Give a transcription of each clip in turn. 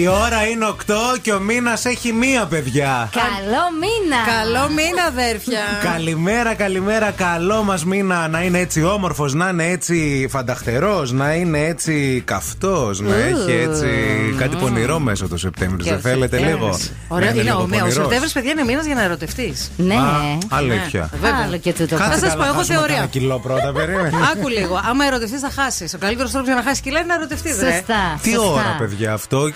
Η ώρα είναι 8 και ο μήνας έχει μία, παιδιά. Καλό μήνα! Καλό μήνα, αδέρφια! Καλημέρα, καλημέρα. Καλό μας μήνα να είναι έτσι όμορφος, να είναι έτσι φανταχτερός, να είναι έτσι καυτός, να έχει έτσι κάτι πονηρό μέσα το Σεπτέμβριο. Δεν θέλετε λίγο? Ωραία, είναι ο Σεπτέμβριος, παιδιά, είναι μήνας για να ερωτευτείς. Ναι. Αλήθεια. Θα σας πω, έχω θεωρία. Κιλό πρώτα, περίμενε. Άκου λίγο. Άμα ερωτευτείς, θα χάσεις. Ο καλύτερος τρόπος για να χάσεις κιλά είναι να ερωτευτείς. Σωστά. Τι ώρα, παιδιά, αυτό.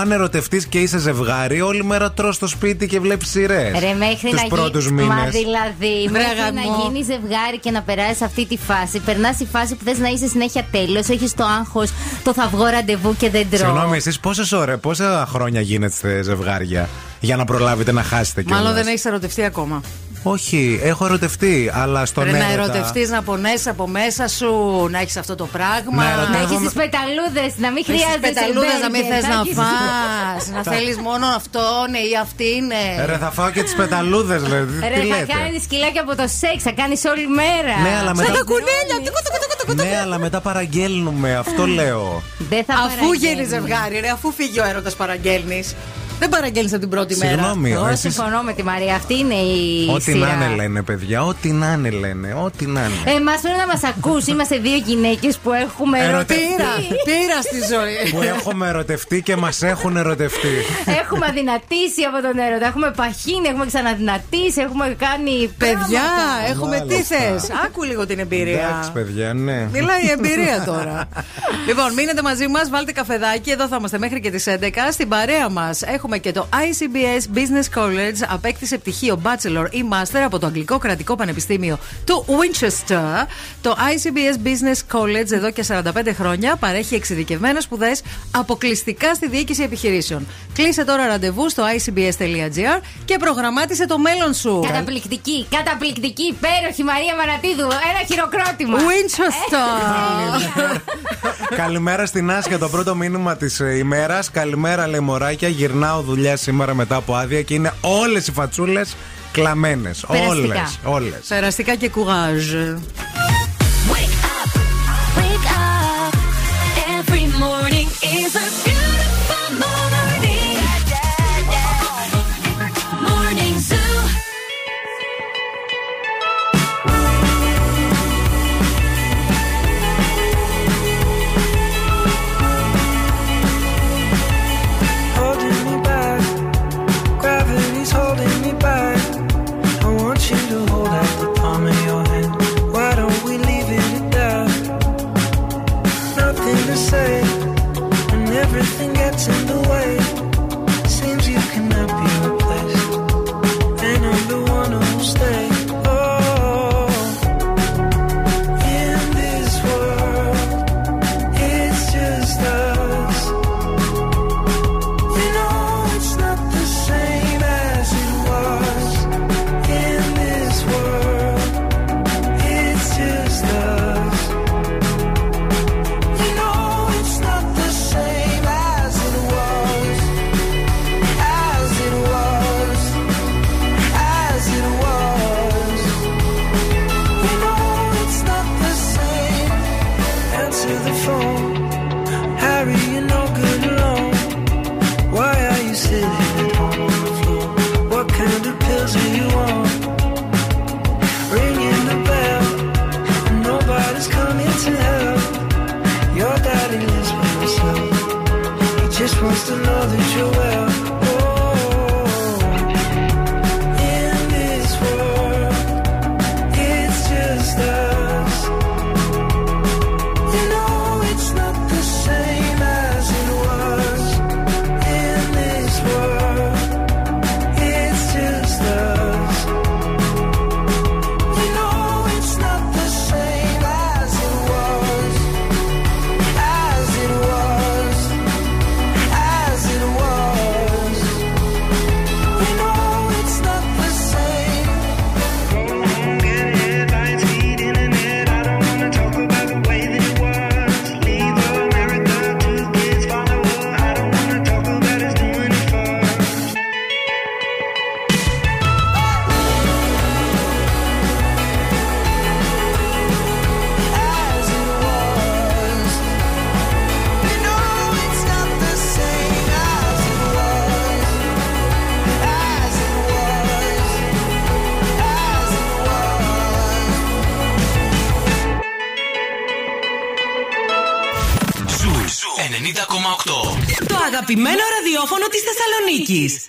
Αν ερωτευτείς και είσαι ζευγάρι, όλη μέρα τρως στο σπίτι και βλέπεις σειρές. Ρε, μέχρι τους πρώτους μήνες. Μα δηλαδή, μέχρι να γίνει ζευγάρι και να περάσεις αυτή τη φάση, περνάς τη φάση που θες να είσαι συνέχεια τέλειος, έχεις το άγχος, το θα βγω ραντεβού και δεν τρώω. Συγγνώμη, εσείς πόσα χρόνια γίνεστε ζευγάρια για να προλάβετε να χάσετε κιόλας? Μάλλον δεν έχεις ερωτευτεί ακόμα. Όχι, έχω ερωτευτεί, αλλά στον έρωτα. Πρέπει να ερωτευτείς, να πονέσεις από μέσα σου, να έχεις αυτό το πράγμα. Να έχεις τις πεταλούδες, να μην χρειάζεσαι. Τις πεταλούδες, να μην θες να φας. Να θέλεις μόνο αυτόν ή αυτήν. Ρε, θα φάω και τις πεταλούδες, ρε. Ρε, θα κάνεις σκυλάκια από το σεξ, θα κάνεις όλη μέρα. Σαν τα κουνέλια. Ναι, αλλά μετά παραγγέλνουμε, αυτό λέω. Αφού γίνει ζευγάρι, ρε, αφού φύγει ο έρωτας, παραγγέλνεις. Δεν παραγγέλνεις από την πρώτη μέρα. Εγώ συμφωνώ με τη Μαρία. Αυτή είναι η σειρά. Ό,τι να είναι λένε, παιδιά. Ό,τι να είναι λένε. Ό,τι να είναι. Εμάς πρέπει να μας ακούσει. Είμαστε δύο γυναίκες που έχουμε ερωτευτεί. Πήρα στη ζωή. Που έχουμε ερωτευτεί και μας έχουν ερωτευτεί. Έχουμε αδυνατήσει από τον έρωτα. Έχουμε παχύνει, έχουμε ξαναδυνατήσει. Έχουμε κάνει παιδιά. Έχουμε τι θες. Άκου λίγο την εμπειρία. Εντάξει, παιδιά, ναι. Μιλάει η εμπειρία τώρα. Λοιπόν, μείνετε μαζί μας. Βάλτε καφεδάκι. Εδώ θα είμαστε μέχρι και τις 11. Στην παρέα μας έχουμε και το ICBS Business College, απέκτησε πτυχίο Bachelor ή Master από το Αγγλικό Κρατικό Πανεπιστήμιο του Winchester. Το ICBS Business College εδώ και 45 χρόνια παρέχει εξειδικευμένες σπουδές αποκλειστικά στη διοίκηση επιχειρήσεων. Κλείσε τώρα ραντεβού στο icbs.gr και προγραμμάτισε το μέλλον σου. Καταπληκτική, καταπληκτική, υπέροχη Μαρία Μανατίδου. Ένα χειροκρότημα. Winchester. Καλημέρα στην Άσια, το πρώτο μήνυμα της ημέρας. Καλημέρα, λεμοράκια, γυρνάω δουλειά σήμερα μετά από άδεια και είναι όλες οι φατσούλες κλαμμένες. Όλες. Περαστικά και κουράζ. As αγαπημένο ραδιόφωνο της Θεσσαλονίκης.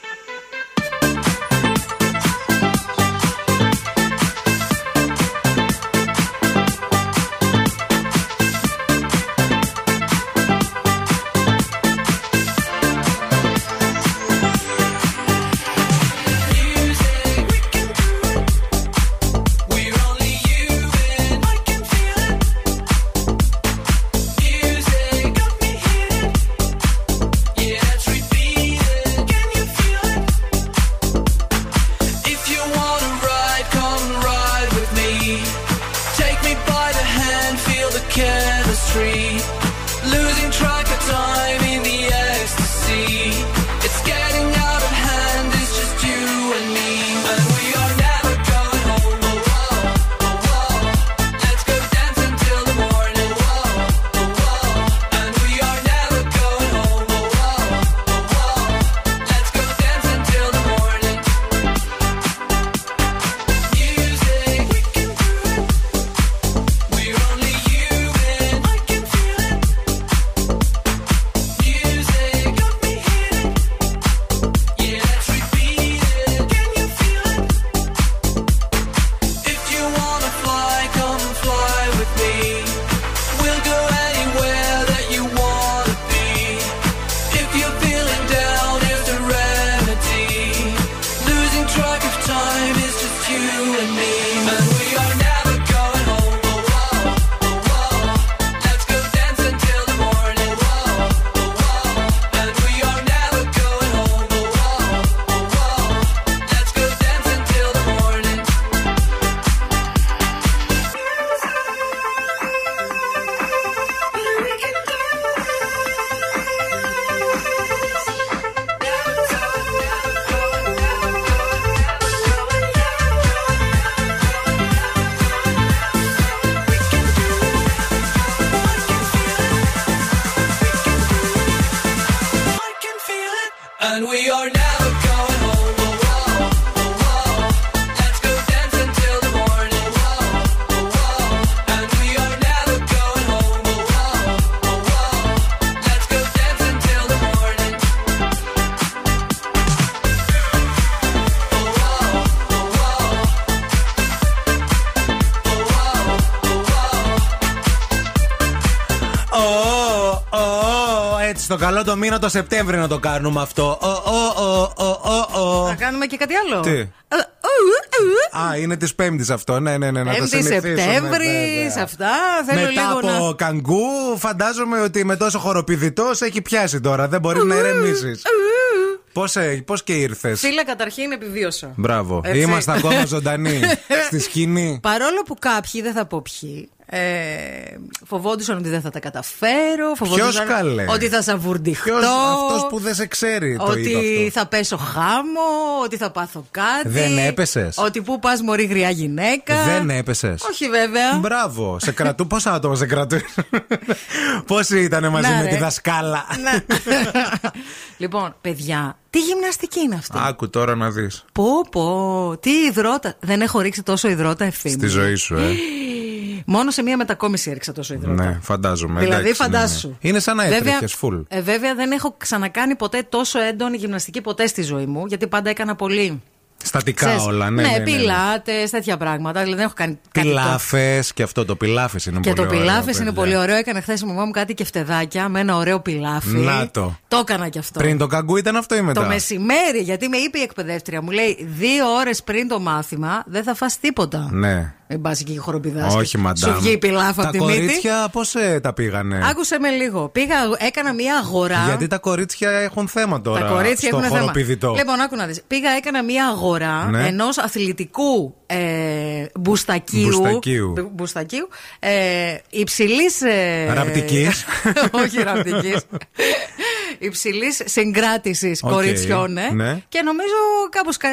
Καλό το μήνα το Σεπτέμβριο να το κάνουμε αυτό. Θα κάνουμε και κάτι άλλο. Τι? Α, είναι της Πέμπτης αυτό. Ναι, να το συνηθίσουμε. Σεπτέμβρης, αυτά. Θέλω λίγο να... Μετά από καγκού, φαντάζομαι ότι με τόσο χοροπηδητός έχει πιάσει τώρα. Δεν μπορείς να ηρεμήσεις. Πώς και ήρθες? Φίλα, καταρχήν επιβίωσα. Μπράβο. Είμαστε ακόμα ζωντανοί στη σκηνή. Παρόλο που κάποιοι, δεν θα πω ποιοι, φοβόντουσαν ότι δεν θα τα καταφέρω. Φοβόντουσαν ότι θα σαβουρντιχτώ. Αυτός που δεν σε ξέρει το είδε αυτό. Ότι θα πέσω χάμο, ότι θα πάθω κάτι. Δεν έπεσες. Ότι πού πας μωρή γριά γυναίκα. Δεν έπεσες. Όχι βέβαια. Μπράβο. Σε κρατού. Πόσα άτομα σε κρατούν? Πώς ήτανε μαζί με τη δασκάλα? Λοιπόν, παιδιά, τι γυμναστική είναι αυτή? Άκου τώρα να δεις. Πω, τι υδρότα. Δεν έχω ρίξει τόσο υδρότα, Ευθύμη, στη ζωή σου, Μόνο σε μία μετακόμιση έριξα τόσο υδρότα. Ναι, φαντάζομαι. Δηλαδή, φαντάσου. Ναι. Είναι σαν να έτρεχες φουλ. Βέβαια, δεν έχω ξανακάνει ποτέ τόσο έντονη γυμναστική ποτέ στη ζωή μου, γιατί πάντα έκανα πολύ. Στατικά, ξέρεις, όλα, ναι. Πιλάτες, τέτοια πράγματα. Δηλαδή δεν έχω κάνει. Πιλάφες, και αυτό το πιλάφες είναι πολύ ωραίο. Και το πιλάφες είναι πολύ ωραίο. Έκανε χθες η μαμά μου κάτι κεφτεδάκια με ένα ωραίο πιλάφι. Να το. Το έκανα κι αυτό. Πριν το καγκού ήταν αυτό ή μετά? Το μεσημέρι, γιατί με είπε η εκπαιδεύτρια, μου λέει 2 ώρες πριν το μάθημα δεν θα φας τίποτα. Ναι. Μην πας εκεί και χοροπηδάς. Όχι, μαντάμ. Σου βγει η πιλάφα από τη μύτη. Τα κορίτσια πώς τα πήγανε? Άκουσε με λίγο. Έκανα μία αγορά. Γιατί τα κορίτσια έχουν θέμα τώρα. Τα κορίτσια έχουν θέμα. Λοιπόν, άκου να δεις. Πήγα, έκανα μία αγορά ενός αθλητικού μπουστακίου υψηλής. Ραπτικής. Όχι ραπτικής. Υψηλής συγκράτησης κοριτσιών. Και νομίζω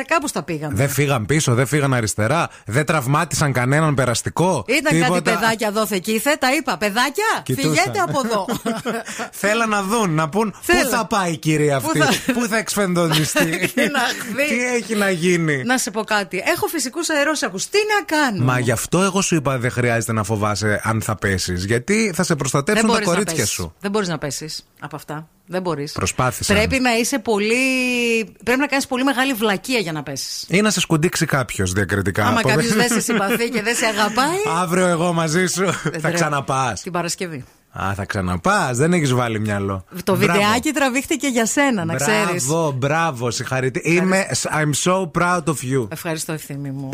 κάπως τα πήγαν. Δεν φύγαν πίσω, δεν φύγαν αριστερά, δεν τραυμάτισαν κανέναν περαστικό. Ήταν τίποτα... κάτι παιδάκια δόθε κήθε, τα είπα. Παιδάκια, φυγέτε από εδώ. Θέλα να δουν, να πούν πού θα πάει η κυρία αυτή, πού θα εξφενδονιστεί. Τι έχει να γίνει. Να σε πω κάτι. Έχω φυσικούς αερόσακους. Τι να κάνω? Μα γι' αυτό εγώ σου είπα δεν χρειάζεται να φοβάσαι αν θα πέσεις. Γιατί θα σε προστατεύσουν τα κορίτσια σου. Δεν μπορείς να πέσεις από αυτά. Δεν μπορείς. Προσπάθησα. Πρέπει να είσαι πολύ. Πρέπει να κάνεις πολύ μεγάλη βλακεία για να πέσεις. Ή να σε σκουντίξει κάποιος διακριτικά. Άμα κάποιος δεν σε συμπαθεί και δεν σε αγαπάει. Αύριο εγώ μαζί σου θα ξαναπάς. Την Παρασκευή. Α, θα ξαναπάς, δεν έχεις βάλει μυαλό. Το βιντεάκι τραβήχτηκε για σένα, να ξέρεις. Μπράβο, μπράβο, συγχαρητήρια. Είμαι. I'm so proud of you. Ευχαριστώ, Ευθύμη μου.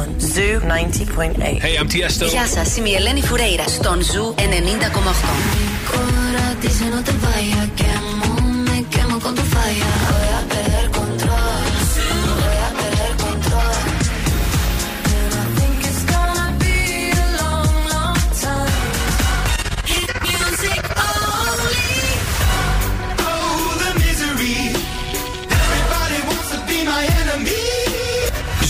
On Zoo 90.8. Hey, I'm Tiesto. Γεια σας, είμαι η Ελένη Φουρέιρα στον Zoo 90.8.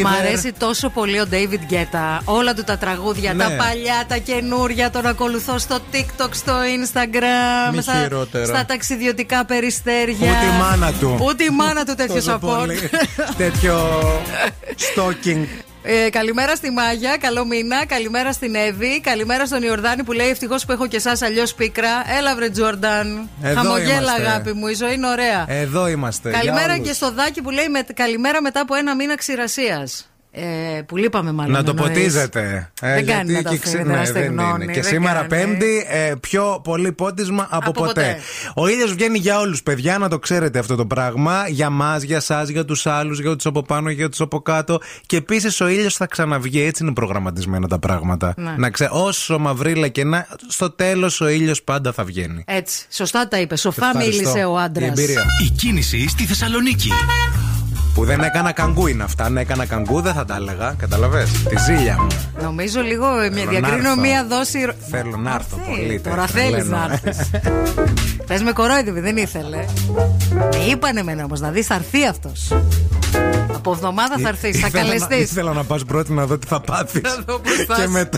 Μ' αρέσει τόσο πολύ ο David Guetta. Όλα του τα τραγούδια, ναι, τα παλιά, τα καινούρια. Τον ακολουθώ στο TikTok, στο Instagram, στα ταξιδιωτικά περιστέρια. Ούτε η μάνα του. Ούτε η μάνα του τέτοιο support. Τέτοιο stalking. Καλημέρα στη Μάγια, καλό μήνα. Καλημέρα στην Εύη. Καλημέρα στον Ιορδάνη που λέει: ευτυχώς που έχω και εσάς, αλλιώς πίκρα. Έλα βρε Τζόρνταν. Χαμογέλα, αγάπη μου. Η ζωή είναι ωραία. Εδώ είμαστε. Καλημέρα και στο Δάκη που λέει: καλημέρα μετά από ένα μήνα ξηρασίας. Που λείπαμε μάλλον. Να το ποτίζετε. Δεν κάνει να το στεγνώνει. Και σήμερα Πέμπτη, πιο πολύ πότισμα από ποτέ. Ο ήλιος βγαίνει για όλους, παιδιά, να το ξέρετε αυτό το πράγμα. Για μας, για εσάς, για τους άλλους, για τους από πάνω, για τους από κάτω. Και επίσης ο ήλιος θα ξαναβγεί. Έτσι είναι προγραμματισμένα τα πράγματα. Ναι. Να ξέρετε, όσο μαυρίλα και να, στο τέλος ο ήλιος πάντα θα βγαίνει. Έτσι. Σωστά τα είπε. Σοφά μίλησε ο άντρας. Η κίνηση στη Θεσσαλονίκη. Που δεν έκανα καγκού είναι αυτά. Αν έκανα καγκού δεν θα τα έλεγα. Καταλαβες. Τη ζήλια μου. Νομίζω λίγο διακρίνω μία δόση. Θέλω να έρθω πολύ. Τώρα θέλεις να έρθεις. Πες με κορόιδευε, δεν ήθελε. Με είπανε εμένα όμως να δεις, θα έρθει αυτός. Από εβδομάδα θα έρθεις, θα καλεστείς. Ήθελα να πας πρώτη να δω τι θα πάθεις. Και μετά.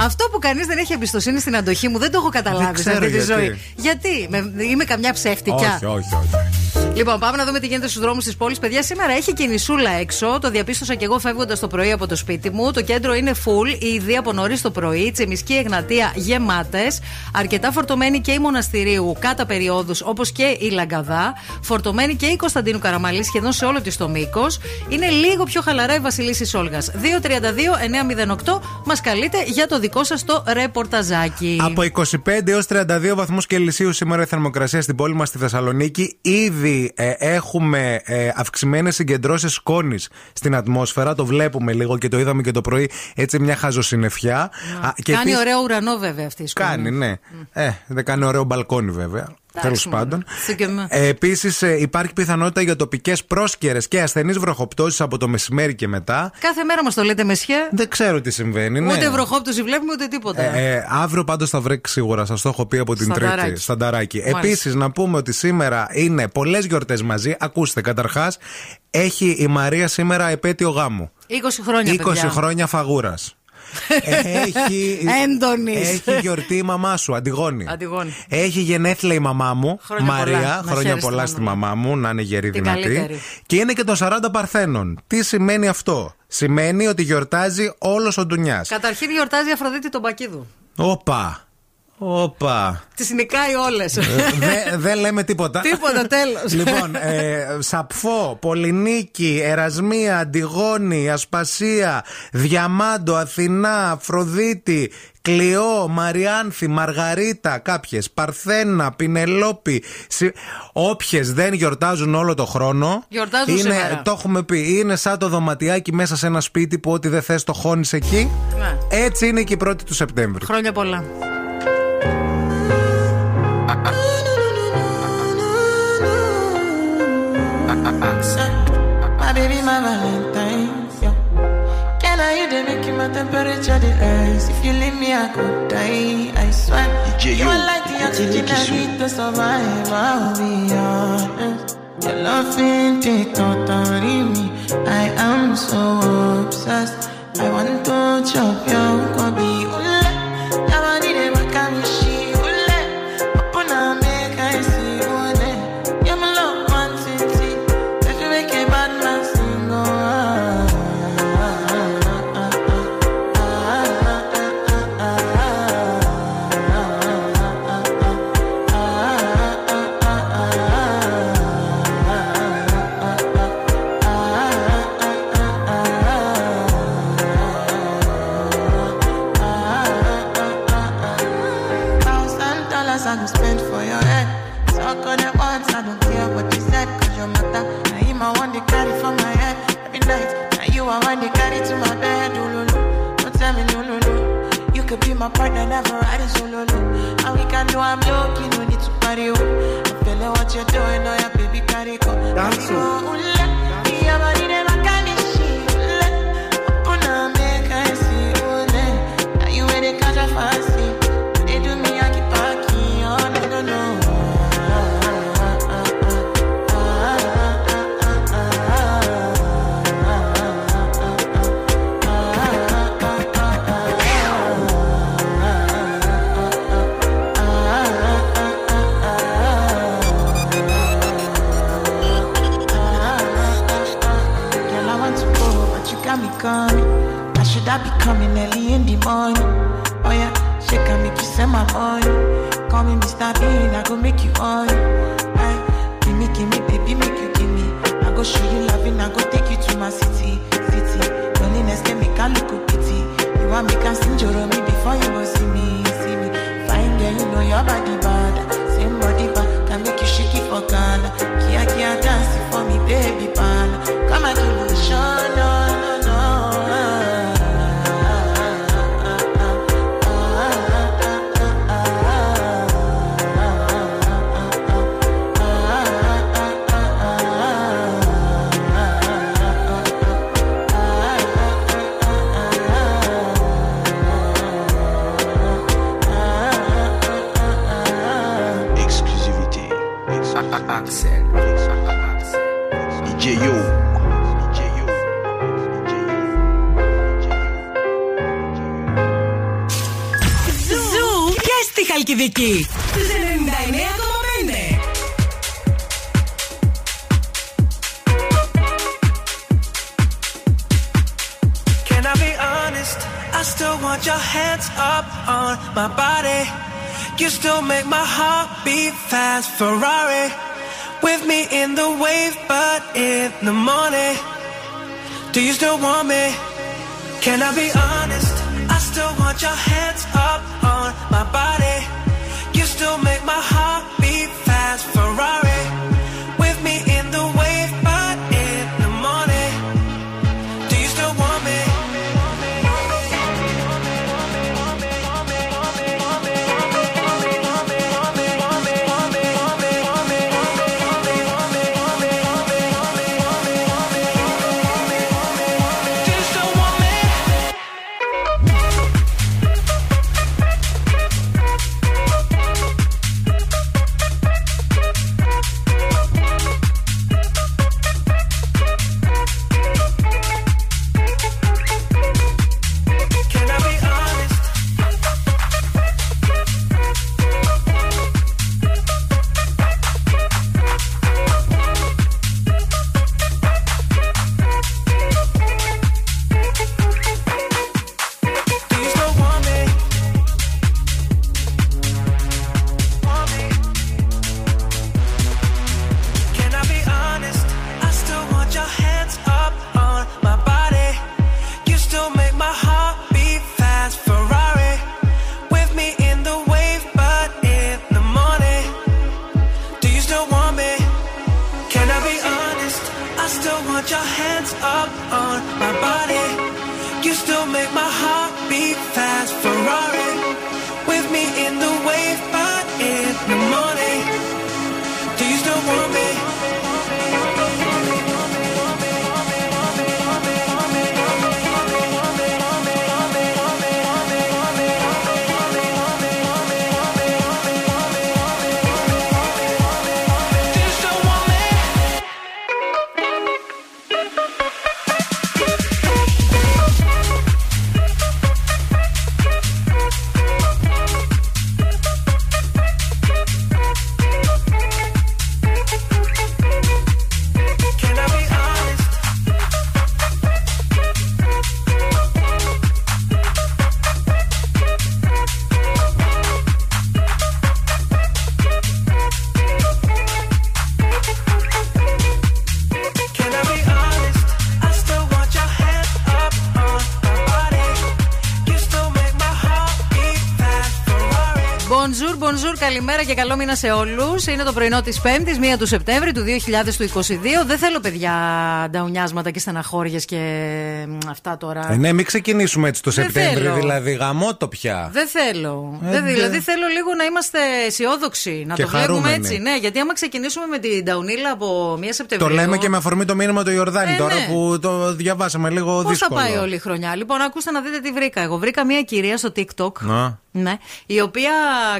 Αυτό που κανείς δεν έχει εμπιστοσύνη στην αντοχή μου, δεν το έχω καταλάβει σε αυτή τη ζωή. Γιατί είμαι καμιά ψεύτικια. Όχι. Λοιπόν, πάμε να δούμε τι γίνεται στους δρόμους της πόλης. Παιδιά, σήμερα έχει κινησούλα έξω. Το διαπίστωσα και εγώ φεύγοντας το πρωί από το σπίτι μου. Το κέντρο είναι full, ήδη από νωρίς το πρωί. Τσιμισκή, Εγνατία γεμάτες. Αρκετά φορτωμένη και η Μοναστηρίου κατά περιόδους, όπως και η Λαγκαδά. Φορτωμένη και η Κωνσταντίνου Καραμαλή, σχεδόν σε όλο της το μήκος. Είναι λίγο πιο χαλαρά η Βασιλίσσης Όλγας. 232-908 μας καλείτε για το δικό σας το ρεπορταζάκι. Από 25 έως 32 βαθμούς Κελσίου σήμερα η θερμοκρασία στην πόλη μας στη Θεσσαλονίκη. Ήδη έχουμε αυξημένες συγκεντρώσεις σκόνης στην ατμόσφαιρα. Το βλέπουμε λίγο και το είδαμε και το πρωί. Έτσι, μια χαζοσυννεφιά. Κάνει ωραίο ουρανό, βέβαια, αυτή η σκόνη. Κάνει, ναι. Δεν κάνει ωραίο μπαλκόνι, βέβαια. Τέλος πάντων. Επίσης, υπάρχει πιθανότητα για τοπικές πρόσκαιρες και ασθενείς βροχοπτώσεις από το μεσημέρι και μετά. Κάθε μέρα μας το λέτε μεσιέ. Δεν ξέρω τι συμβαίνει. Ναι. Ούτε βροχόπτωση βλέπουμε ούτε τίποτα. Αύριο πάντως θα βρέξει σίγουρα. Σας το έχω πει από την Τρίτη. Στανταράκι. Επίσης, να πούμε ότι σήμερα είναι πολλές γιορτές μαζί. Ακούστε, καταρχάς, έχει η Μαρία σήμερα επέτειο γάμου. 20 χρόνια. 20 χρόνια φαγούρας. Έχει γιορτή η μαμά σου, Αντιγόνη. Έχει γενέθλια η μαμά μου, Μαρία. Χρόνια πολλά στη μαμά μου, να είναι γερή, δυνατή. Και είναι και των 40 Παρθένων. Τι σημαίνει αυτό? Σημαίνει ότι γιορτάζει όλος ο ντουνιάς. Καταρχήν γιορτάζει η Αφροδίτη τον Πακίδου. Όπα. Τις νικάει όλες. Δεν λέμε τίποτα. Τίποτα, τέλος. Λοιπόν, Σαπφό, Πολυνίκη, Ερασμία, Αντιγόνη, Ασπασία, Διαμάντο, Αθηνά, Αφροδίτη, Κλειό, Μαριάνθη, Μαργαρίτα, κάποιες, Παρθένα, Πινελόπη. Όποιες δεν γιορτάζουν όλο το χρόνο, γιορτάζουν σήμερα. Το έχουμε πει. Είναι σαν το δωματιάκι μέσα σε ένα σπίτι που ό,τι δεν θες το χώνεις εκεί. Ναι. Έτσι είναι και η 1η του Σεπτέμβρη. Χρόνια πολλά. My baby, my Valentine's, yeah. Can I hear them making my temperature the rise? If you leave me, I could die, I swear. You are like the oxygen I need to survive, I'll be honest. Your love ain't it totally me, I am so obsessed. I want to chop your kobe, ule, I need it, what can you share? My partner never riding solo, low. And we can do I'm looking, no need to party, oh. I'm feeling what you're doing, oh yeah, baby, carry go. Dance, oh. gone. I should I be coming early in the morning? Oh yeah, she can make you send my money. Call me Mr. Bean, I go make you on. Aye, give me, baby, make you give me. I go show you loving, I go take you to my city, city. Loneliness can make a look of pity. You want me can sing your me before you go see me, see me. Fine girl, you know your body bad. Same body bad, can make you shake it for Ghana. Kia kia dance for me, baby, pan. Come and do motion, no. Κηδική. Can I be honest? I still want your hands up on my body. You still make my heart beat fast. Ferrari with me in the wave, but in the morning, do you still want me? Can I be honest? I still want your hands up on my body. You still make my heart beat fast, Ferrari. With me in the wave, but in the morning, do you still want me? Do you still want me? Καλημέρα και καλό μήνα σε όλους. Είναι το πρωινό της 5ης, 1 του Σεπτέμβρη του 2022. Δεν θέλω, παιδιά, νταουνιάσματα και στεναχώριες και αυτά τώρα. Ναι, μην ξεκινήσουμε έτσι το Σεπτέμβρη, δηλαδή γαμώ το πια. Δεν θέλω. Δηλαδή θέλω λίγο να είμαστε αισιόδοξοι, να το βλέπουμε έτσι. Ναι, γιατί άμα ξεκινήσουμε με την νταουνίλα από 1 Σεπτεμβρίου. Το λέμε και με αφορμή το μήνυμα του Ιορδάνη τώρα που το διαβάσαμε λίγο δύσκολο. Πώς θα πάει όλη η χρονιά. Λοιπόν, ακούστε να δείτε τι βρήκα. Εγώ βρήκα μία κυρία στο TikTok. Ναι, η οποία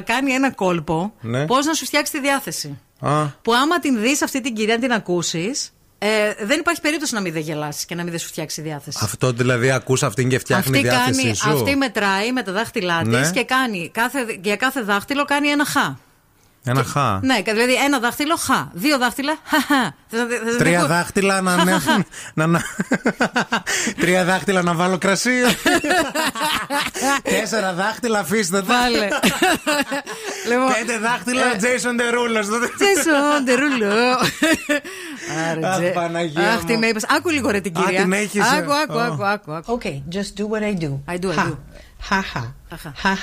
κάνει ένα κόλπο, ναι, πώς να σου φτιάξει τη διάθεση. Που άμα την δεις αυτή την κυρία, την ακούσεις, δεν υπάρχει περίπτωση να μην δε γελάσεις και να μην δε σου φτιάξει τη διάθεση. Αυτό δηλαδή ακούς αυτήν και φτιάχνει αυτή τη διάθεση κάνει, σου. Αυτή μετράει με τα δάχτυλά της, ναι, και κάνει για κάθε δάχτυλο κάνει ένα χα. Ένα και, χα. Ναι, δηλαδή ένα δάχτυλο χα. Δύο δάχτυλα χα. Τρία δάχτυλα να. Τρία δάχτυλα να βάλω κρασί. Τέσσερα δάχτυλα αφήστε τα. Πέντε δάχτυλα Jason Derulo. Jason Derulo. Άρε Παναγία. Αχ, τι με είπες. Άκου λίγο ρε την κυρία. Άκου. Okay, just do what I do. I do. Χαχα. Χαχαχα.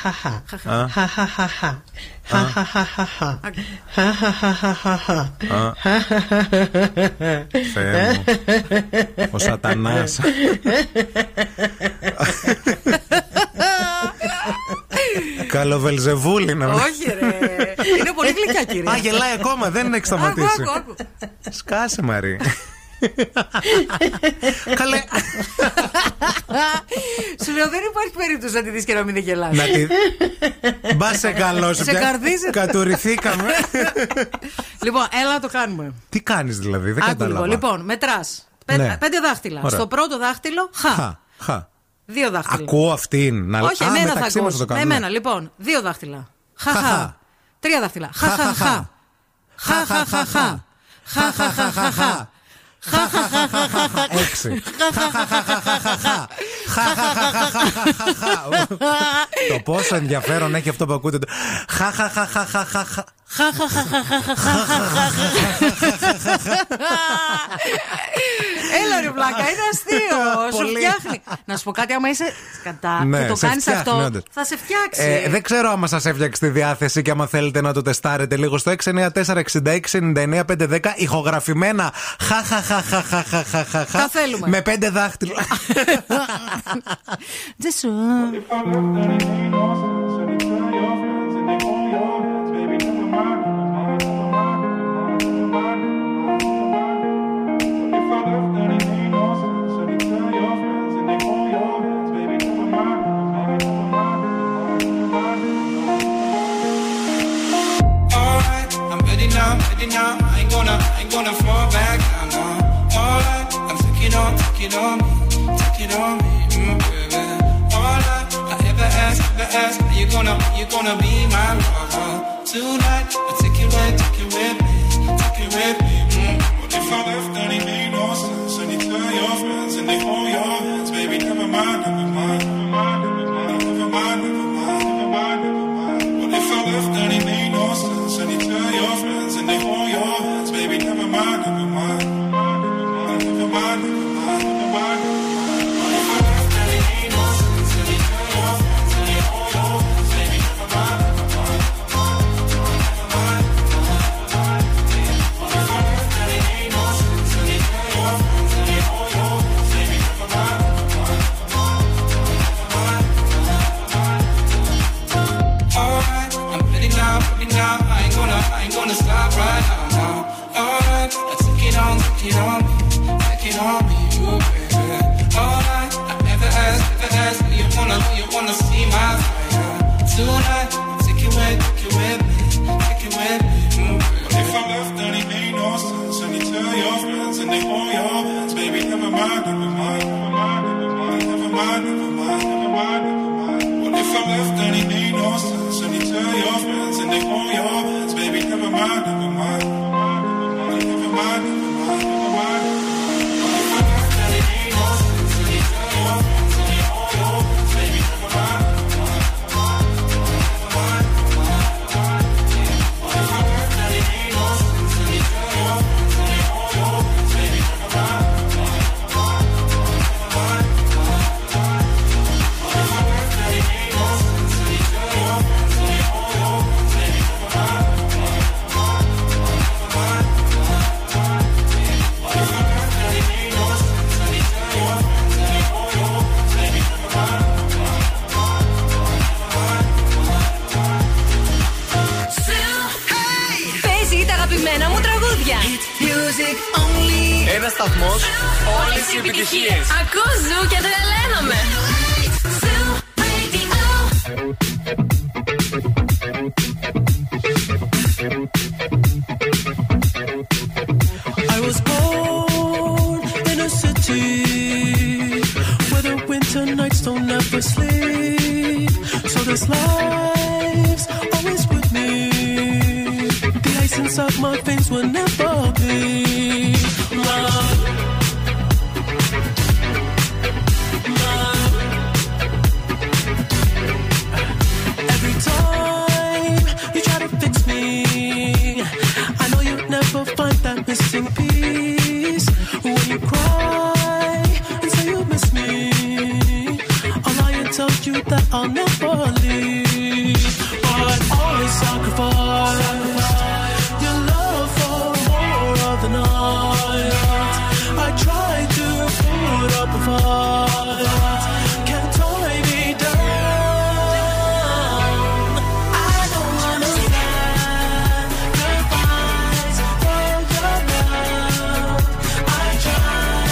Χαχαχαχα. Χαχαχαχα. Χαχαχαχα. Θεέ μου. Ο σατανάς. Καλοβελζεβούλη να μην. Όχι ρε. Είναι πολύ γλυκιά κυρία. Α, γελάει ακόμα, δεν έχει σταματήσει. Σκάσε Μαρή. Καλέ. Σου λέω δεν υπάρχει περίπτωση να τη δεις και να μην τη γελάς. Μπα σε καλό σου. Σε καρδίζεται. Κατουρηθήκαμε. Λοιπόν, έλα να το κάνουμε. Τι κάνεις δηλαδή, δεν κατάλαβα. Λοιπόν, μετράς 5 δάχτυλα. Στο πρώτο δάχτυλο χ. 2 δάχτυλα. Ακούω αυτήν. Όχι, εμένα θα ακούσεις. Εμένα λοιπόν, 2 δάχτυλα. Χαχα. 3 δάχτυλα. Χαχαχα. Χαχαχαχα. Χαχαχαχα. Χαχαχαχαχαχα. 6. Χαχαχαχαχαχα. Χαχαχαχαχαχα. Το πόσο ενδιαφέρον έχει αυτό που ακούτε. Χαχαχαχαχαχα. Έλα ρε βλάκα, είναι αστείο. Σου φτιάχνει. Να σου πω κάτι, άμα είσαι κατά και το κάνεις αυτό, θα σε φτιάξει. Δεν ξέρω άμα σας έφτιαξε τη διάθεση και άμα θέλετε να το τεστάρετε λίγο στο 694-66-99-510 ηχογραφημένα χαχαχαχαχαχαχαχα. Τα θέλουμε. Με 5 δάχτυλα. Τζεσού. I ain't gonna fall back down, no. All right, I'm taking on me, baby. All right, I ever ask, are you gonna be my lover tonight? I take it with me. What if I left and it made no sense? And you tell your friends and they hold your hands, baby. Never mind. What if I left and it made no sense? And you tell your friends and they hold your hands. I ain't gonna stop right now. Alright, I took it on me, you baby. Alright, I never asked, you wanna see my fire tonight? Take it with me, What if I left and it made no sense? And you tell your friends and they hold your hands, baby. Never mind. What if I left and it made no sense? And you tell your friends and they hold your hands. Never mind. Ένας σταθμός, όλες οι επιτυχίες. Ακούς Ζου και τρελαίνομαι. I was born in a city where the winter nights don't ever sleep. So this life's always with me. can suck my face will never be mine. Every time you try to fix me, I know you'll never find that missing piece. When you cry and say you miss me, I'll lie and tell you that I'll never leave. But always sacrifice your love for more of the night. I try to put up a fight, can't tie me down. I don't wanna stand the fight for your love. I try,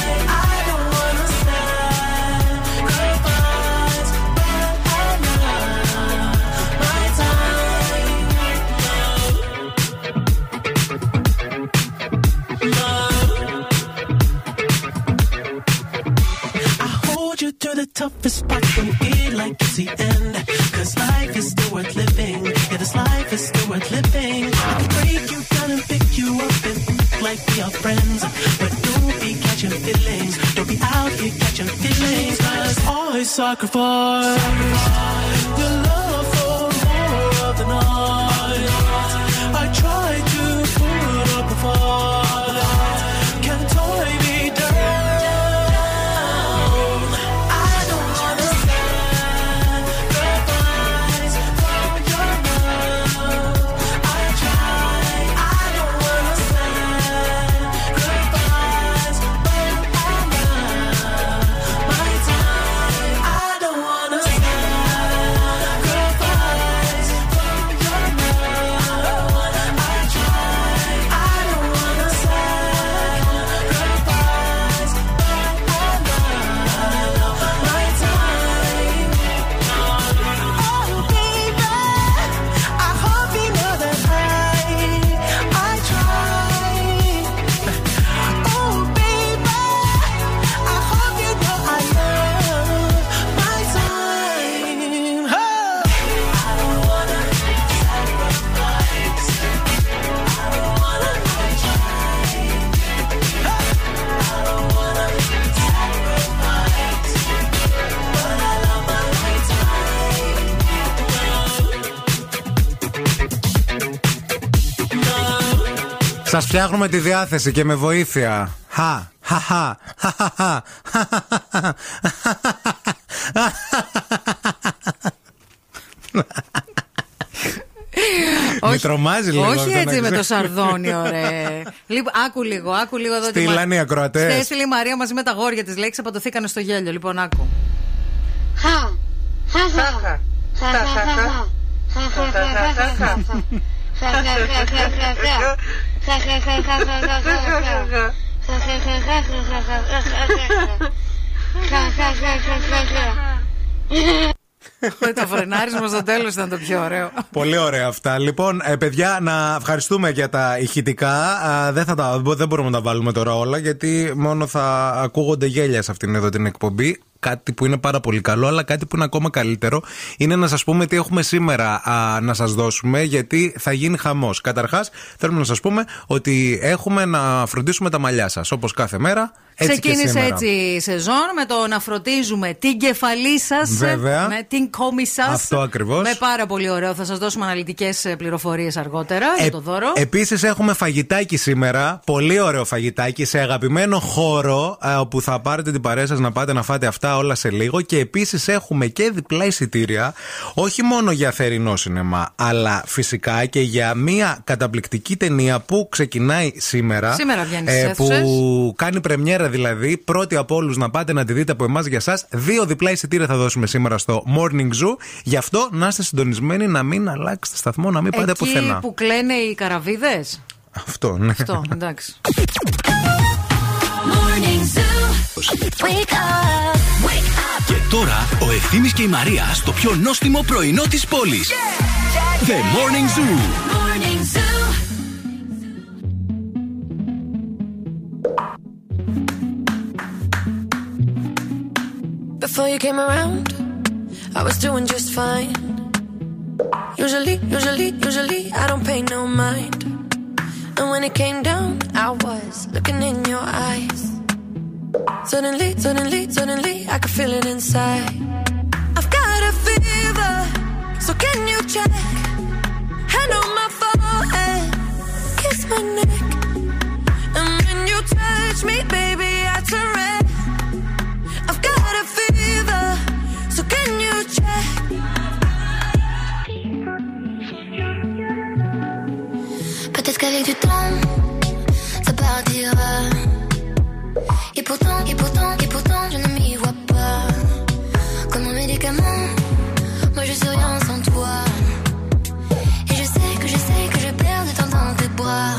I don't wanna stand the fight, but I'm not my time. Love. To the toughest part, don't feel like it's the end, cause life is still worth living. Yeah, this life is still worth living. I can break you down and pick you up and like we are friends, but don't be catching feelings, don't be out here catching feelings. Cause always sacrifice your love for more of the night. I try to put up a fight, can't tie me down. Σας φτιάχνουμε τη διάθεση και με βοήθεια. Με τρομάζει λίγο. Όχι έτσι με το σαρδόνιο, ρε. Άκου λίγο εδώ. Στείλανε οι ακροατές. Έστειλε η Μαρία μαζί με τα γόρια της λέξης, απατωθήκανε στο γέλιο. Λοιπόν, άκου. Το φρενάρισμα στο τέλος ήταν το πιο ωραίο. Πολύ ωραία αυτά. Λοιπόν, παιδιά, να ευχαριστούμε για τα ηχητικά. Δεν μπορούμε να τα βάλουμε τώρα όλα, γιατί μόνο θα ακούγονται γέλια σε αυτήν εδώ την εκπομπή. Κάτι που είναι πάρα πολύ καλό, αλλά κάτι που είναι ακόμα καλύτερο είναι να σας πούμε τι έχουμε σήμερα να σας δώσουμε, γιατί θα γίνει χαμός. Καταρχάς, θέλουμε να σας πούμε ότι έχουμε να φροντίσουμε τα μαλλιά σας, όπως κάθε μέρα. Ξεκίνησε έτσι η σεζόν με το να φροντίζουμε την κεφαλή σας, με την κόμη σας. Αυτό ακριβώς. Με πάρα πολύ ωραίο. Θα σας δώσουμε αναλυτικές πληροφορίες αργότερα για το δώρο. Επίσης, έχουμε φαγητάκι σήμερα. Πολύ ωραίο φαγητάκι σε αγαπημένο χώρο, όπου θα πάρετε την παρέα σας να πάτε να φάτε αυτά όλα σε λίγο. Και επίσης, έχουμε και διπλά εισιτήρια, όχι μόνο για θερινό σινεμά, αλλά φυσικά και για μια καταπληκτική ταινία που ξεκινάει σήμερα. Σήμερα βγαίνει στις αίθουσες. Που κάνει πρεμιέρα. Δηλαδή, πρώτοι από όλους να πάτε να τη δείτε από εμάς για εσάς. 2 διπλά εισιτήρια θα δώσουμε σήμερα στο Morning Zoo. Γι' αυτό να είστε συντονισμένοι, να μην αλλάξετε σταθμό, να μην πάτε πουθενά. Εκεί που κλαίνε οι καραβίδες. Αυτό, ναι. Αυτό, εντάξει. Και τώρα ο Ευθύμης και η Μαρία στο πιο νόστιμο πρωινό της πόλης. The Morning Zoo. Before you came around, I was doing just fine. Usually I don't pay no mind. And when it came down, I was looking in your eyes. Suddenly, suddenly, suddenly, I could feel it inside. I've got a fever, so can you check? Hand on my forehead, kiss my neck. And when you touch me, baby, I turn red. I've got a fever, so can you check? Peut-être qu'avec du temps, ça partira. Et pourtant, je ne m'y vois pas. Comme un médicament, moi je suis rien sans toi. Et je sais que je perds de temps dans tes bras.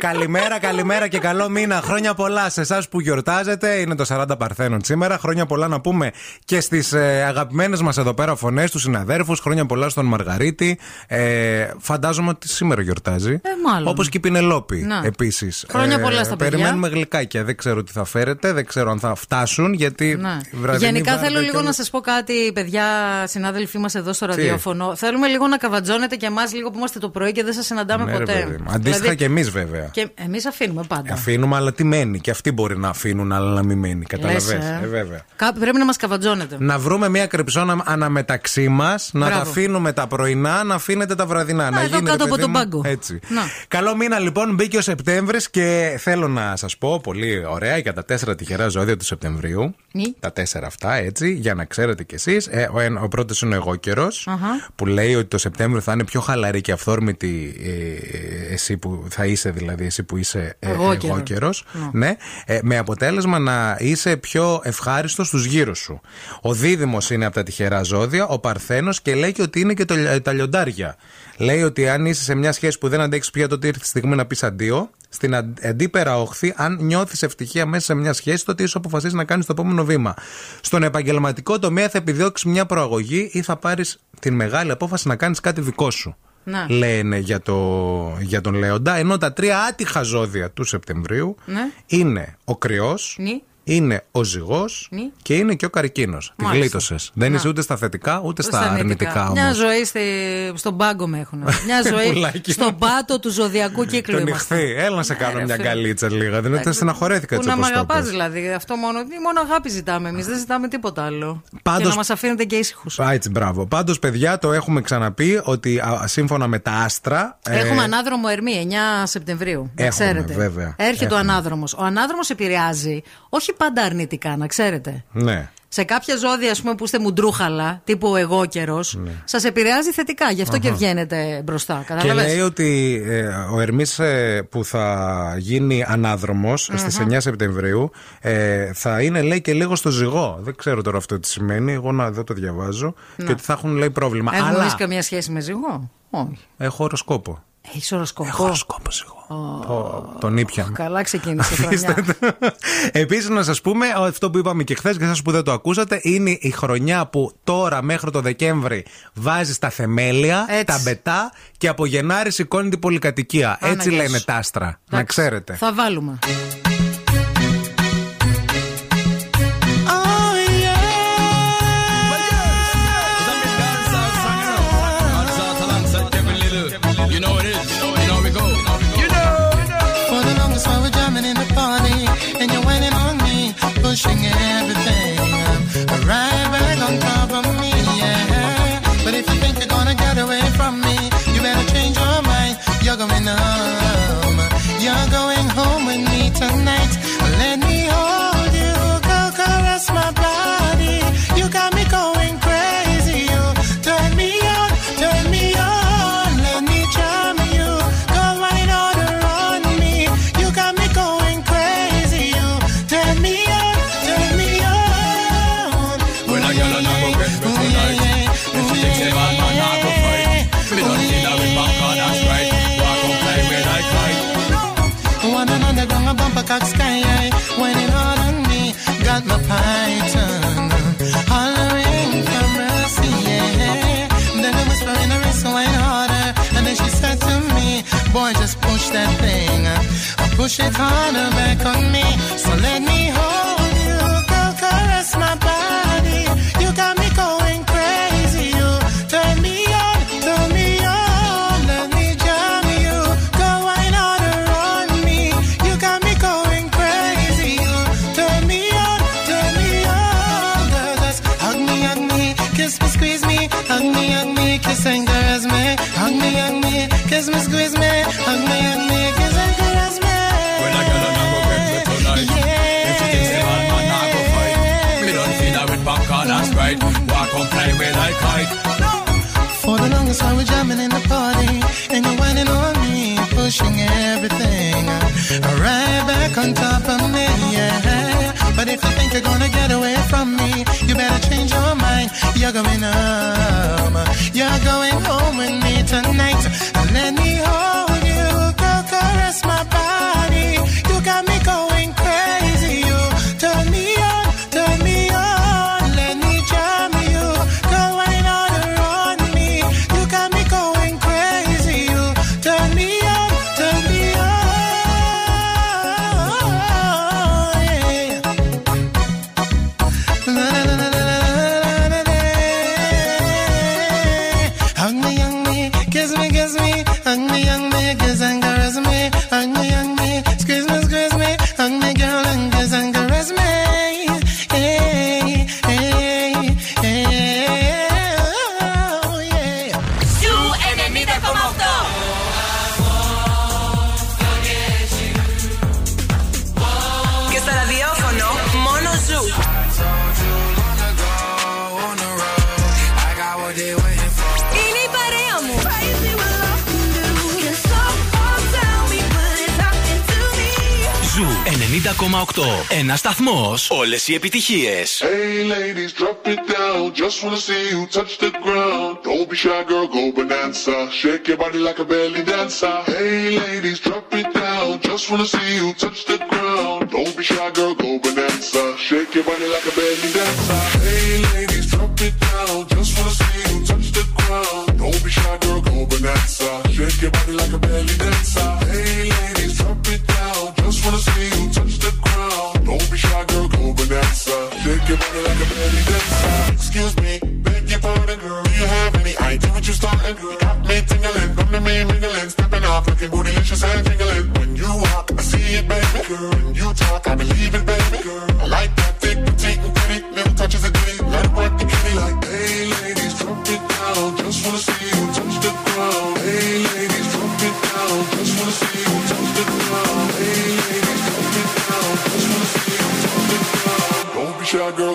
Καλημέρα, καλημέρα και καλό μήνα. Χρόνια πολλά σε εσάς που γιορτάζετε. Είναι το 40 Παρθένων σήμερα. Χρόνια πολλά να πούμε και στις αγαπημένες μας εδώ πέρα φωνές, στους συναδέρφους. Χρόνια πολλά στον Μαργαρίτη. Φαντάζομαι ότι σήμερα γιορτάζει. Μάλλον. Όπως και η Πινελόπη επίσης. Χρόνια πολλά στα παιδιά. Περιμένουμε γλυκάκια. Δεν ξέρω τι θα φέρετε, δεν ξέρω αν θα φτάσουν. Γιατί γενικά θέλω λίγο να σας πω κάτι, παιδιά, συνάδελφοί μας εδώ στο ραδιόφωνο. Θέλουμε λίγο να καβατζώνετε και εμάς λίγο που είμαστε το πρωί και δεν σας συναντάμε ποτέ. Αντίστοιχα και εμείς βέβαια. Και εμείς αφήνουμε πάντα. Αφήνουμε, αλλά τι μένει. Και αυτοί μπορεί να αφήνουν, αλλά να μην μένει. Καταλαβαίνεις. Βέβαια. Κάπου πρέπει να μας καβατζώνετε. Να βρούμε μια κρυψόνα αναμεταξύ μας, να τα αφήνουμε τα πρωινά, να αφήνετε τα βραδινά. Να εδώ κάτω από τον πάγκο. Έτσι. Να. Καλό μήνα λοιπόν, μπήκε ο Σεπτέμβρης και θέλω να σας πω πολύ ωραία για τα 4 τυχερά ζώδια του Σεπτεμβρίου. Τα 4 αυτά, έτσι, για να ξέρετε κι εσείς. Ο πρώτος είναι ο εγώκερος, που λέει ότι το Σεπτέμβριο θα είναι πιο χαλαρή και αυθόρμητη, εσύ που θα είσαι δηλαδή. Εσύ που είσαι εγώκερος, ναι, με αποτέλεσμα να είσαι πιο ευχάριστος στους γύρω σου. Ο δίδυμος είναι από τα τυχερά ζώδια, ο Παρθένος, και λέει και ότι είναι και τα λιοντάρια. Λέει ότι αν είσαι σε μια σχέση που δεν αντέξεις πια, τότε ήρθε τη στιγμή να πεις αντίο. Στην αντίπερα όχθη, αν νιώθεις ευτυχία μέσα σε μια σχέση, τότε ίσως αποφασίσεις να κάνεις το επόμενο βήμα. Στον επαγγελματικό τομέα θα επιδιώξεις μια προαγωγή ή θα πάρεις την μεγάλη απόφαση να κάνεις κάτι δικό σου. Να. Λένε για τον Λέοντα. Ενώ τα τρία άτυχα ζώδια του Σεπτεμβρίου είναι ο Κρυός, είναι ο Ζυγός και είναι και ο Καρκίνος. Τη γλίτωσες. Δεν είσαι ούτε στα θετικά ούτε στα αρνητικά. Μια ζωή στον πάγκο με έχουν. Μια ζωή στον πάτο του ζωδιακού κύκλου. Τον ηχθεί. Έλα να σε κάνω μια γκαλίτσα λίγα. Δεν είναι στεναχωρέθηκα έτσι. Που να με αγαπάς δηλαδή. Αυτό μόνο αγάπη ζητάμε εμείς. Δεν ζητάμε τίποτα άλλο. Και να μας αφήνετε και ήσυχους. Έτσι, μπράβο. Πάντως, παιδιά, το έχουμε ξαναπεί ότι σύμφωνα με τα άστρα. Έχουμε ανάδρομο Ερμή 9 Σεπτεμβρίου. Έρχεται ο ανάδρομος. Ο ανάδρομος επηρεάζει όχι πάντα αρνητικά, να ξέρετε. Ναι. Σε κάποια ζώδια, ας πούμε, που είστε μουντρούχαλα, τύπου ο εγώκερος, σας επηρεάζει θετικά. Γι' αυτό και βγαίνετε μπροστά. Καταλαβαίνεις. Και λέει ότι ο Ερμής που θα γίνει ανάδρομος στις 9 Σεπτεμβρίου θα είναι, λέει, και λίγο στο Ζυγό. Δεν ξέρω τώρα αυτό τι σημαίνει. Εγώ δεν το διαβάζω. Και ότι θα έχουν, λέει, πρόβλημα. Έχουν αλλά... καμία σχέση με Ζυγό. Όχι. Έχω οροσκόπο. Έχεις οροσκόπο. Έχω οροσκόπο εγώ. Τον ήπια. Καλά ξεκίνησε η χρονιά. Επίσης να σας πούμε αυτό που είπαμε και χθες και σας που δεν το ακούσατε. Είναι η χρονιά που τώρα μέχρι το Δεκέμβρη βάζεις τα θεμέλια, τα μπετά, και από Γενάρη σηκώνει την πολυκατοικία. Έτσι λένε τα άστρα. Να ξέρετε. Θα βάλουμε. girl and I go get with the night. If she takes a bad man, I go fight. We don't see that with popcorn and Sprite. Walk up like we like fight. One another gonna bump a cock sky. When it all on me, got my python. Hollering for mercy, yeah. Then I whisper in her wrist so I harder. And then she said to me, boy, just push that thing. Push it harder back on me. So let me hold. Caress my body, you got me going crazy. You turn me on, let me jam you. Go wine harder on me, you got me going crazy. You turn me on, girl, just hug me, kiss me, squeeze me, hug me, kiss and caress me, hug me, kiss me, squeeze me, hug me, kiss and caress me. When I get on, I'm going to tonight. Yeah. If you think say man, man, I go fight. Popcorn and Sprite, walk on play with I kite. For the longest time we're jamming in the party, and you're whining on me, pushing everything right back on top of me, yeah. But if you think you're gonna get away from me, you better change your mind. You're going home, you're going home with me tonight. And let me hold you, girl, caress my body. You got me going crazy, you turn me on, turn me on. Ένα σταθμός, όλες οι επιτυχίες. Hey ladies, drop it down. Just wanna see you touch the ground. Don't be shy, girl, go bonanza. Shake your body like a belly dancer. Hey ladies, drop it down. Just wanna see you touch the ground. Don't be shy, girl, go bonanza. Shake your body like a belly dancer. Hey ladies, drop it down. Just wanna see you touch the ground. Don't be shy, girl, go bonanza. Shake your body like a belly dancer. Hey ladies, drop it down. Just wanna see you touch the ground. Don't be shy, girl, go bonanza. Shake your body like a belly dancer. Excuse me, beg your pardon, girl. Do you have any idea what you're starting, girl? Got me tingling, come to me mingling. Stepping off, looking bootylicious and tingling. When you walk, I see it, baby, girl. When you talk, I believe it, baby, girl. I like that thick, petite, and pretty. Little touches of ditty, let it work the kitty. Like, hey, ladies, drop it down. Just wanna see you touch the ground. Hey, ladies, drop it down. Just wanna see you touch the ground. Hey, ladies, drop it down. Just wanna see you touch the ground. Don't be shy, girl,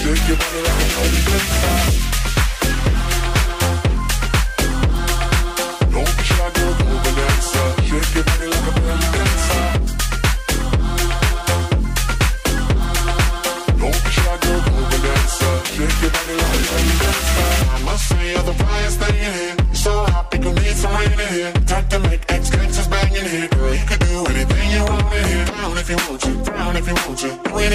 Shake your body like a belly dancer. Don't be shy, girl, go bonanza. Shake your body like a belly dancer. I must say, all the fire's staying here. So hot, think you need some rain in here. Time to make ex-gangsters banging here. Girl, you can do anything you want in here. Down if you want to, down if you want to. You ain't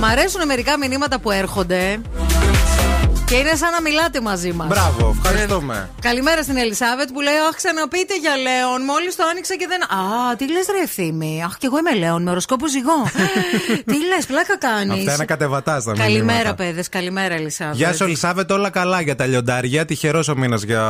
Μ' αρέσουν μερικά μηνύματα που έρχονται. Και είναι σαν να μιλάτε μαζί μας. Μπράβο, ευχαριστούμε. Καλημέρα στην Ελισάβετ που λέει: αχ, ξαναπείτε για Λέων. Μόλις το άνοιξα και δεν. Α, τι λες, ρε Ευθύμη. Αχ, και εγώ είμαι Λέων, με οροσκόπο ζυγό. Τι λες, πλάκα κάνεις. Αυτά είναι κατεβατά τα μηνύματα. Καλημέρα, παιδες. Καλημέρα, Ελισάβετ. Γεια σου, Ελισάβετ. Όλα καλά για τα λιοντάρια. Τυχερός ο μήνας για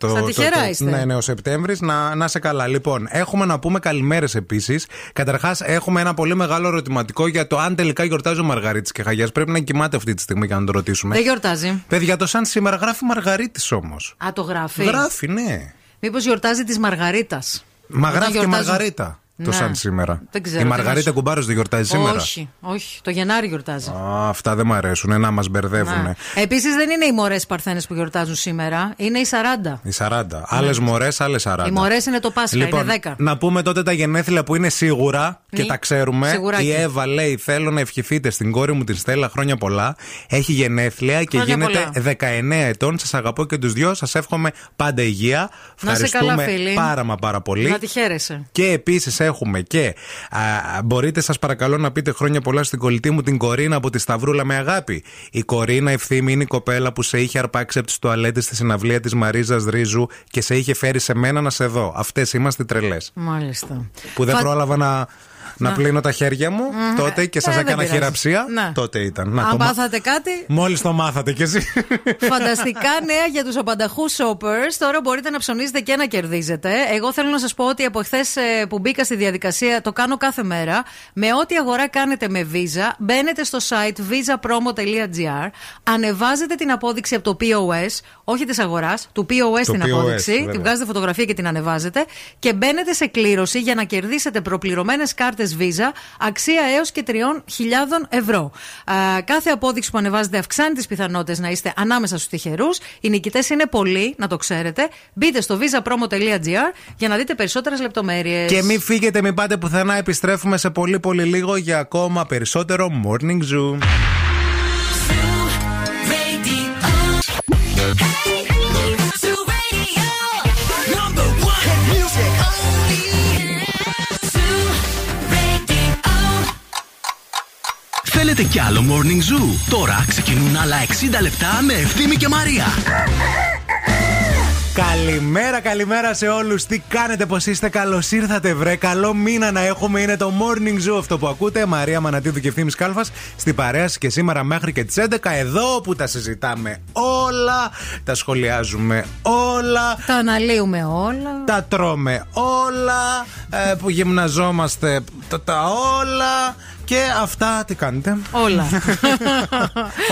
το. Θα τυχερά είστε. Ναι, ο Σεπτέμβρης. Να είσαι καλά. Λοιπόν, έχουμε να πούμε καλημέρες επίσης. Καταρχάς, έχουμε ένα πολύ μεγάλο ερωτηματικό για το αν τελικά γιορτάζει ο Μαργαρίτης και Χαγιάς. Πρέπει να κοιμάται αυτή τη στιγμή για να το ρωτήσουμε. Δεν γιορτάζει. Παιδιά, το σαν σήμερα γράφει Μαργαρίτης όμως. Α, το γράφει. Γράφει, ναι. Μήπως γιορτάζει της Μαργαρίτας. Μα γράφει και Μαργαρίτα. Το σαν σήμερα. Δεν ξέρω, η Μαργαρίτα Κουμπάρος δεν γιορτάζει σήμερα. Όχι, όχι. Το Γενάρη γιορτάζει. Α, αυτά δεν μ' αρέσουν. Να μας μπερδεύουν. Επίσης δεν είναι οι μωρές παρθένες που γιορτάζουν σήμερα. Είναι οι 40. Οι 40. Ναι. Άλλες μωρές, άλλες 40. Οι μωρές είναι το Πάσχα, λοιπόν, είναι 10. Να πούμε τότε τα γενέθλια που είναι σίγουρα και τα ξέρουμε. Σιγουράκι. Η Εύα λέει: θέλω να ευχηθείτε στην κόρη μου τη Στέλλα χρόνια πολλά. Έχει γενέθλια και γίνεται 19 ετών. Σας αγαπώ και τους δυο. Σας εύχομαι πάντα υγεία. Ευχαριστούμε πάρα μα πάρα πολύ. Να τη χαίρεσαι. Και επίσης έχουμε και μπορείτε σας παρακαλώ να πείτε χρόνια πολλά στην κολλητή μου την Κορίνα από τη Σταυρούλα με αγάπη. Η Κορίνα Ευθύμη είναι η κοπέλα που σε είχε αρπάξει από τις τουαλέτες στη συναυλία της Μαρίζας Ρίζου και σε είχε φέρει σε μένα να σε δω. Αυτές είμαστε τρελές. Μάλιστα. Που δεν πρόλαβα να πλύνω τα χέρια μου τότε και σας έκανα χειραψία. Τότε ήταν. Αν πάθατε κάτι. Μόλις το μάθατε κι εσείς. Φανταστικά νέα για τους απανταχού shoppers. Τώρα μπορείτε να ψωνίζετε και να κερδίζετε. Εγώ θέλω να σας πω ότι από χθες που μπήκα στη διαδικασία, το κάνω κάθε μέρα. Με ό,τι αγορά κάνετε με Visa, μπαίνετε στο site visapromo.gr, ανεβάζετε την απόδειξη από το POS, όχι της αγοράς, του POS την απόδειξη. Την βγάζετε φωτογραφία και την ανεβάζετε και μπαίνετε σε κλήρωση για να κερδίσετε προπληρωμένες κάρτες Visa, αξία έως και 3.000 ευρώ. Κάθε απόδειξη που ανεβάζετε αυξάνει τις πιθανότητες να είστε ανάμεσα στους τυχερούς. Οι νικητές είναι πολλοί, να το ξέρετε. Μπείτε στο visapromo.gr για να δείτε περισσότερες λεπτομέρειες. Και μην φύγετε, μην πάτε πουθενά. Επιστρέφουμε σε πολύ πολύ λίγο για ακόμα περισσότερο Morning Zoo. Θέλετε κι άλλο Morning Zoo? Τώρα ξεκινούν άλλα 60 λεπτά με Ευθύμη και Μαρία. Καλημέρα, καλημέρα σε όλους. Τι κάνετε, πως είστε, καλώς ήρθατε, βρε. Καλό μήνα να έχουμε, είναι το Morning Zoo αυτό που ακούτε. Μαρία Μανατίδου και Ευθύμης Κάλφας στην παρέα σας και σήμερα μέχρι και τις 11. Εδώ που τα συζητάμε όλα, τα σχολιάζουμε όλα, τα αναλύουμε όλα, τα τρώμε όλα, που γυμναζόμαστε τα όλα. Και αυτά τι κάνετε? Όλα.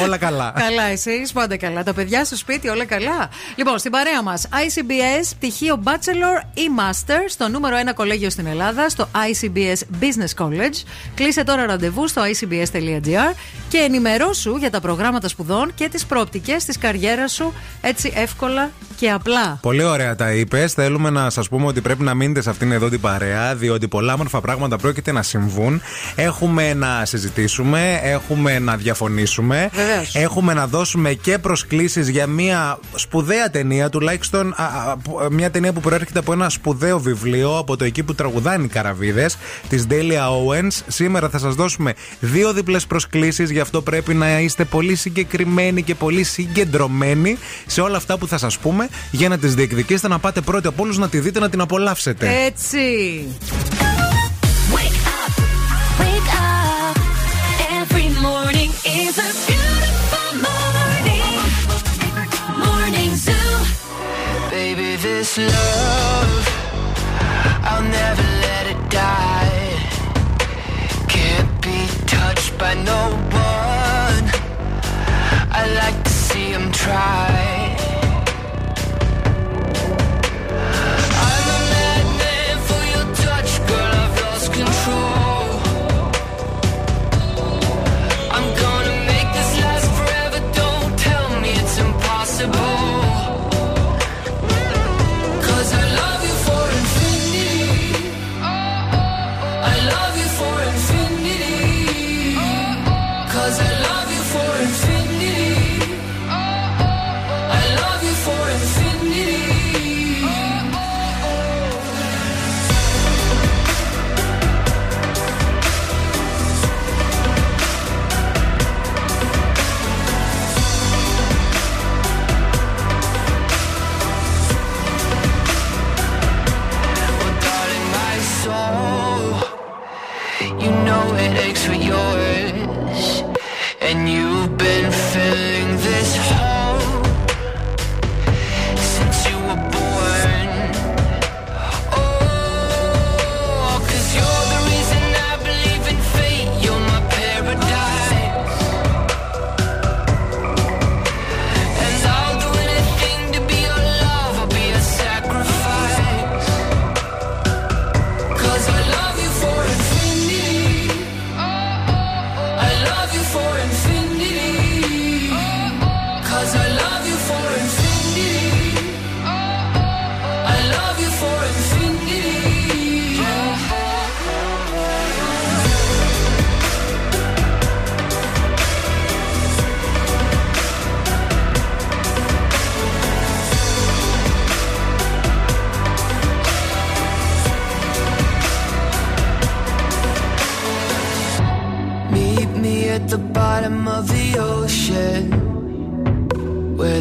Όλα καλά. Καλά, εσείς πάντα καλά. Τα παιδιά στο σπίτι, όλα καλά. Λοιπόν, στην παρέα μας, ICBS, πτυχίο Bachelor ή Master, στο νούμερο 1 κολέγιο στην Ελλάδα, στο ICBS Business College. Κλείσε τώρα ραντεβού στο icbs.gr και ενημερώσου για τα προγράμματα σπουδών και τις προοπτικές της καριέρας σου, έτσι εύκολα και απλά. Πολύ ωραία τα είπες. Θέλουμε να σας πούμε ότι πρέπει να μείνετε σε αυτήν εδώ την παρέα, διότι πολλά όμορφα πράγματα πρόκειται να συμβούν. Έχουμε να συζητήσουμε, έχουμε να διαφωνήσουμε. Βεβαίως. Έχουμε να δώσουμε και προσκλήσεις για μια σπουδαία ταινία, τουλάχιστον μια ταινία που προέρχεται από ένα σπουδαίο βιβλίο, από το Εκεί που τραγουδάνε οι καραβίδες, της Delia Owens. Σήμερα θα σας δώσουμε δύο διπλές προσκλήσεις, γι' αυτό πρέπει να είστε πολύ συγκεκριμένοι και πολύ συγκεντρωμένοι σε όλα αυτά που θα σας πούμε, για να τις διεκδικήσετε, να πάτε πρώτοι από όλους, να τη δείτε, να την απολαύσετε. Έτσι. It's a beautiful morning, morning zoo. Baby, this love, I'll never let it die. Can't be touched by no one. I like to see him try. I love you for infinity. breaks for yours, and you've been filling this hole since you were born. Oh, 'cause you're the reason I believe in fate. You're my paradise, and I'll do anything to be your love. I'll be a sacrifice, 'cause I love you for infinity. I love you for infinity, 'cause I love you for infinity. I love you for infinity. Meet me at the bottom of the ocean, where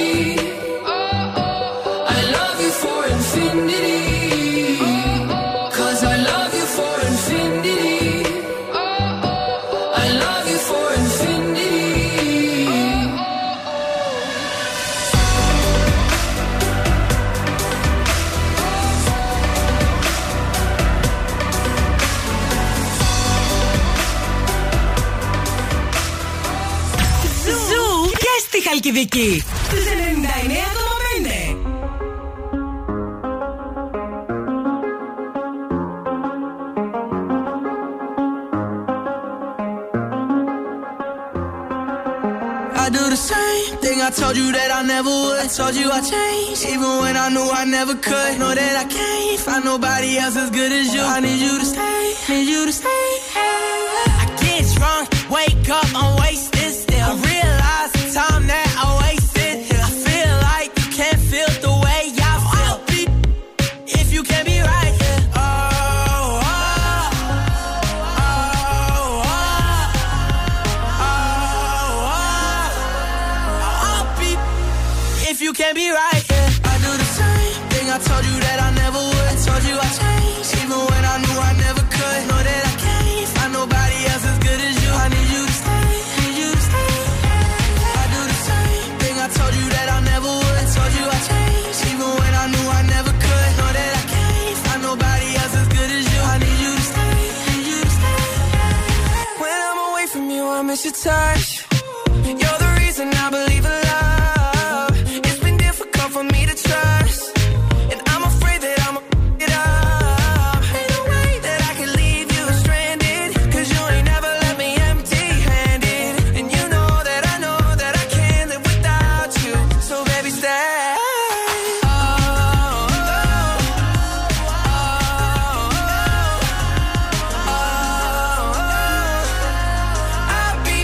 I love you for infinity, 'cause I love you for infinity. I love you for infinity. Ζου και στη Χαλκιδική. Στους 99,5. I do the same thing I told you that I never would. I told you I changed, even when I knew I never could. Know that I can't find nobody else as good as you. I need you to stay, need you to stay. I get drunk, wake up, I'm wasted still. I realize the time that I wasted. I feel like you can't feel the way I feel. I'll be if you can't be right here. Oh, oh, oh, oh, oh, oh. I'll be if you can't be right. Yeah. I do the same thing I told you that I never would. I told you I changed, even when I knew I never could. Know that I can't find nobody else as good as you. I need you to stay, need you to stay. I do the same thing I told you that I never would. I told you I changed, even when I knew I never could. Know that I can't find nobody else as good as you. I need you to stay, need you to stay. When I'm away from you, I miss your touch. You're the reason I believe in love. It's been difficult for me to trust, and I'm afraid that I'ma f- it up. Ain't no way that I can leave you stranded, 'cause you ain't never left me empty-handed. And you know that I can't live without you, so baby stay. Oh, oh, I'll be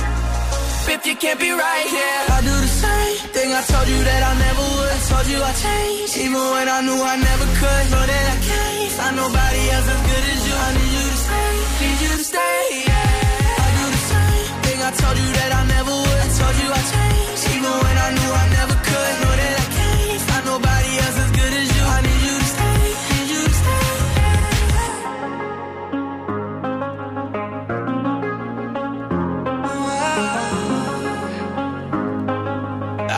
if you can't be right here. I do the same thing I told you that I never would. I told you I changed, even when I knew I never could. Know that I can't find nobody else as good as you. I need you to stay, need you to stay. Yeah. I do the same thing I told you that I never would. I told you I changed, even when I knew I never could. Know that I can't find nobody else as good as you. I need you to stay, need you to stay.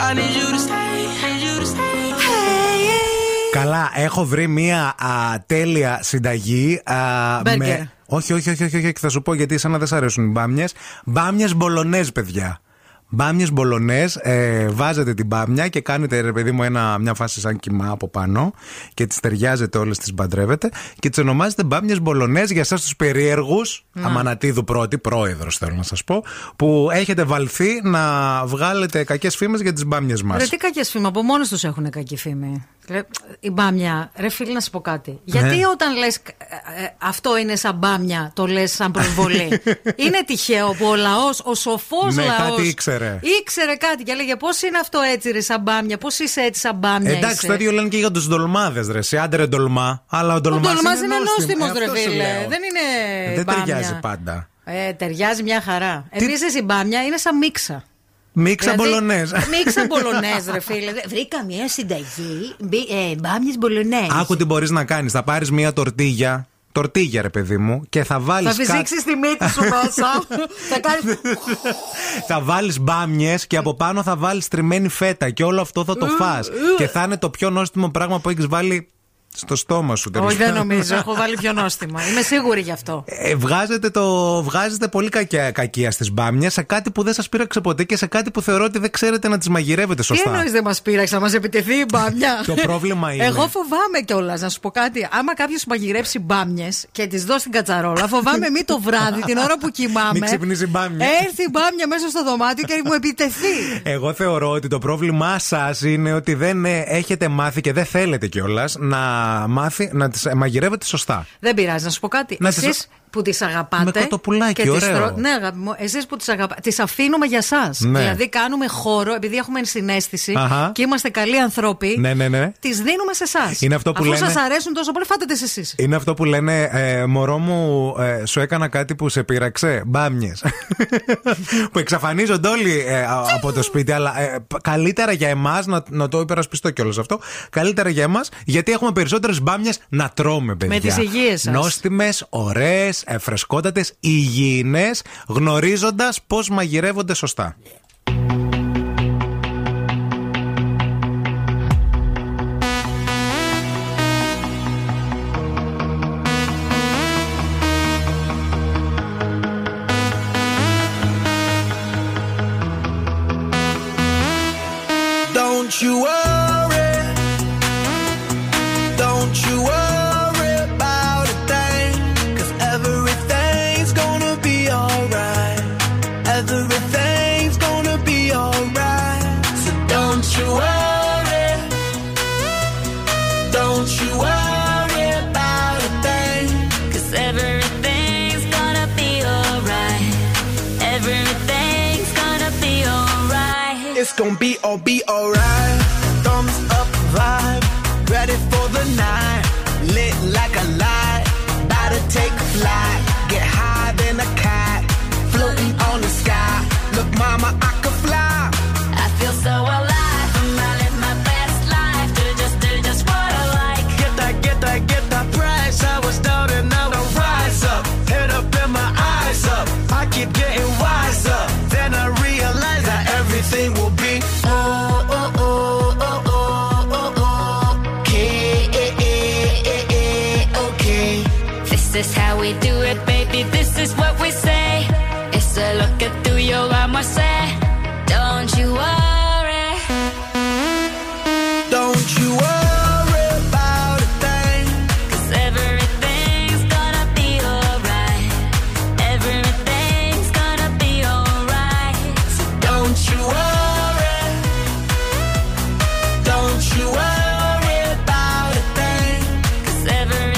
I need you to stay, need you to stay. Καλά, έχω βρει μία τέλεια συνταγή. Μπέργκερ. Όχι, θα σου πω γιατί σαν να δεν σ' αρέσουν οι μπάμιες. Μπάμιες μπολονές, παιδιά. Μπάμιες μπολονές, βάζετε την μπάμια και κάνετε, ρε παιδί μου, μια φάση σαν κοιμά από πάνω και τις ταιριάζετε όλες, τις μπαντρεύετε και τις ονομάζετε μπάμιες μπολονές για εσάς τους περίεργους. Αμανατίδου πρώτη, πρόεδρος θέλω να σας πω, που έχετε βαλθεί να βγάλετε κακές φήμες για τις μπάμιες μας. Ρε τι κακές φήμες, από μόνος τους έχουν κακή φήμη. Η μπάμια, ρε φίλε, να σου πω κάτι. Γιατί όταν λες αυτό είναι σαν μπάμια, το λες σαν προσβολή. Είναι τυχαίο που ο λαός, ο σοφός λαός ρε. Ήξερε κάτι και έλεγε πώς είναι αυτό έτσι, ρε σαμπάμια. Πώς είσαι έτσι, σαμπάμια. Εντάξει, το ίδιο λένε και για τους ντολμάδες, ρε. Σε άντρε ντολμά, αλλά ο ντολμάς είναι νόστιμος, ρε φίλε. Δεν είναι. Δεν ταιριάζει πάντα. Ταιριάζει μια χαρά. Επίσης η μπάμια είναι σαν μίξα. Μίξα μπολονές. Μίξα μπολονές, ρε φίλε. Βρήκα μια συνταγή μπάμιες μπολονές. Άκου τι μπορείς να κάνεις. Θα πάρεις μια τορτίγια. Τορτίγια, ρε παιδί μου, και θα βάλεις. Θα φυσήξεις τη μύτη σου μέσα. Θα κάνεις. Θα βάλεις μπάμιες και από πάνω θα βάλεις τριμμένη φέτα. Και όλο αυτό θα το φας. Και θα είναι το πιο νόστιμο πράγμα που έχεις βάλει στο στόμα σου. Όχι, δεν νομίζω. Έχω βάλει πιο νόστιμα. Είμαι σίγουρη γι' αυτό. Βγάζετε πολύ κακία στις μπάμιες σε κάτι που δεν σας πείραξε ποτέ και σε κάτι που θεωρώ ότι δεν ξέρετε να τις μαγειρεύετε σωστά. Τι εννοείς δεν μας πείραξε, να μας επιτεθεί η μπάμια. Το πρόβλημα είναι. Εγώ φοβάμαι κιόλας, να σου πω κάτι. Άμα κάποιος μαγειρέψει μπάμιες και τις δώσει την κατσαρόλα, φοβάμαι μη το βράδυ, την ώρα που κοιμάμαι. Μην ξυπνήσει μπάμια. Έρθει η μπάμια μέσα στο δωμάτιο και μου επιτεθεί. Εγώ θεωρώ ότι το πρόβλημά σας είναι ότι δεν έχετε μάθει και δεν θέλετε κιόλας να. Μάθει να τις μαγειρεύετε σωστά. Δεν πειράζει, να σου πω κάτι. Εσείς που τις αγαπάτε. Με κοτοπουλάκι, ωραίο. Ναι, αγάπη μου, εσείς που τις αγαπάτε. Τις αφήνουμε για σας. Ναι. Δηλαδή, κάνουμε χώρο, επειδή έχουμε ενσυναίσθηση και είμαστε καλοί άνθρωποι. Ναι, ναι, ναι. Τις δίνουμε σε εσάς. Είναι αυτό που λένε. Αφού σας αρέσουν τόσο πολύ, φάτε τις εσείς. Είναι αυτό που λένε, μωρό μου, σου έκανα κάτι που σε πείραξε. Μπάμιες. Που εξαφανίζονται όλοι από το σπίτι. Αλλά καλύτερα για εμάς, να το υπερασπιστώ κιόλας αυτό. Καλύτερα για εμάς, γιατί έχουμε περισσότερες μπάμιες να τρώμε, παιδιά. Με τις υγείες σας. Νόστιμες, ωραίες. Φρεσκότατες, υγιεινές, γνωρίζοντας πώς μαγειρεύονται σωστά. Don't you worry, don't you worry. It's gonna be alright. Thumbs up vibe, ready for the night. Lit like a light, about to take flight. Get higher than a cat, floating on the sky. Look, mama, I could fly. I feel so alive. I live my best life. Do just what I like. Get that price. I was down and now I rise up. Head up and my eyes up. I keep getting wiser. Then I realize that everything will. This is how we do it, baby, this is what we say. It's a look at through your alma say. Don't you worry. Don't you worry about a thing. 'Cause everything's gonna be alright. Everything's gonna be alright. So don't you worry. Don't you worry.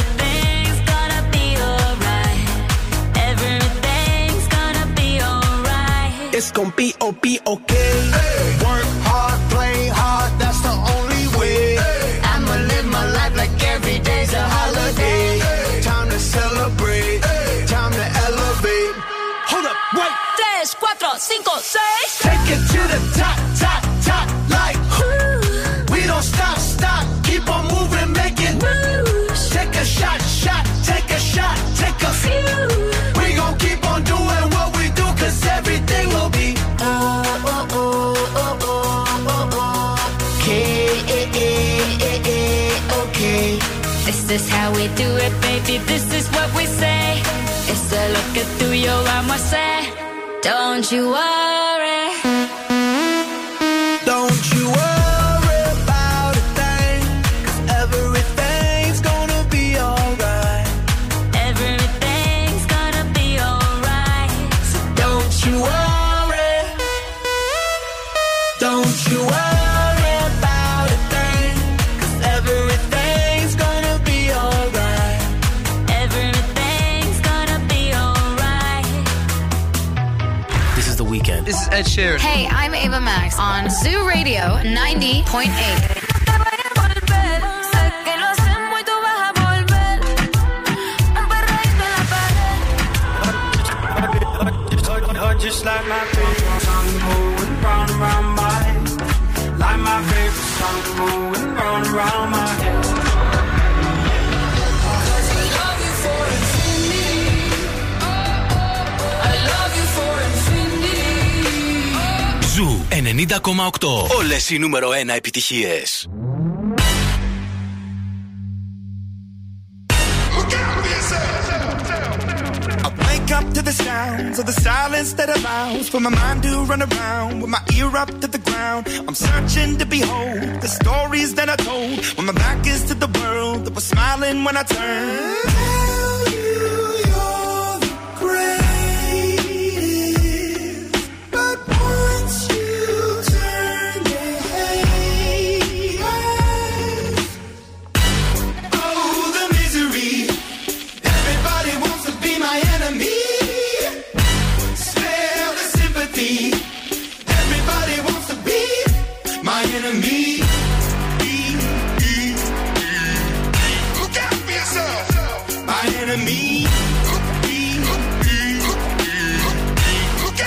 It's gonna be okay. Hey. Work hard, play hard, that's the only way. Hey. I'ma live my life like every day's a holiday. Hey. Time to celebrate, hey. Time to elevate. Hold up, wait. 3, 4, 5, 6. Take it to the top, top, top, like. Ooh. We don't stop, stop, keep on moving, making moves. Take a shot, shot, take a shot, take a few. We gon' keep on doing what we do, 'cause everything will be. This is how we do it, baby, this is what we say. It's a look at through your alma say. Don't you worry. Don't you worry about a thing. 'Cause everything's gonna be alright. Everything's gonna be alright. So don't you worry. Don't you worry. Ed Sheeran. Hey, I'm Ava Max on Zoo Radio 90.8. Just like my favorite song, moving round and round my head. Like my favorite song, moving round and round my head. 'Cause I love you for infinity. Oh, oh, oh. I love you for infinity. Zoo 90,8. Όλες οι νούμερο 1 επιτυχίες. To the sounds of the silence that allows for my mind to run around with my ear up to the ground. I'm searching to behold the stories that I told when my back is to the world that was smiling when I turned. Tell you you're the greatest, but once you turn they hate us. Oh, the misery. Everybody wants to be my enemy. Me, look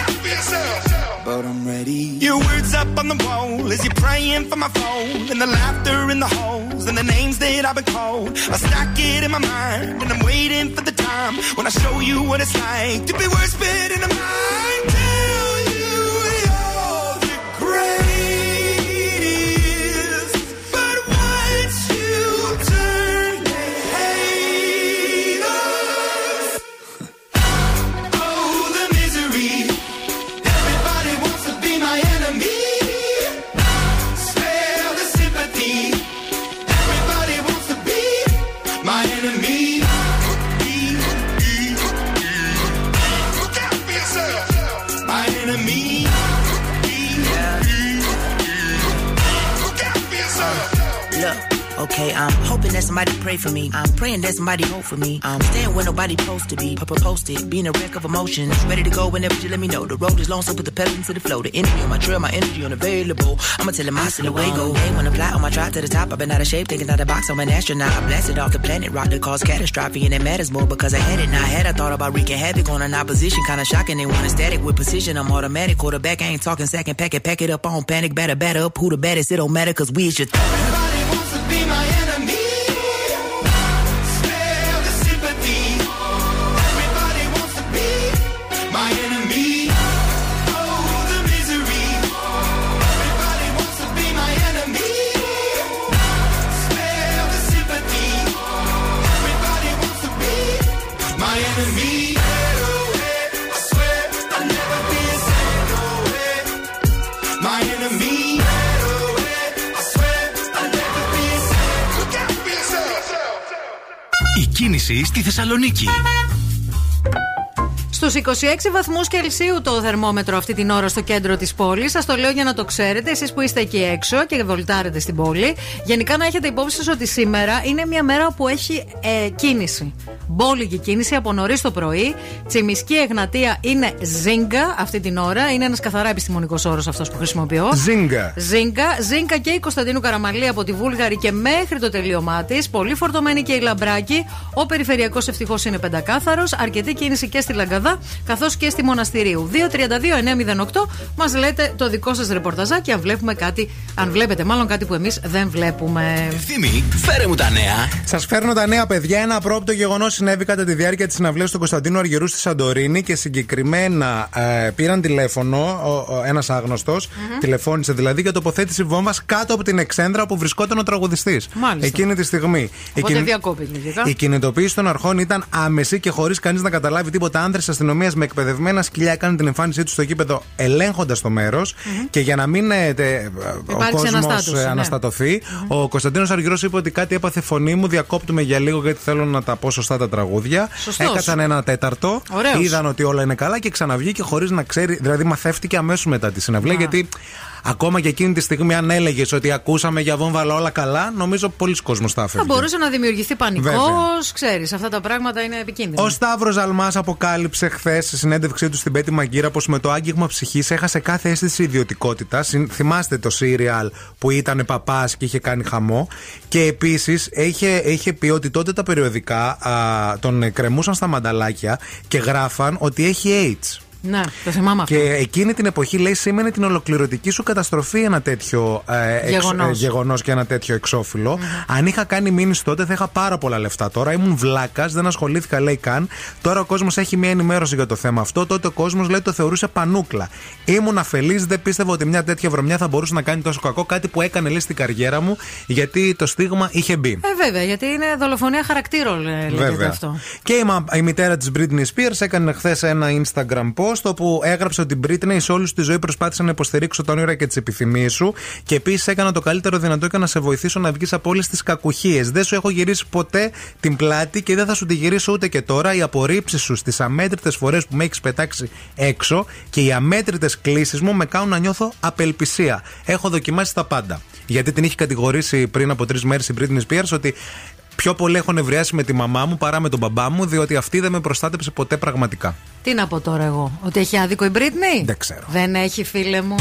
out for yourself. But I'm ready. Your words up on the wall as you're praying for my phone. And the laughter in the halls and the names that I've been called. I stack it in my mind and I'm waiting for the time when I show you what it's like to be worse fit in the mind. Tell you you're the greatest, but once you turn okay, I'm hoping that somebody pray for me. I'm praying that somebody hope for me. I'm staying where nobody supposed to be. Proposed it, being a wreck of emotions. Ready to go whenever you let me know. The road is long, so put the pedal into the flow. The energy on my trail, my energy unavailable. I'ma tell him I still away go. Hey, when I fly on my drive to the top, I've been out of shape, thinking out the box, I'm an astronaut. I blasted off the planet, rock that caused catastrophe, and it matters more because I had it. Now I had, I thought about wreaking havoc on an opposition. Kinda shocking, they want a static with precision. I'm automatic, quarterback, I ain't talking second packet. Pack it up, I don't panic, batter up. Who the baddest, it don't matter, cause we is your be my enemy. Spare the sympathy. Everybody wants to be my enemy. Oh, the misery. Everybody wants to be my enemy. Spare the sympathy. Everybody wants to be my enemy. I swear I'll never be a saint. My enemy. Κίνηση στη Θεσσαλονίκη. Στους 26 βαθμούς Κελσίου το θερμόμετρο αυτή την ώρα στο κέντρο της πόλης. Σας το λέω για να το ξέρετε εσείς που είστε εκεί έξω και βολτάρετε στην πόλη. Γενικά να έχετε υπόψη σας ότι σήμερα είναι μια μέρα που έχει κίνηση. Μπόλικη κίνηση από νωρίς το πρωί. Τσιμισκή, Εγνατία είναι ζίγκα αυτή την ώρα. Είναι ένας καθαρά επιστημονικός όρος αυτός που χρησιμοποιώ. Ζίγκα. Ζίγκα και η Κωνσταντίνου Καραμαλή από τη Βούλγαρη και μέχρι το τελείωμά της. Πολύ φορτωμένη και η Λαμπράκη. Ο περιφερειακός ευτυχώς είναι πεντακάθαρος. Αρκετή κίνηση και στη Λαγκαδά καθώς και στη Μοναστηρίου. 232-908 μας λέτε το δικό σας ρεπορταζάκι. Αν βλέπουμε κάτι, αν βλέπετε μάλλον κάτι που εμείς δεν βλέπουμε. Ευθύμη, φέρε μου τα νέα. Σας φέρνω τα νέα, παιδιά. Ένα απρόοπτο γεγονός συνέβη κατά τη διάρκεια της συναυλίας του Κωνσταντίνου Αργυρού στη Σαντορίνη και συγκεκριμένα πήραν τηλέφωνο, ένας άγνωστος, τηλεφώνησε δηλαδή για τοποθέτηση βόμβας κάτω από την εξένδρα που βρισκόταν ο τραγουδιστής. Μάλιστα. Εκείνη τη στιγμή. Η κινητοποίηση των αρχών ήταν άμεση και χωρίς κανείς να καταλάβει τίποτα. Άνδρες αστυνομίας με εκπαιδευμένα σκυλιά έκαναν την εμφάνισή τους στο γήπεδο ελέγχοντας το μέρος και για να μην ο κόσμος αναστατωθεί, ο Κωνσταντίνος Αργυρός είπε ότι κάτι έπαθε φωνή μου, διακόπτουμε για λίγο γιατί θέλω να τα πω σωστά τα τραγούδια. Σωστός. Έκαταν ένα τέταρτο. Ωραίος. Είδαν ότι όλα είναι καλά και ξαναβγήκε χωρίς να ξέρει. Δηλαδή μαθεύτηκε αμέσως μετά τη συναυλία γιατί ακόμα και εκείνη τη στιγμή, αν έλεγε ότι ακούσαμε για βόμβαλα όλα καλά, νομίζω πολλοί κόσμος θα έφευγε. Θα μπορούσε να δημιουργηθεί πανικός, ξέρεις. Αυτά τα πράγματα είναι επικίνδυνα. Ο Σταύρος Αλμάς αποκάλυψε χθες στη συνέντευξή του στην Πέτη Μαγκύρα πως με το άγγιγμα ψυχής έχασε κάθε αίσθηση ιδιωτικότητας. Θυμάστε το σύριαλ που ήταν παπάς και είχε κάνει χαμό. Και επίσης είχε πει ότι τότε τα περιοδικά τον κρεμούσαν στα μανταλάκια και γράφαν ότι έχει AIDS. Ναι, το θυμάμαι αυτό. Και εκείνη την εποχή, λέει, σήμαινε την ολοκληρωτική σου καταστροφή ένα τέτοιο γεγονός και ένα τέτοιο εξώφυλλο. Mm-hmm. Αν είχα κάνει μήνυση τότε, θα είχα πάρα πολλά λεφτά. Τώρα ήμουν βλάκας, δεν ασχολήθηκα, λέει, καν. Τώρα ο κόσμος έχει μια ενημέρωση για το θέμα αυτό. Τότε ο κόσμος, λέει, το θεωρούσε πανούκλα. Ήμουν αφελής, δεν πίστευα ότι μια τέτοια βρωμιά θα μπορούσε να κάνει τόσο κακό. Κάτι που έκανε, λέει, στην καριέρα μου, γιατί το στίγμα είχε μπει. Βέβαια, γιατί είναι δολοφονία χαρακτήρων, λέγεται αυτό. Και η μητέρα της Britney Spears έκανε χθες ένα Instagram post, όπου έγραψε ότι η Britney σε όλη σου τη ζωή προσπάθησε να υποστηρίξω τα όνειρα και τις επιθυμίες σου και επίσης έκανα το καλύτερο δυνατό για να σε βοηθήσω να βγεις από όλες τις κακουχίες. Δεν σου έχω γυρίσει ποτέ την πλάτη και δεν θα σου τη γυρίσω ούτε και τώρα. Οι απορρίψεις σου στις αμέτρητες φορές που με έχεις πετάξει έξω και οι αμέτρητες κλήσεις μου με κάνουν να νιώθω απελπισία. Έχω δοκιμάσει τα πάντα. Γιατί την είχε κατηγορήσει πριν από 3 μέρες η Britney Spears ότι πιο πολύ έχω νευριάσει με τη μαμά μου παρά με τον μπαμπά μου, διότι αυτή δεν με προστάτεψε ποτέ πραγματικά. Τι να πω τώρα εγώ, ότι έχει άδικο η Britney? Δεν ξέρω. Δεν έχει, φίλε μου.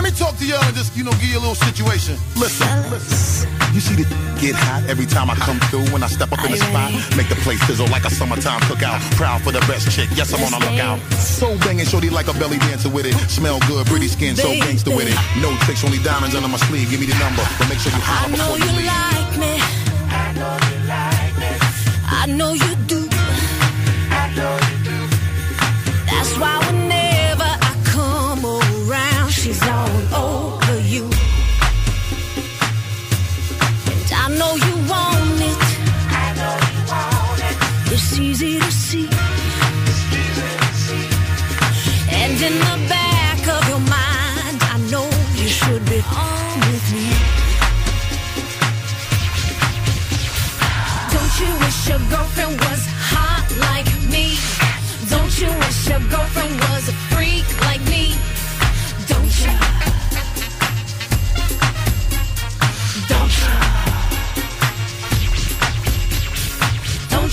Let me talk to y'all and just, give you a little situation. Listen. You see the get hot every time I come through. When I step up in the spot, make the place sizzle like a summertime cookout. Proud for the best chick, yes, I'm on a lookout. So banging, shorty like a belly dancer with it. Smell good, pretty skin, so gangster with it. No tricks, only diamonds under my sleeve. Give me the number, but make sure you holler before you leave. I know you like me. I know you do. I know you do. That's why whenever I come around, she's all over you, and I know you want it. I know you want it. It's easy to see, and in the back of your mind, I know you should be on with me. Don't you wish your girlfriend was hot like me? Don't you wish your girlfriend was a freak like me? Don't you? Don't you? Don't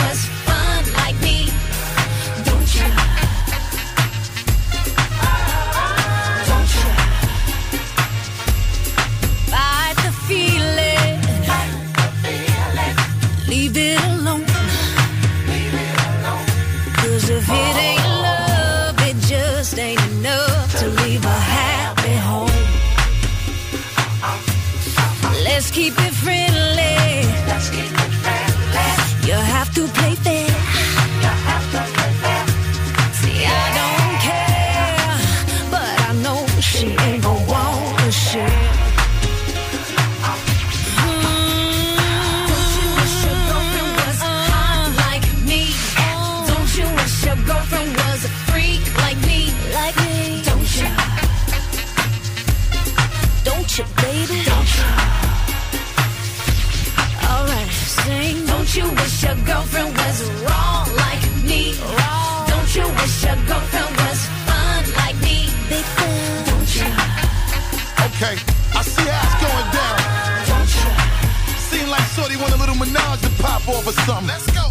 was fun like me? Don't you? Don't you? Fight the feeling. Fight the feeling. Leave it alone. If it ain't love, it just ain't enough to leave a happy home. Let's keep it friendly. You have to play fair. See, I don't care, but I know she ain't gon' want to share. Your baby. Don't you? Alright, sing. Don't you wish your girlfriend was wrong like me? Wrong. Don't you wish your girlfriend was fun like me? Big fan. Don't you? Okay, I see how it's going down. Don't you? Seem like shorty want a little menage to pop off or something. Let's go.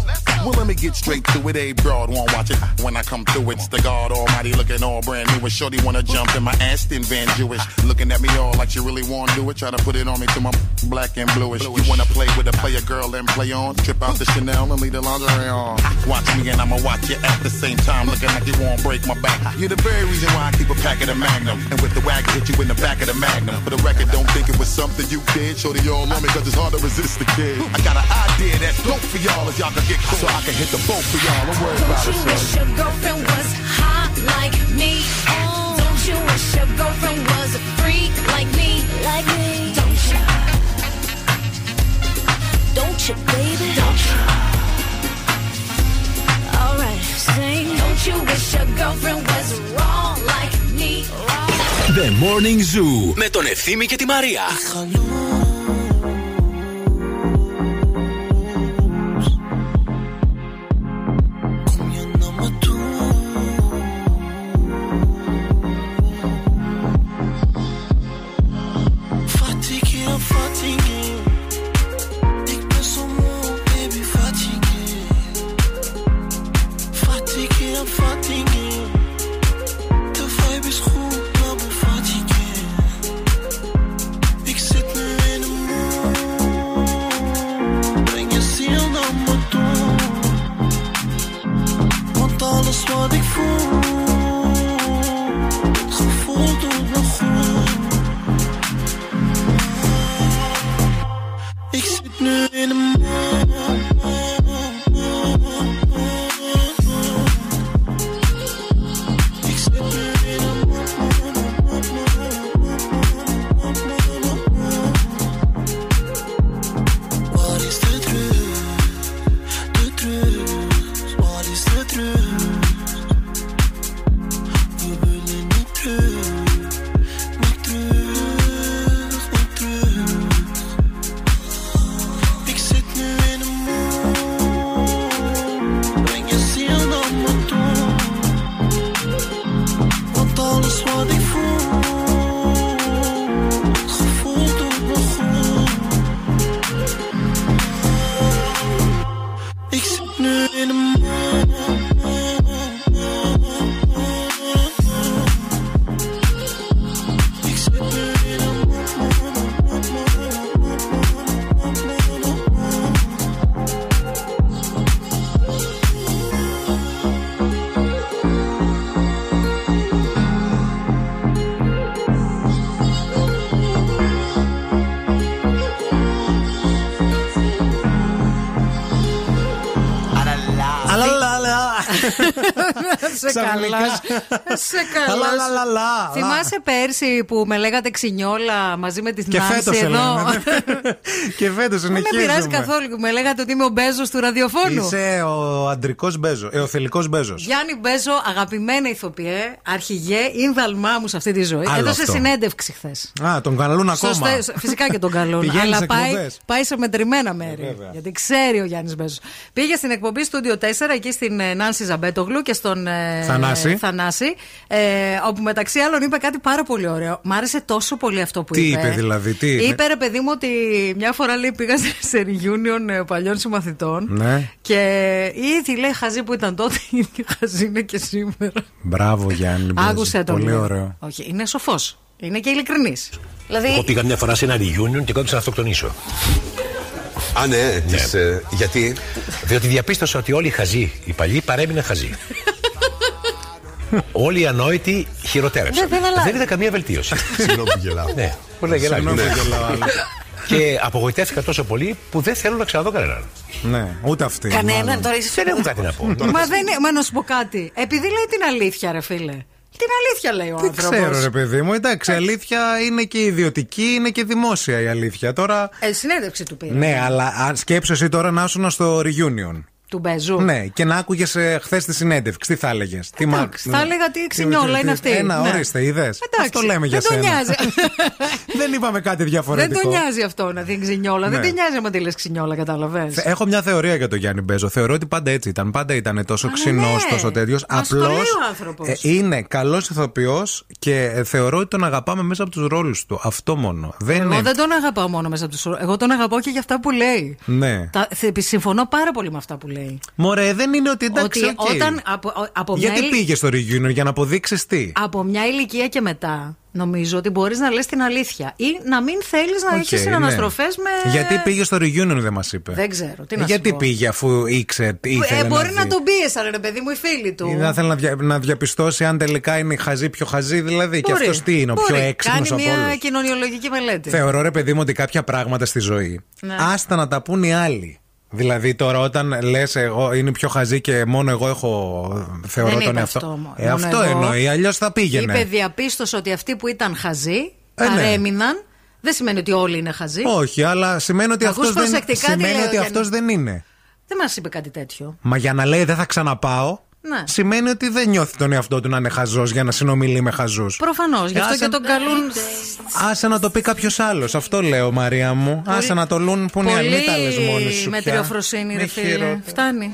Well, let me get straight to it. A broad won't watch it. When I come through, it's the God Almighty looking all brand new. And shorty wanna jump in my Aston Van Jewish. Looking at me all like she really wanna do it. Try to put it on me till my black and bluish. You wanna play with a player girl and play on. Trip out the Chanel and leave the lingerie on. Watch me and I'ma watch you at the same time. Looking like you won't break my back. You're the very reason why I keep a pack of the Magnum. And with the whack, hit you in the back of the Magnum. For the record, don't think it was something you did. Shorty all on me cause it's hard to resist the kid. I got an idea that's dope for y'all as y'all can get cool. So I can hit the boat for y'all, don't worry about it. Don't you wish your girlfriend was hot like me? Oh. Don't you wish your girlfriend was a freak like me? Like me. Don't you? Don't you, baby? Don't you? Alright, sing. Don't you wish your girlfriend was wrong like me? The Morning Zoo με τον Ευθύμη και τη Μαρία. Σε καλά. Θυμάσαι πέρσι που με λέγατε ξινιόλα μαζί με τη Νάνση εδώ? Και φέτος συνεχίζουμε. Δεν με πειράζει καθόλου. Με λέγατε ότι είμαι ο Μπέζος του ραδιοφώνου. Είσαι ο αντρικός Μπέζος, ο θελικός Μπέζος. Γιάννη Μπέζο, αγαπημένη ηθοποιέ, αρχηγέ, ίνδαλμά μου σε αυτή τη ζωή. Έδωσε συνέντευξη χθες. Α, τον καλούν ακόμα. Φυσικά και τον καλούν. Αλλά πάει σε μετρημένα μέρη. Γιατί ξέρει ο Γιάννης Μπέζος. Πήγε στην εκπομπή Studio 4 εκεί στην Νάνση Ζαμπέτογλου και στον Θανάση. Όπου μεταξύ άλλων είπε κάτι πάρα πολύ ωραίο. Μ' άρεσε τόσο πολύ αυτό που είπε. Τι είπε δηλαδή? Είπε, ρε παιδί μου, ότι μια φορά λέει πήγα σε reunion παλιών συμμαθητών. Ναι. Και ήδη λέει χαζή που ήταν τότε, και χαζή είναι και σήμερα. Μπράβο Γιάννη. Άκουσε το. Πολύ ωραίο. Όχι, είναι σοφός. Είναι και ειλικρινής. Δηλαδή... Εγώ πήγα μια φορά σε ένα reunion και κόντυψα να αυτοκτονήσω. Α, ναι. Τις, γιατί? Διότι διαπίστωσα ότι όλοι οι χαζοί, οι παλιοί, παρέμειναν χαζοί. Όλοι οι ανόητοι χειροτέρεψαν. Δεν είδα καμία βελτίωση. Συγγνώμη που γελάω. Ναι, και απογοητεύτηκα τόσο πολύ που δεν θέλω να ξαναδώ κανέναν. Ναι, ούτε αυτή. Κανέναν τώρα, εσύ δεν έχω κάτι να πω. Μα να σου πω κάτι. Επειδή λέει την αλήθεια, ρε φίλε. Την αλήθεια λέει ο άνθρωπος. Δεν ξέρω, ρε παιδί μου. Εντάξει, η αλήθεια είναι και ιδιωτική, είναι και δημόσια η αλήθεια. Τώρα. Συνέντευξη του πήρε. Ναι, αλλά σκέψου εσύ τώρα να ήσουν στο reunion. Του Μπέζου. Ναι, και να άκουγες χθες τη συνέντευξη. Τι θα έλεγες? Θα έλεγα τι ξινιόλα είναι αυτή. Ένα, ορίστε, είδες. Αυτό λέμε για σένα. Δεν είπαμε κάτι διαφορετικό. Δεν τον νοιάζει αυτό να δει ξινιόλα. Δεν τον νοιάζει να τη λες ξινιόλα, κατάλαβες. Έχω μια θεωρία για τον Γιάννη Μπέζο. Θεωρώ ότι πάντα έτσι ήταν. Πάντα ήταν τόσο ξινός, τόσο τέτοιος. Απλώς είναι καλός ηθοποιός και θεωρώ ότι τον αγαπάμε μέσα από τους ρόλους του. Αυτό μόνο. Εγώ δεν τον αγαπάω μόνο μέσα από τους ρόλους. Εγώ τον αγαπάω και για αυτά που λέει. Συμφωνώ πάρα πολύ με αυτά που λέει. Μωρέ, δεν είναι ότι εντάξει. Ότι okay. Όταν από γιατί πήγες στο reunion για να αποδείξεις τι? Από μια ηλικία και μετά, νομίζω ότι μπορείς να λες την αλήθεια ή να μην θέλεις να έχεις συναναστροφές με. Γιατί πήγε στο reunion, δεν μας είπε. Δεν ξέρω. Τι να γιατί πω. Πήγε αφού ήξερε. Μπορεί να τον πίεσαν, ρε παιδί μου, οι φίλοι του. Ή να θέλει να διαπιστώσει αν τελικά είναι χαζή, πιο χαζή δηλαδή. Μπορεί. Και αυτός τι είναι, ο πιο έξυπνος από όλους. Κάνει μια κοινωνιολογική μελέτη. Θεωρώ, ρε παιδί μου, ότι κάποια πράγματα στη ζωή άστα να τα πούν οι άλλοι. Δηλαδή τώρα όταν λες εγώ είναι πιο χαζή και μόνο εγώ έχω θεωρώ τον εαυτό. Αυτό εννοεί, αλλιώς θα πήγαινε. Είπε διαπίστωσε ότι αυτοί που ήταν χαζοί παρέμειναν. Δεν σημαίνει ότι όλοι είναι χαζοί. Όχι, αλλά σημαίνει ότι αυτός δεν είναι. Δεν μας είπε κάτι τέτοιο. Μα για να λέει δεν θα ξαναπάω. Ναι. Σημαίνει ότι δεν νιώθει τον εαυτό του να είναι χαζός για να συνομιλεί με χαζούς. Προφανώς. Γι' αυτό και τον καλούν. Άσε να το πει κάποιος άλλος. Αυτό λέω, Μαρία μου. Πολύ... Άσε να το λούν που είναι οι αλήταλες μόνοι σου. Με μετριοφροσύνη, ρε φίλε. Φτάνει.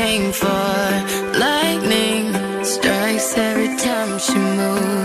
Came for lightning strikes every time she moves.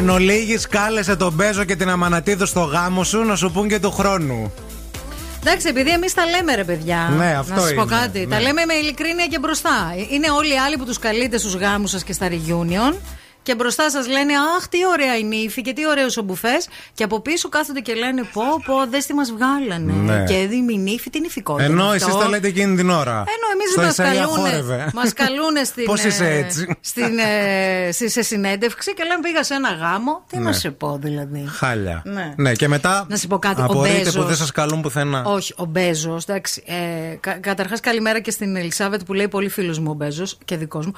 Εν ολίγης, κάλεσε τον Μπέζο και την Αμανατίδου στο γάμο σου να σου πουν και του χρόνου. Εντάξει, επειδή εμείς τα λέμε, ρε παιδιά. Ναι, αυτό να σας πω κάτι. Ναι. Τα λέμε με ειλικρίνεια και μπροστά. Είναι όλοι οι άλλοι που τους καλείτε στους γάμους σας και στα reunion. Και μπροστά σας λένε αχ, τι ωραία η νύφη και τι ωραίος ο μπουφές. Και από πίσω κάθονται και λένε πω, δες τι μας βγάλανε. Ναι. Και έδινε η νύφη την νυφικότητα. Ενώ εσείς τα λέτε εκείνη την ώρα. Ενώ εμείς μας καλούνε στην. Πώς είσαι έτσι. Σε συνέντευξη και λέμε πήγα σε ένα γάμο. Τι να σε πω δηλαδή. Χάλια. Ναι, και μετά. Να σε πω κάτι. Απορείτε που δεν σας καλούν πουθενά. Όχι, ο Μπέζος. Καταρχάς, καλημέρα και στην Ελισάβετ που λέει πολύ φίλος μου ο Μπέζος και δικός μου.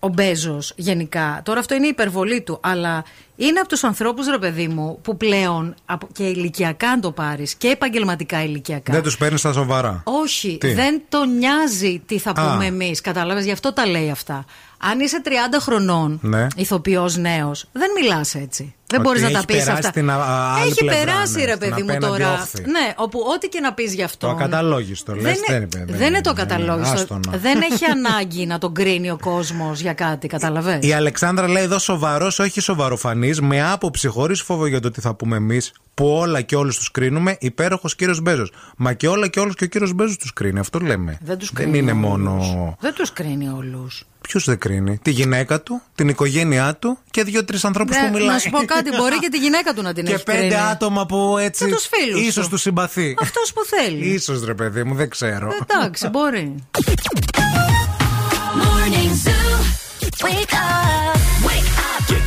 Ο Μπέζος γενικά, τώρα αυτό είναι η υπερβολή του, αλλά είναι από τους ανθρώπους, ρε παιδί μου, που πλέον και ηλικιακά αν το πάρεις και επαγγελματικά ηλικιακά. Δεν τους παίρνεις στα σοβαρά. Όχι, δεν τον νοιάζει τι θα πούμε εμείς, κατάλαβες, γι' αυτό τα λέει αυτά. Αν είσαι 30 χρονών, ηθοποιός νέος, δεν μιλάς έτσι. Δεν μπορείς να τα πεις αυτά. Έχει περάσει, ρε παιδί μου, τώρα. Όφη. Ναι, όπου ό,τι και να πεις γι' αυτό. Το ακαταλόγιστο, λες. Δεν είναι το ακαταλόγιστο. Δεν έχει ανάγκη να τον κρίνει ο κόσμος για κάτι, καταλαβαίνεις. Η Αλεξάνδρα λέει εδώ σοβαρός, όχι σοβαροφανή. εμείς, με άποψη, χωρίς φόβο για το τι θα πούμε εμείς, που όλα και όλους τους κρίνουμε, υπέροχος κύριος Μπέζος. Μα και όλα και όλους και ο κύριος Μπέζος τους κρίνει, αυτό λέμε. Δεν είναι όλους. Μόνο. Δεν τους κρίνει όλους. Ποιος δεν κρίνει? Τη γυναίκα του, την οικογένειά του και δύο-τρεις ανθρώπους που μιλάνε. Να σου πω κάτι, μπορεί και τη γυναίκα του να την έχει κρίνει. Και 5 άτομα που έτσι. Και τους φίλους. Ίσως τους συμπαθεί. Αυτός που θέλει. Ίσως, ρε παιδί μου, δεν ξέρω. Εντάξει, μπορεί. Wake up, wake up. Και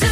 Zoo.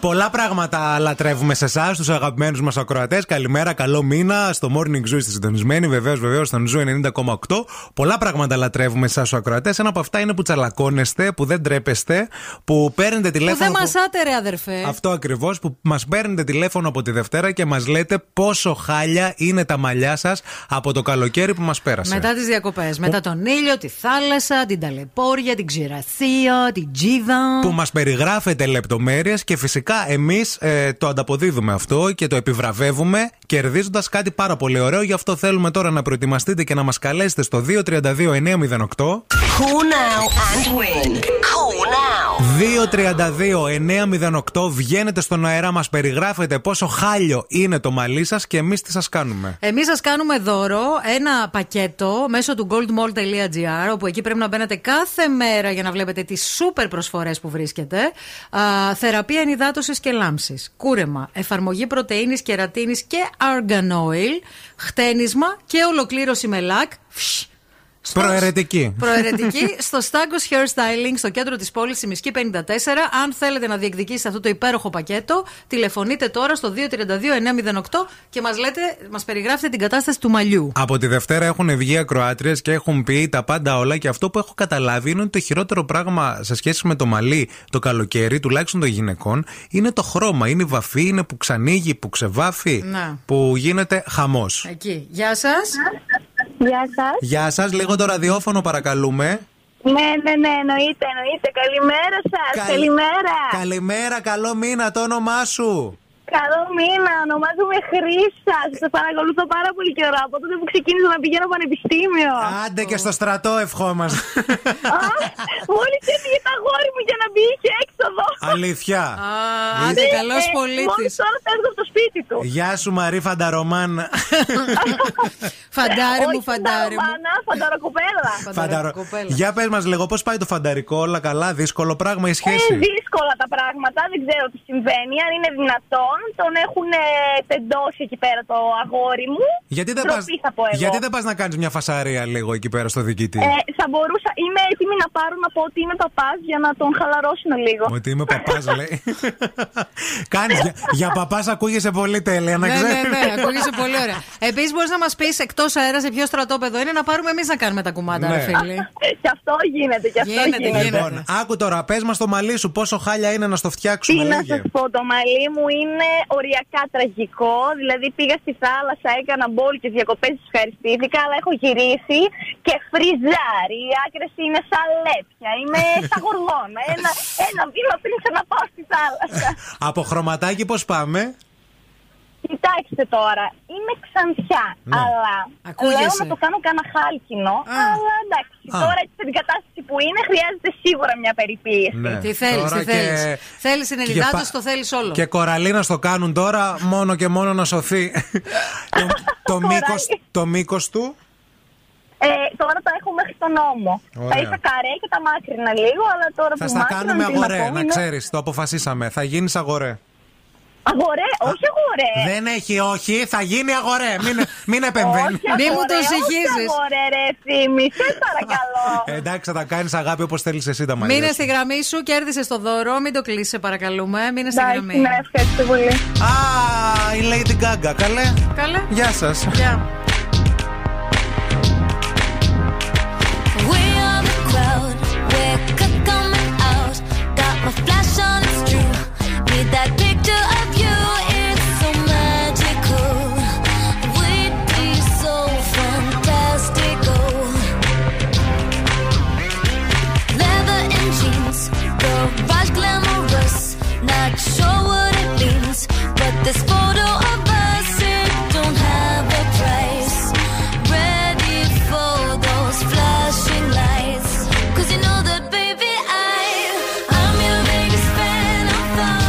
Πολλά πράγματα λατρεύουμε σε εσάς, τους αγαπημένους μας ακροατές. Καλημέρα, καλό μήνα. Στο Morning Zoo είστε συντονισμένοι, βεβαίως, στον Zoo 90.8. Πολλά πράγματα λατρεύουμε σε εσάς, τους ακροατές. Ένα από αυτά είναι που τσαλακώνεστε, που δεν τρέπεστε, που παίρνετε τηλέφωνο. Που δεν μασάτε, ρε αδερφέ. Αυτό ακριβώς, που μας παίρνετε τηλέφωνο από τη Δευτέρα και μας λέτε πόσο χάλια είναι τα μαλλιά σας από το καλοκαίρι που μας πέρασε. Μετά τις διακοπές, μετά τον ήλιο, τη θάλασσα, την ταλαιπώρια, την ξηρασία, την τζίδα. Που μας περιγράφετε λεπτομέρειες και φυσικά. Εμείς το ανταποδίδουμε αυτό και το επιβραβεύουμε κερδίζοντας κάτι πάρα πολύ ωραίο. Γι' αυτό θέλουμε τώρα να προετοιμαστείτε και να μας καλέσετε στο 232-908. Cool now and win. Cool now. 232-908. Βγαίνετε στον αέρα, μας περιγράφετε πόσο χάλιο είναι το μαλλί σας και εμείς τι σας κάνουμε. Εμείς σας κάνουμε δώρο, ένα πακέτο μέσω του goldmall.gr, όπου εκεί πρέπει να μπαίνετε κάθε μέρα για να βλέπετε τις σούπερ προσφορές που βρίσκετε. Θεραπεία ενυδάτωση και λάμψης, κούρεμα, εφαρμογή πρωτεΐνης, κερατίνης και argan oil, χτένισμα και ολοκλήρωση με λακ. Προαιρετική στο Stangos Hairstyling, στο κέντρο της πόλης Σιμισκή 54. Αν θέλετε να διεκδικήσετε αυτό το υπέροχο πακέτο, τηλεφωνείτε τώρα στο 232-908 και μας περιγράφετε την κατάσταση του μαλλιού. Από τη Δευτέρα έχουν βγει ακροάτριες και έχουν πει τα πάντα όλα. Και αυτό που έχω καταλάβει είναι ότι το χειρότερο πράγμα σε σχέση με το μαλλί το καλοκαίρι, τουλάχιστον των γυναικών, είναι το χρώμα. Είναι η βαφή, είναι που ξανήγει, που ξεβάφει, που γίνεται χαμός. Εκεί. Γεια σας. Γεια σας. Γεια σας, λίγο το ραδιόφωνο παρακαλούμε. Ναι, εννοείται. Καλημέρα σας. Καλημέρα. Καλημέρα, καλό μήνα, το όνομά σου. Καλό μήνα, ονομάζομαι Χρύσα. Σας παρακολουθώ πάρα πολύ καιρό από τότε που ξεκίνησα να πηγαίνω πανεπιστήμιο. Άντε και στο στρατό, ευχόμαστε. Μόλις έφυγε το αγόρι μου για να μπει είχε έξοδο. Αλήθεια. Άντε, καλός πολίτης. Μόλις τώρα φεύγω από το σπίτι του. Γεια σου, Μαρή Φανταρομάν. Φαντάρι μου, φαντάρι μου. Φανταροκοπέλα. Για πες μας λίγο, πώς πάει το φανταρικό, όλα καλά, δύσκολο πράγμα η σχέση. Είναι δύσκολα τα πράγματα, δεν ξέρω τι συμβαίνει, αν είναι δυνατόν. Τον έχουν τεντώσει εκεί πέρα το αγόρι μου. Γιατί δεν πας να κάνεις μια φασαρία λίγο εκεί πέρα στο διοικητή? Θα μπορούσα. Είμαι έτοιμη να πάρω να πω ότι είμαι παπάς για να τον χαλαρώσουν λίγο. Ότι είμαι παπάς, λέει. Κάνεις. Για παπάς ακούγεσαι πολύ τέλεια, να ξέρεις. Ναι, ακούγεσαι πολύ ωραία. Επίσης, μπορείς να μας πεις εκτός αέρα σε ποιο στρατόπεδο είναι να πάρουμε εμείς να κάνουμε τα κουμάντα, ρε φίλοι. Και αυτό γίνεται. Λοιπόν, άκου τώρα, πες μας το μαλλί σου, πόσο χάλια είναι να στο φτιάξουμε. Τι να σας πω, το μαλλί μου είναι. Είναι οριακά τραγικό. Δηλαδή πήγα στη θάλασσα, έκανα μπόλικες διακοπές, τους ευχαριστήθηκα, αλλά έχω γυρίσει και φριζάρι. Οι άκρες είναι σαν λέπια. Είμαι σαν γορδόνα. Ένα βήμα πριν να πάω στη θάλασσα. Από χρωματάκι πώς πάμε? Κοιτάξτε τώρα, είμαι ξανθιά, αλλά λέω να το κάνω κανένα χάλκινο, αλλά εντάξει, τώρα έτσι την κατάσταση που είναι χρειάζεται σίγουρα μια περιποίηση. Ναι. Τι θέλεις, τι θέλεις. Και... Θέλεις συνελιδάτος, το θέλεις όλο. Και κοραλίνα στο κάνουν τώρα, μόνο και μόνο να σωθεί. Το μήκος του... τώρα τα έχω μέχρι τον ώμο. Θα είχα καρέ και τα μάκρινα λίγο, αλλά τώρα που μάκρινα... Θα κάνουμε αγορέ, να ξέρεις, το αποφασίσαμε. Θα γίνεις αγορέ. Αγορέ, όχι αγορέ. Δεν έχει όχι, θα γίνει αγορέ. Μην επεμβαίνεις. Μην μου το συγχύσεις. Αγορέ, ρε Ευθύμη, σε παρακαλώ. Εντάξει, θα τα κάνεις αγάπη όπως θέλεις εσύ τα μαλλιά. Μείνε στη γραμμή σου, κέρδισες το δώρο. Μην το κλείσεις, παρακαλούμε. Μείνε στη γραμμή. Ναι, ευχαριστώ πολύ. Α, η Lady Gaga, καλέ. Γεια σας. That picture of you is so magical. We'd be so fantastical. Leather and jeans, garage glamorous. Not sure what it means, but this photo of us, it don't have a price. Ready for those flashing lights, 'cause you know that baby I'm your biggest fan. I'm fine.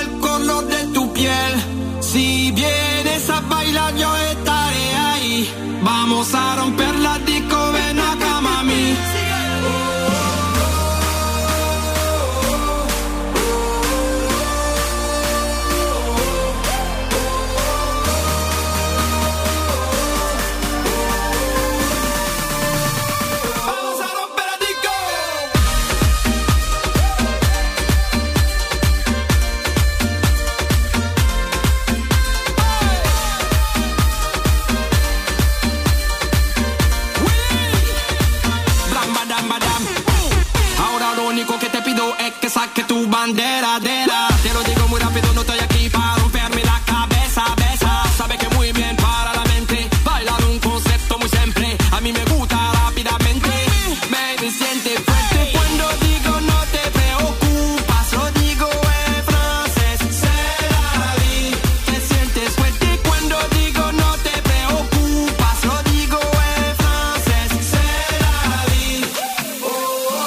el color de tu piel. Si vienes a bailar yo estaré ahí. Vamos a romper la disco, ven acá mami. Saque tu bandera de la. Te lo digo muy rápido, no estoy aquí para romperme la cabeza, besa. Sabe que muy bien para la mente. Bailar un concepto muy simple. A mí me gusta rápidamente. Baby, siente fuerte cuando digo no te preocupas. Lo digo en francés. C'est la vie. Te sientes fuerte cuando digo no te preocupas. Lo digo en francés. C'est la vie. Oh, oh.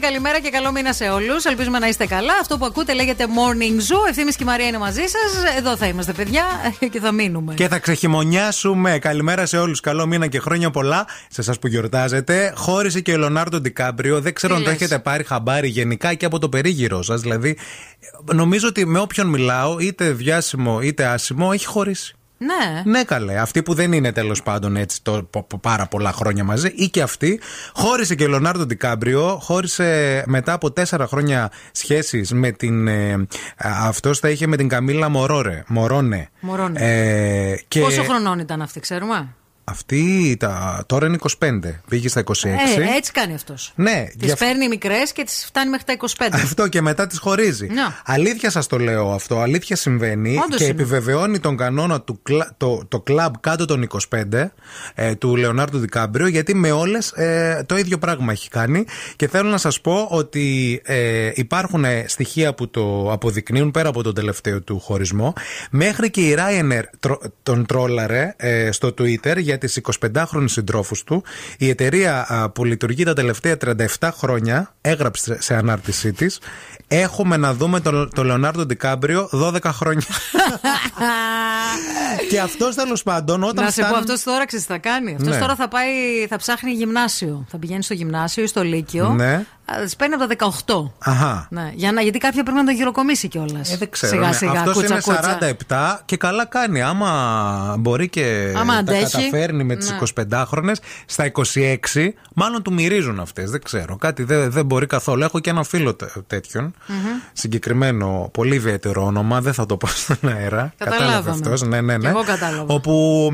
Καλημέρα και καλό μήνα σε όλους. Ελπίζουμε να είστε καλά. Αυτό που ακούτε λέγεται Morning Zoo. Ευθύμης και η Μαρία είναι μαζί σας. Εδώ θα είμαστε, παιδιά, και θα μείνουμε. Και θα ξεχειμωνιάσουμε. Καλημέρα σε όλους. Καλό μήνα και χρόνια πολλά σε εσάς που γιορτάζετε. Χώρισε και ο Λεονάρντο Ντικάπριο. Δεν ξέρω αν το έχετε πάρει χαμπάρι γενικά και από το περίγυρό σας. Δηλαδή, νομίζω ότι με όποιον μιλάω, είτε διάσημο είτε άσημο, έχει χωρίσει. Ναι. Ναι, καλέ. Αυτοί που δεν είναι τέλος πάντων έτσι πάρα πολλά χρόνια μαζί, ή και αυτοί. Χώρισε και ο Λεονάρντο Ντικάπριο. Χώρισε μετά από 4 χρόνια σχέσεις με την. Αυτός τα είχε με την Καμίλα Μορόνε. Και... Πόσο χρονών ήταν αυτή, ξέρουμε. Αυτή τώρα είναι 25. Πήγε στα 26. Έτσι κάνει αυτός. Ναι. Τις παίρνει μικρές και τις φτάνει μέχρι τα 25. Αυτό, και μετά τις χωρίζει. No. Αλήθεια σας το λέω αυτό. Αλήθεια συμβαίνει. Όντως και είναι. Επιβεβαιώνει τον κανόνα του το κλαμπ κάτω των 25 του Λεονάρντο Ντικάπριο, γιατί με όλες το ίδιο πράγμα έχει κάνει. Και θέλω να σας πω ότι υπάρχουν στοιχεία που το αποδεικνύουν πέρα από τον τελευταίο του χωρισμό. Μέχρι και η Ryanair τον τρόλαρε στο Twitter για τις 25χρονες συντρόφους του. Η εταιρεία που λειτουργεί τα τελευταία 37 χρόνια έγραψε σε ανάρτησή της: έχουμε να δούμε τον Λεονάρντο Ντικάπριο 12 χρόνια. Και αυτός τέλος πάντων, όταν να σε πω, αυτός τώρα ξέρεις τι θα κάνει. Αυτός ναι. Τώρα θα ψάχνει γυμνάσιο. Θα πηγαίνει στο γυμνάσιο ή στο λύκειο. Ναι. Τις παίρνει από τα 18. Αχα. Ναι. Γιατί κάποια πρέπει να τον γυροκομίσει κιόλας. Δεν ξέρω. Σιγά, αυτός κούτσα, είναι 47 και καλά κάνει. Άμα μπορεί και τα καταφέρνει με τις 25χρονες, στα 26 μάλλον του μυρίζουν αυτές. Δεν ξέρω. Κάτι δεν μπορεί καθόλου. Έχω και ένα φίλο τέτοιον. Mm-hmm. Συγκεκριμένο, πολύ ιδιαίτερο όνομα. Δεν θα το πω στον αέρα. Κατάλαβε αυτός. Ναι. Εγώ κατάλαβα. Όπου,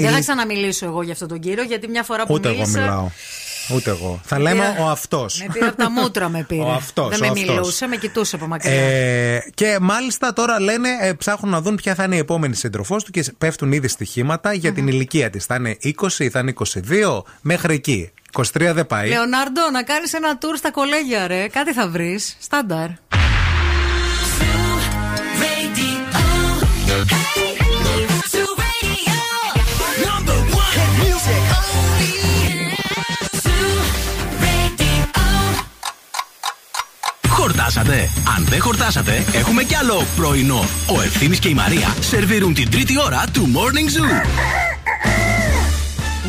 δεν θα ξαναμιλήσω εγώ για αυτόν τον κύριο, γιατί μια φορά που μίλησα. Ούτε εγώ μιλάω. Ούτε εγώ. Θα λέμε ο αυτός. Με πήρε από τα μούτρα, με πήρε. Δεν με μιλούσε, με κοιτούσε από μακριά. Και μάλιστα τώρα λένε, ψάχνουν να δουν ποια θα είναι η επόμενη σύντροφός του και πέφτουν ήδη στοιχήματα για την ηλικία της. Θα είναι 20, θα είναι 22, μέχρι εκεί. 23 δεν πάει. Λεονάρντο, να κάνεις ένα tour στα κολέγια, ρε. Κάτι θα βρεις. Στάνταρ. χορτάσατε? Αν δεν χορτάσατε, έχουμε κι άλλο πρωινό. Ο Ευθύμης και η Μαρία σερβίρουν την τρίτη ώρα του Morning Zoo.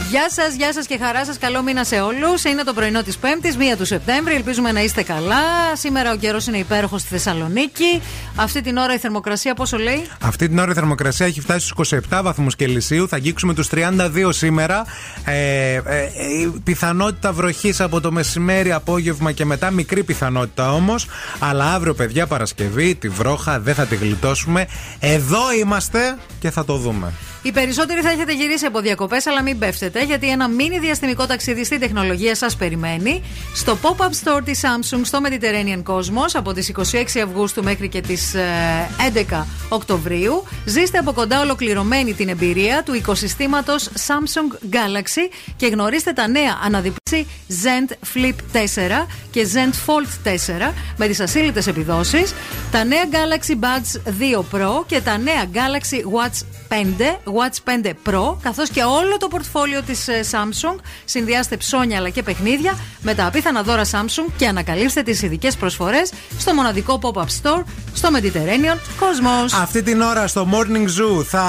Γεια σας, γεια σας και χαρά σας. Καλό μήνα σε όλους. Είναι το πρωινό της 5ης, 1 του Σεπτέμβρη. Ελπίζουμε να είστε καλά. Σήμερα ο καιρός είναι υπέροχος στη Θεσσαλονίκη. Αυτή την ώρα η θερμοκρασία πόσο λέει? Αυτή την ώρα η θερμοκρασία έχει φτάσει στους 27 βαθμούς Κελσίου. Θα αγγίξουμε τους 32 σήμερα. Πιθανότητα βροχής από το μεσημέρι, απόγευμα και μετά. Μικρή πιθανότητα όμως. Αλλά αύριο, παιδιά, Παρασκευή, τη βρόχα δεν θα τη γλιτώσουμε. Εδώ είμαστε και θα το δούμε. Οι περισσότεροι θα έχετε γυρίσει από διακοπές, αλλά μην πέφτετε, γιατί ένα μίνι διαστημικό ταξίδι στην τεχνολογία σας περιμένει στο pop-up store της Samsung στο Mediterranean Cosmos από τις 26 Αυγούστου μέχρι και τις 11 Οκτωβρίου. Ζήστε από κοντά ολοκληρωμένη την εμπειρία του οικοσυστήματος Samsung Galaxy και γνωρίστε τα νέα αναδιπλάσια Zen Flip 4 και Zen Fold 4 με τις ασύλλητες επιδόσεις, τα νέα Galaxy Buds 2 Pro και τα νέα Galaxy Watch 5 Pro, καθώς και όλο το πορτφόλιο της Samsung. Συνδυάστε ψώνια αλλά και παιχνίδια με τα απίθανα δώρα Samsung και ανακαλύψτε τις ειδικές προσφορές στο μοναδικό pop-up store στο Mediterranean Cosmos. Αυτή την ώρα στο Morning Zoo θα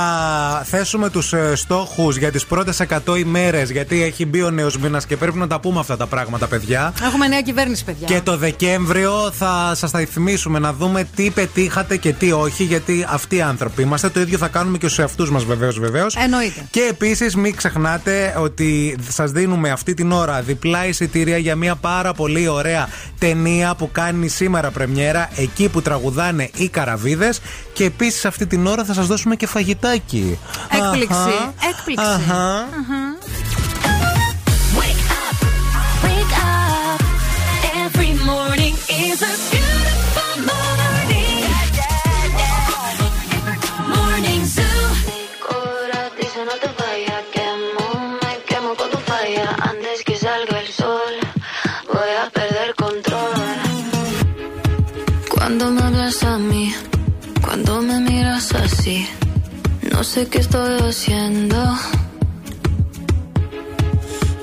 θέσουμε τους στόχους για τις πρώτες 100 ημέρες, γιατί έχει μπει ο νέος μήνας και πρέπει να τα πούμε αυτά τα πράγματα, παιδιά. Έχουμε νέα κυβέρνηση, παιδιά. Και το Δεκέμβριο θα σας τα θυμίσουμε να δούμε τι πετύχατε και τι όχι, γιατί αυτοί οι άνθρωποι είμαστε. Το ίδιο θα κάνουμε και στους εαυτούς μας, βεβαίως. Εννοείται. Και επίσης μην ξεχνάτε ότι σας δίνουμε αυτή την ώρα διπλά εισιτήρια για μια πάρα πολύ ωραία ταινία που κάνει σήμερα πρεμιέρα, Εκεί που τραγουδάνε οι καραβίδες. Και επίσης αυτή την ώρα θα σας δώσουμε και φαγητάκι. Έκπληξη. Αχα. Έκπληξη. Αχα. Wake up, wake up. Every morning is a beautiful morning. Morning Zoo. No te vayas, me quemo con tu falla. Antes que salga el sol, voy a perder control. Cuando me hablas a mí, cuando me miras así, no sé qué estoy haciendo.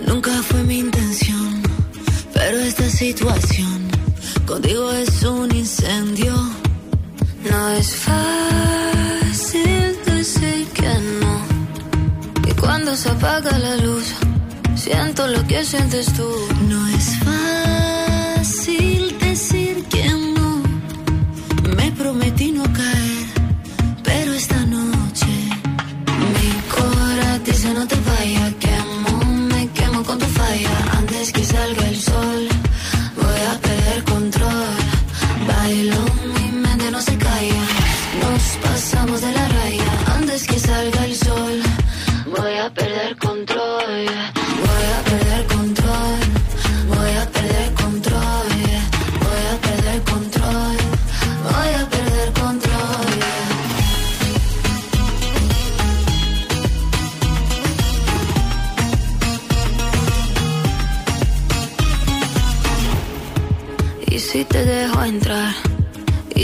Nunca fue mi intención, pero esta situación contigo es un incendio. No es fácil decir que no. Cuando se apaga la luz, siento lo que sientes tú. No es fácil decir que no. Me prometí no caer, pero esta noche mi corazón dice no te vayas. Me quemo con tu falla. Antes que salga el sol, voy a perder control. Bailo, mi mente no se calla. Nos pasamos de la raya. Antes que salga el sol, voy a perder control, voy a perder control, voy a perder control, voy a perder control, voy a perder control. Y si te dejo entrar, y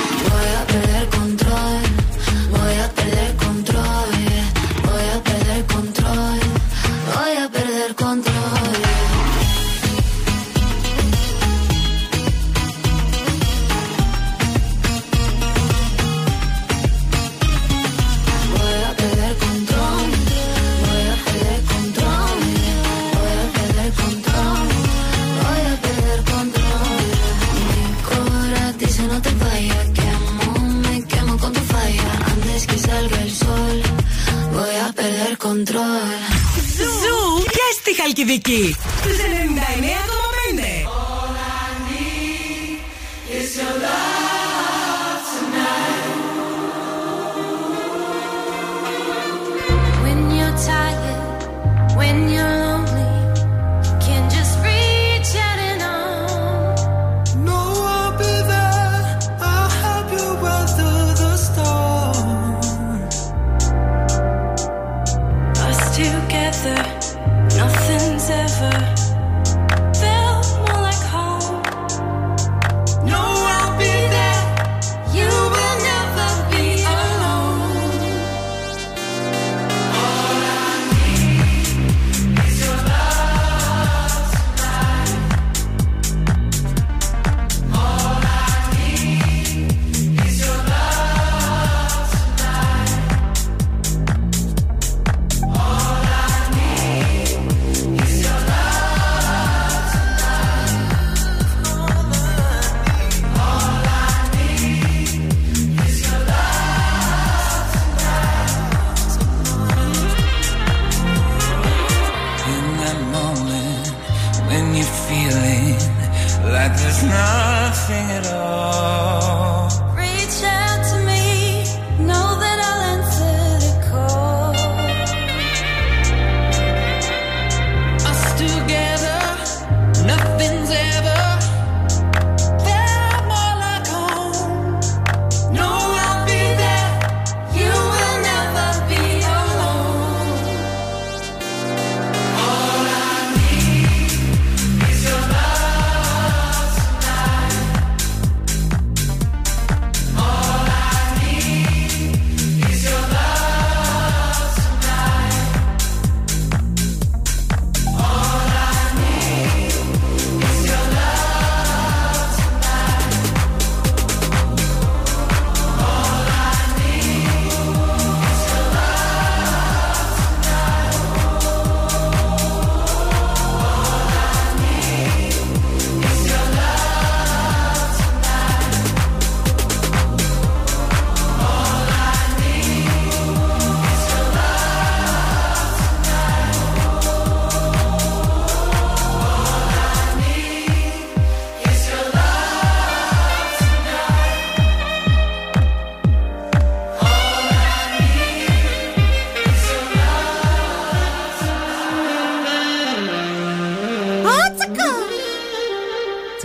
Voy a perder control. Voy a perder control. Voy a perder control. Voy a perder control. Voy a perder control. Zoo. στη Χαλκιδική στους 99,5. All I need is your love tonight. When you're tired, when you're lonely, you can just reach out and on. No, I'll be there. I'll help you weather the storm. Us together, nothing's ever.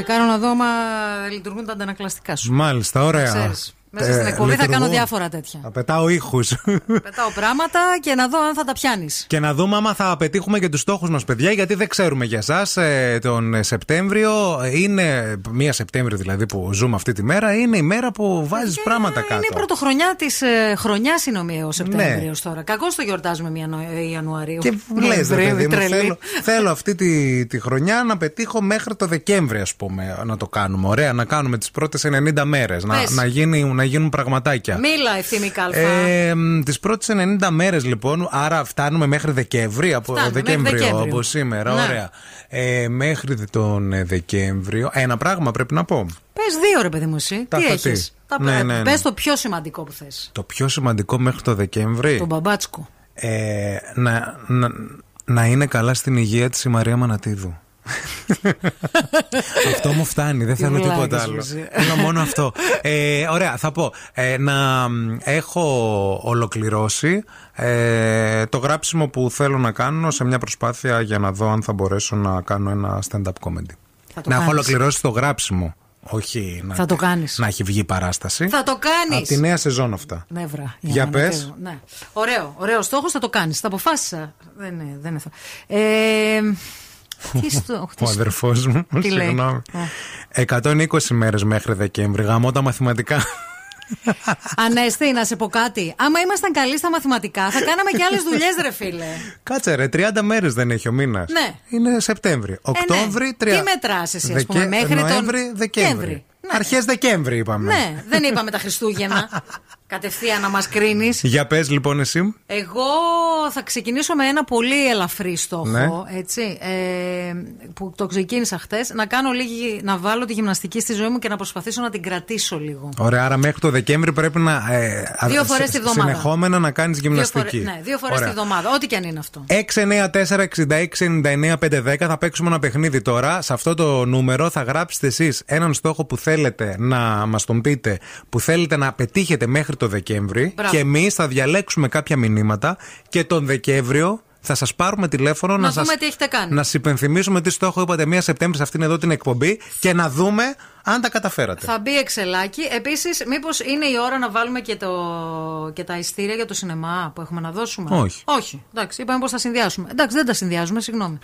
Κάνω να δω μα λειτουργούν τα αντανακλαστικά σου. Μάλιστα, ωραία. Ξέρεις, μέσα στην εκπομπή θα κάνω διάφορα τέτοια. Θα πετάω ήχους. Πετάω πράγματα και να δω αν θα τα πιάνεις. Και να δούμε άμα θα πετύχουμε και τους στόχους μας, παιδιά, γιατί δεν ξέρουμε για εσάς. Τον Σεπτέμβριο, είναι 1 Σεπτέμβριο δηλαδή που ζούμε αυτή τη μέρα, είναι η μέρα που βάζεις πράγματα κάτω. Είναι η πρωτοχρονιά της χρονιάς, είναι ο Σεπτέμβριος τώρα. Κακώς το γιορτάζουμε 1 Ιανουαρίου. Και λες, ρε παιδί μου, θέλω αυτή τη χρονιά να πετύχω μέχρι το Δεκέμβριο, ας πούμε, να το κάνουμε. Ωραία, να κάνουμε τις πρώτες 90 μέρες, να γίνουν πραγματάκια. Μίλα, Ευθύμη Κάλφα. Τις πρώτες 90 μέρες, λοιπόν, άρα φτάνουμε μέχρι Δεκέμβριο, όπως σήμερα. Ναι. Ωραία. Μέχρι τον Δεκέμβριο, ένα πράγμα πρέπει να πω. Πες δύο, ρε παιδί μου, εσύ. Τι έχεις. Ναι. Πες το πιο σημαντικό που θες. Το πιο σημαντικό μέχρι το Δεκέμβρη. Τον μπαμπάτσκο. Να είναι καλά στην υγεία της η Μαρία Μανατίδου. Αυτό μου φτάνει, δεν θέλω τίποτα άλλο. Θέλω μόνο αυτό. Ωραία, θα πω να έχω ολοκληρώσει το γράψιμο που θέλω να κάνω σε μια προσπάθεια για να δω αν θα μπορέσω να κάνω ένα stand-up comedy. Να έχω ολοκληρώσει το γράψιμο. Όχι να έχει βγει παράσταση. Θα το κάνεις. Από τη νέα σεζόν αυτά. Νεύρα. Για πες. Ναι. Ωραίο στόχος, θα το κάνεις. Θα αποφάσισα. Δεν είναι αυτό. Ο αδερφός μου, συγγνώμη. 120 μέρες μέχρι Δεκέμβρη. Γαμώ τα μαθηματικά. Ανέστη, να σε πω κάτι. Άμα ήμασταν καλοί στα μαθηματικά, θα κάναμε και άλλες δουλειές, ρε φίλε. Κάτσε, ρε. 30 μέρες δεν έχει ο μήνας. Ναι. Είναι Σεπτέμβρη. Οκτώβρη, 30. Τι μετράς εσύ, ας πούμε, μέχρι Νοέμβρη, Δεκέμβρη. Αρχές Δεκέμβρη είπαμε. Ναι, δεν είπαμε τα Χριστούγεννα. Κατευθείαν να μας κρίνεις. Για πες λοιπόν εσύ. Εγώ θα ξεκινήσω με ένα πολύ ελαφρύ στόχο, ναι, έτσι, που το ξεκίνησα χτες. Να κάνω λίγη, να βάλω τη γυμναστική στη ζωή μου και να προσπαθήσω να την κρατήσω λίγο. Ωραία, άρα μέχρι το Δεκέμβρη πρέπει να δύο φορές τη βδομάδα. Συνεχόμενα να κάνεις γυμναστική. Ναι, δύο φορές τη βδομάδα, ό,τι και αν είναι αυτό. 694-66-99-510. Θα παίξουμε ένα παιχνίδι τώρα. Σε αυτό το νούμερο θα γράψετε εσείς έναν στόχο που θέλετε να μας τον πείτε, που θέλετε να πετύχετε μέχρι το Δεκέμβρη. Μπράβο. Και εμείς θα διαλέξουμε κάποια μηνύματα και τον Δεκέμβριο θα σας πάρουμε τηλέφωνο να σας, να σας υπενθυμίσουμε τι στόχο είπατε 1 Σεπτέμβρη σε αυτήν εδώ την εκπομπή και να δούμε αν τα καταφέρατε. Θα μπει εξελάκι. Επίσης, μήπως είναι η ώρα να βάλουμε και τα ειστήρια για το σινεμά που έχουμε να δώσουμε. Όχι. Όχι. Εντάξει, είπαμε πως θα συνδυάσουμε. Εντάξει, δεν τα συνδυάζουμε, συγγνώμη.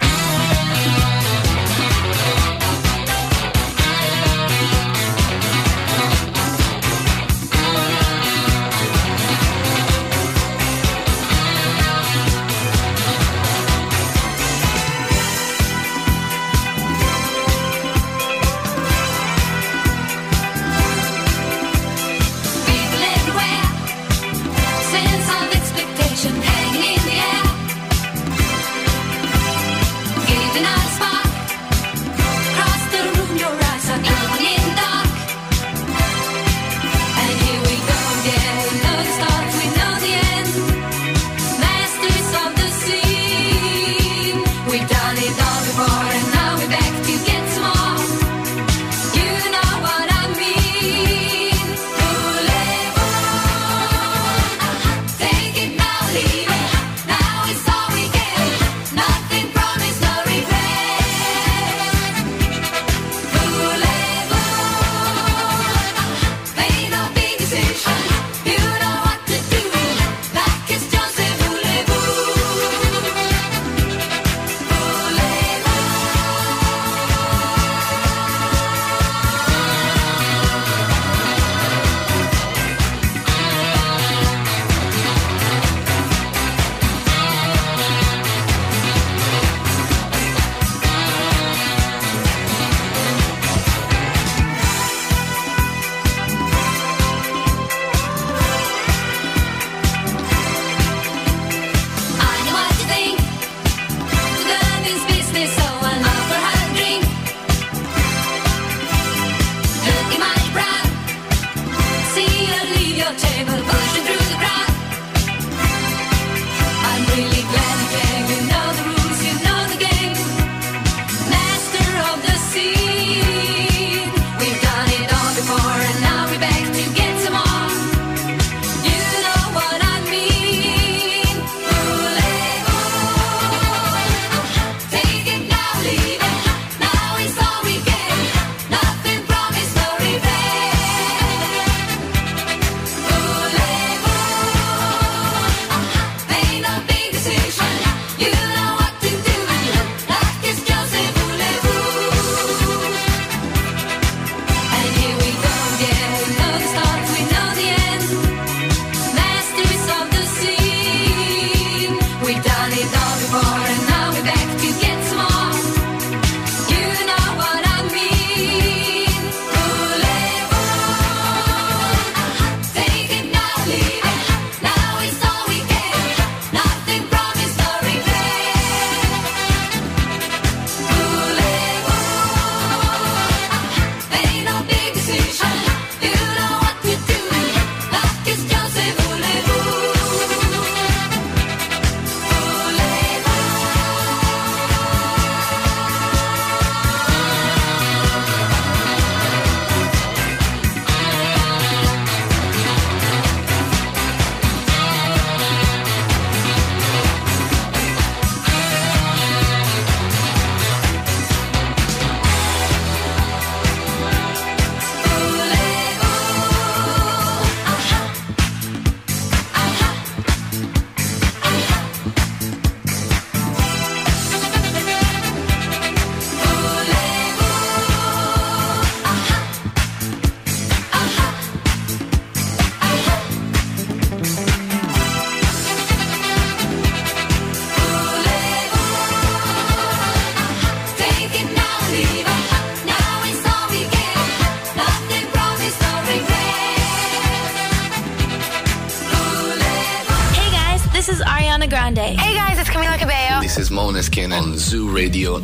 Ariana Grande. Hey guys, it's Camila Cabello. This is Måneskin on Zoo Radio 90.8.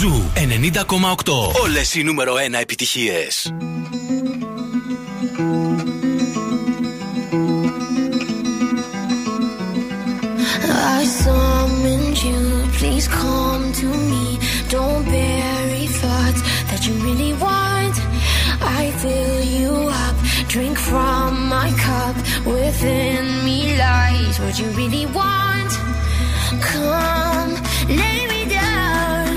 Ζου 90,8. Όλες οι νούμερο 1 επιτυχίες. I summoned you, please come to me. Don't bury thoughts that you really want. I fill you up, drink from my cup. Within me lies what you really want. Come, lay me down.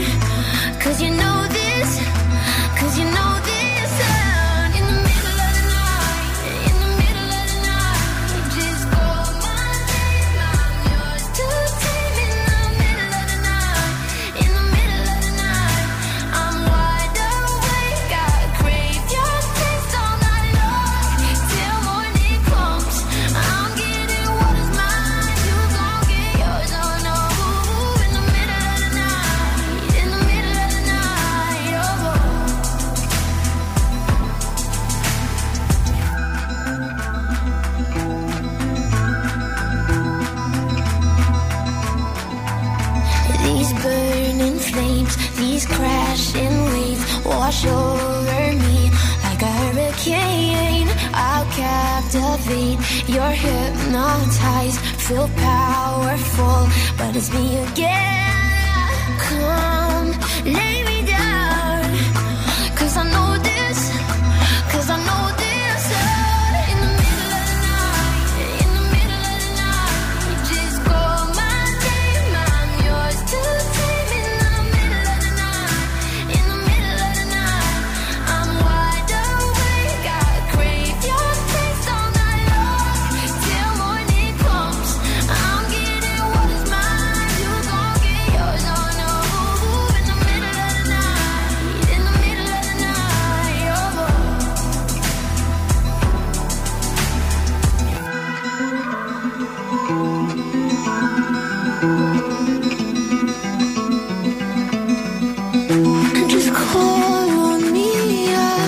'Cause you know this, 'cause you know this sound. In the middle of the night, in the middle of the night, you just call my name. I'm yours to tame. In the middle of the night, in the middle of the night, I'm wide awake. I crave your taste all night long till morning comes. I'm getting what is mine, you gon' get yours. Oh no, in the middle of the night, in the middle. These burning flames, these crashing waves wash over me like a hurricane. I'll captivate, you're hypnotized, feel powerful, but it's me again. Come, lay me down, 'cause I know this, 'cause I know this sound. In the middle of the night, in the middle of the night, you just call my name. I'm yours to tame. In the middle of the night, in the middle of the night, I'm wide awake. I crave your taste all night long till morning comes. I'm getting what is mine, you gon' get yours. Oh no, in the middle of the night, in the middle of the night, oh. Just call on me, yeah.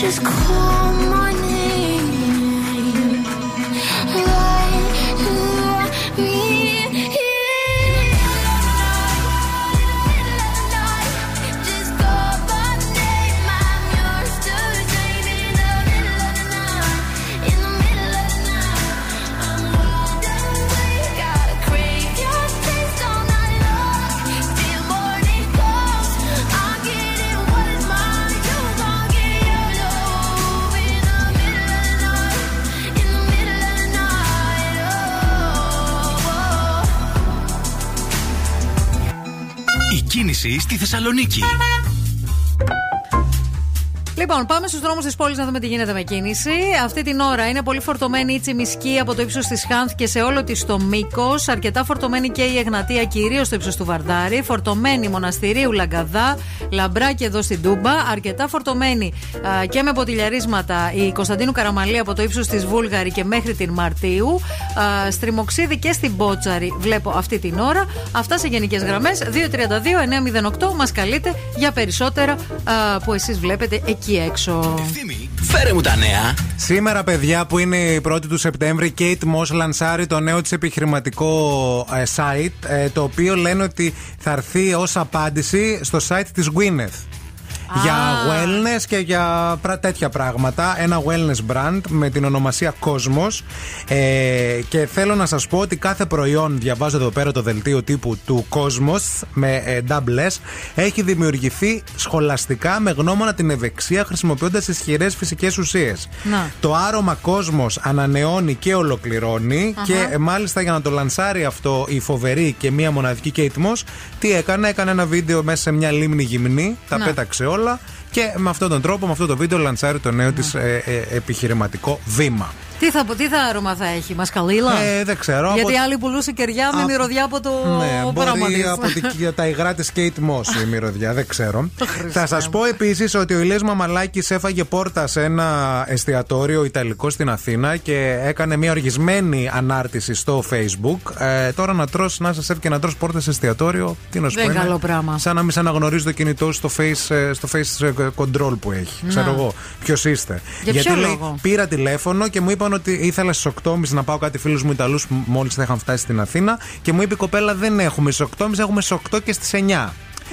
Just call my name. Let me in. Just call my name. I'm yours to tame. In the middle of the night, in the middle of the night, I'm wide awake. I crave your taste all night long till morning comes. I'm getting what is mine, you gon' get yours. Oh, in the middle of the night, in the middle of the night, oh. Η κίνηση στη Θεσσαλονίκη. Λοιπόν, πάμε στους δρόμους της πόλης να δούμε τι γίνεται με κίνηση. Αυτή την ώρα είναι πολύ φορτωμένη η Τσιμισκή από το ύψος της Χάνθ και σε όλο της το μήκος. Αρκετά φορτωμένη και η Εγνατία, κυρίως στο ύψος του Βαρδάρη. Φορτωμένη Μοναστηρίου, Λαγκαδά, Λαμπράκι εδώ στην Τούμπα. Αρκετά φορτωμένη και με ποτηλιαρίσματα η Κωνσταντίνου Καραμαλή από το ύψος της Βούλγαρη και μέχρι την Μαρτίου. Στριμοξίδη και στην Μπότσαρη βλέπω αυτή την ώρα. Αυτά σε γενικές γραμμές. 232-908 μας καλείτε για περισσότερα που εσείς βλέπετε εκεί. Έξω. Ευθύμη, φέρε μου τα νέα. Σήμερα, παιδιά, που είναι η 1η του Σεπτέμβρη, Kate Moss λανσάρει το νέο της επιχειρηματικό site, το οποίο λένε ότι θα έρθει ως απάντηση στο site της Gwyneth. Για wellness και για τέτοια πράγματα. Ένα wellness brand με την ονομασία Cosmos. Και θέλω να σας πω ότι κάθε προϊόν, διαβάζω εδώ πέρα το δελτίο τύπου του Cosmos με double S, έχει δημιουργηθεί σχολαστικά με γνώμονα την ευεξία, χρησιμοποιώντας ισχυρές φυσικές ουσίες. Να. Το άρωμα Cosmos ανανεώνει και ολοκληρώνει. Και μάλιστα για να το λανσάρει αυτό η φοβερή και μία μοναδική Kate Moss, τι έκανε? Έκανε ένα βίντεο μέσα σε μια λίμνη γυμνή, τα πέταξε όλα. Και με αυτόν τον τρόπο, με αυτό το βίντεο, λαντσάρει το νέο της επιχειρηματικό βήμα. Τι θα αρώμα θα έχει, μασκαλίλα? Δεν ξέρω. Γιατί άλλοι πουλούσε κεριά με μυρωδιά από το παραμονή. Μπορεί από τα υγρά της Kate Moss η μυρωδιά, δεν ξέρω. Θα σας πω επίσης ότι ο Ηλίας Μαμαλάκης έφαγε πόρτα σε ένα εστιατόριο ιταλικό στην Αθήνα και έκανε μια οργισμένη ανάρτηση στο Facebook. Τώρα να σας έρθει και να τρως πόρτα σε εστιατόριο, τι να σου πω. Δεν καλό πράγμα. Σαν να μην αναγνωρίζει το κινητό σου στο face control που έχει. Ξέρω εγώ ποιος είστε. Γιατί λέει, πήρα τηλέφωνο και μου είπαν ότι ήθελα στις 8.30 να πάω κάτι φίλους μου Ιταλούς που μόλις θα είχαν φτάσει στην Αθήνα και μου είπε η κοπέλα δεν έχουμε στις 8.30, έχουμε στις 8 και στις 9.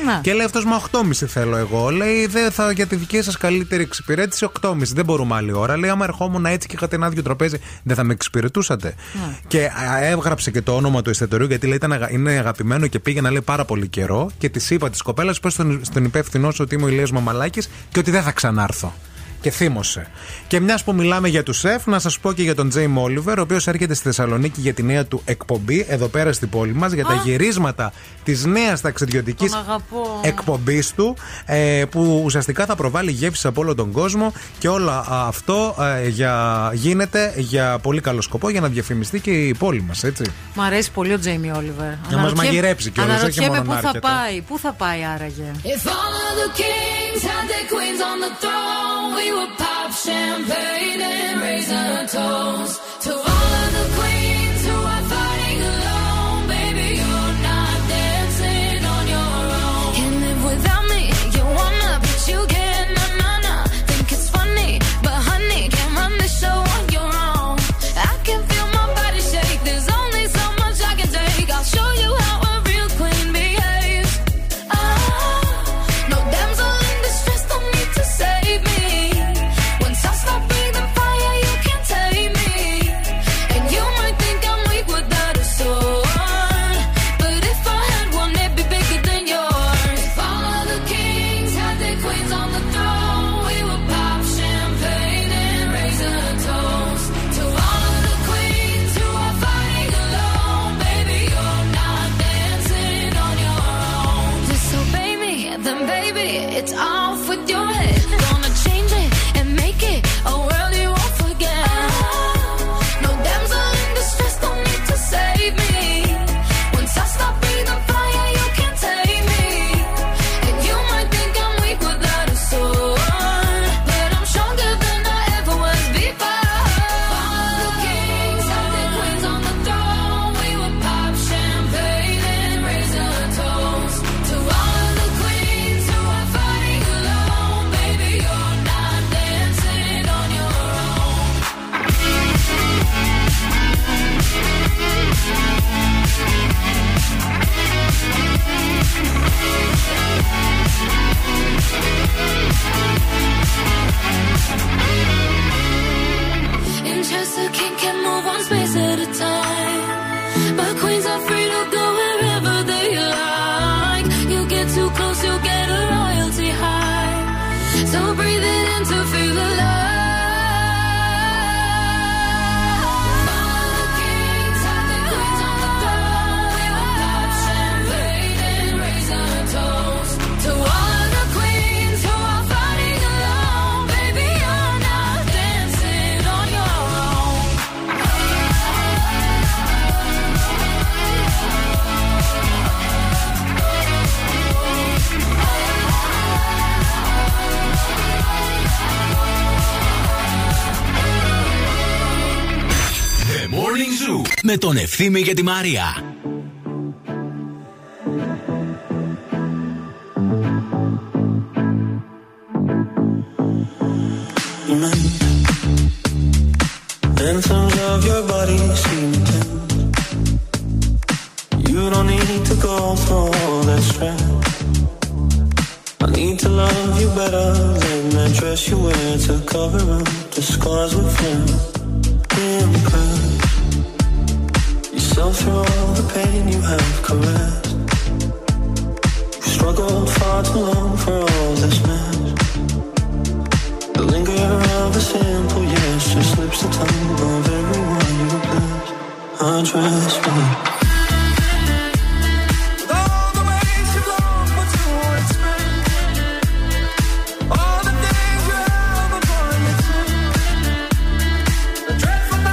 Να. Και λέει αυτός, μα 8.30 θέλω εγώ. Λέει, δεν θα, για τη δική σας καλύτερη εξυπηρέτηση 8.30. Δεν μπορούμε άλλη ώρα. Λέει, άμα ερχόμουν έτσι και είχατε ένα άδειο τραπέζι, δεν θα με εξυπηρετούσατε? Να. Και έγραψε και το όνομα του εστιατορίου, γιατί λέει, είναι αγαπημένο και πήγαινα, λέει, πάρα πολύ καιρό. Και τη είπα τη κοπέλα, πες στον υπεύθυνό σου ότι είμαι ο Ηλίας Μαμαλάκης και ότι δεν θα ξανάρθω. Και θύμωσε. Και μιας που μιλάμε για του σεφ, να σας πω και για τον Τζέιμι Όλιβερ, ο οποίος έρχεται στη Θεσσαλονίκη για τη νέα του εκπομπή, εδώ πέρα στη πόλη μας, για τα γυρίσματα της νέας ταξιδιωτικής εκπομπής του, που ουσιαστικά θα προβάλλει γεύσεις από όλο τον κόσμο. Και όλο αυτό γίνεται για πολύ καλό σκοπό, για να διαφημιστεί και η πόλη μας, έτσι. Μ' αρέσει πολύ ο Τζέιμι Όλιβερ. Να μας μαγειρέψει κιόλας. Αναρωτιέμαι πού θα πάει, πού θα πάει άραγε. We would pop champagne and raise our toast to all of the queens who are fighting alone. Baby, you're not dancing on your own. Can't live without me, you wanna, but you can't, na-na-na. Think it's funny, but honey, can't run this show on your own. I can feel my body shake, there's only so much I can take. I'll show you how a real queen behaves. Oh, no damsel in distress, don't need to save me. It's off with your head. Gonna change it and make it a world you won't forget. Oh, no damsel in distress, don't need to save me. Once I stop breathing fire, you can't take me. And you might think I'm weak without a sword, but I'm stronger than I ever was before. Follow the kings, have the queens on the throne. We will pop champagne and raise a toast to all of the queens. And just a king can move one space at a time, but queens are free to go wherever they like. You get too close, you get a royalty high, so breathe it in to feel alive. Morning Zoo με τον Ευθύμη και τη Μαρία. Through all the pain you have caressed, you struggled far too long for all this mess. The linger of a simple yes just slips the tongue of everyone you bless. I trust me. All the days you held before you took the dreadful.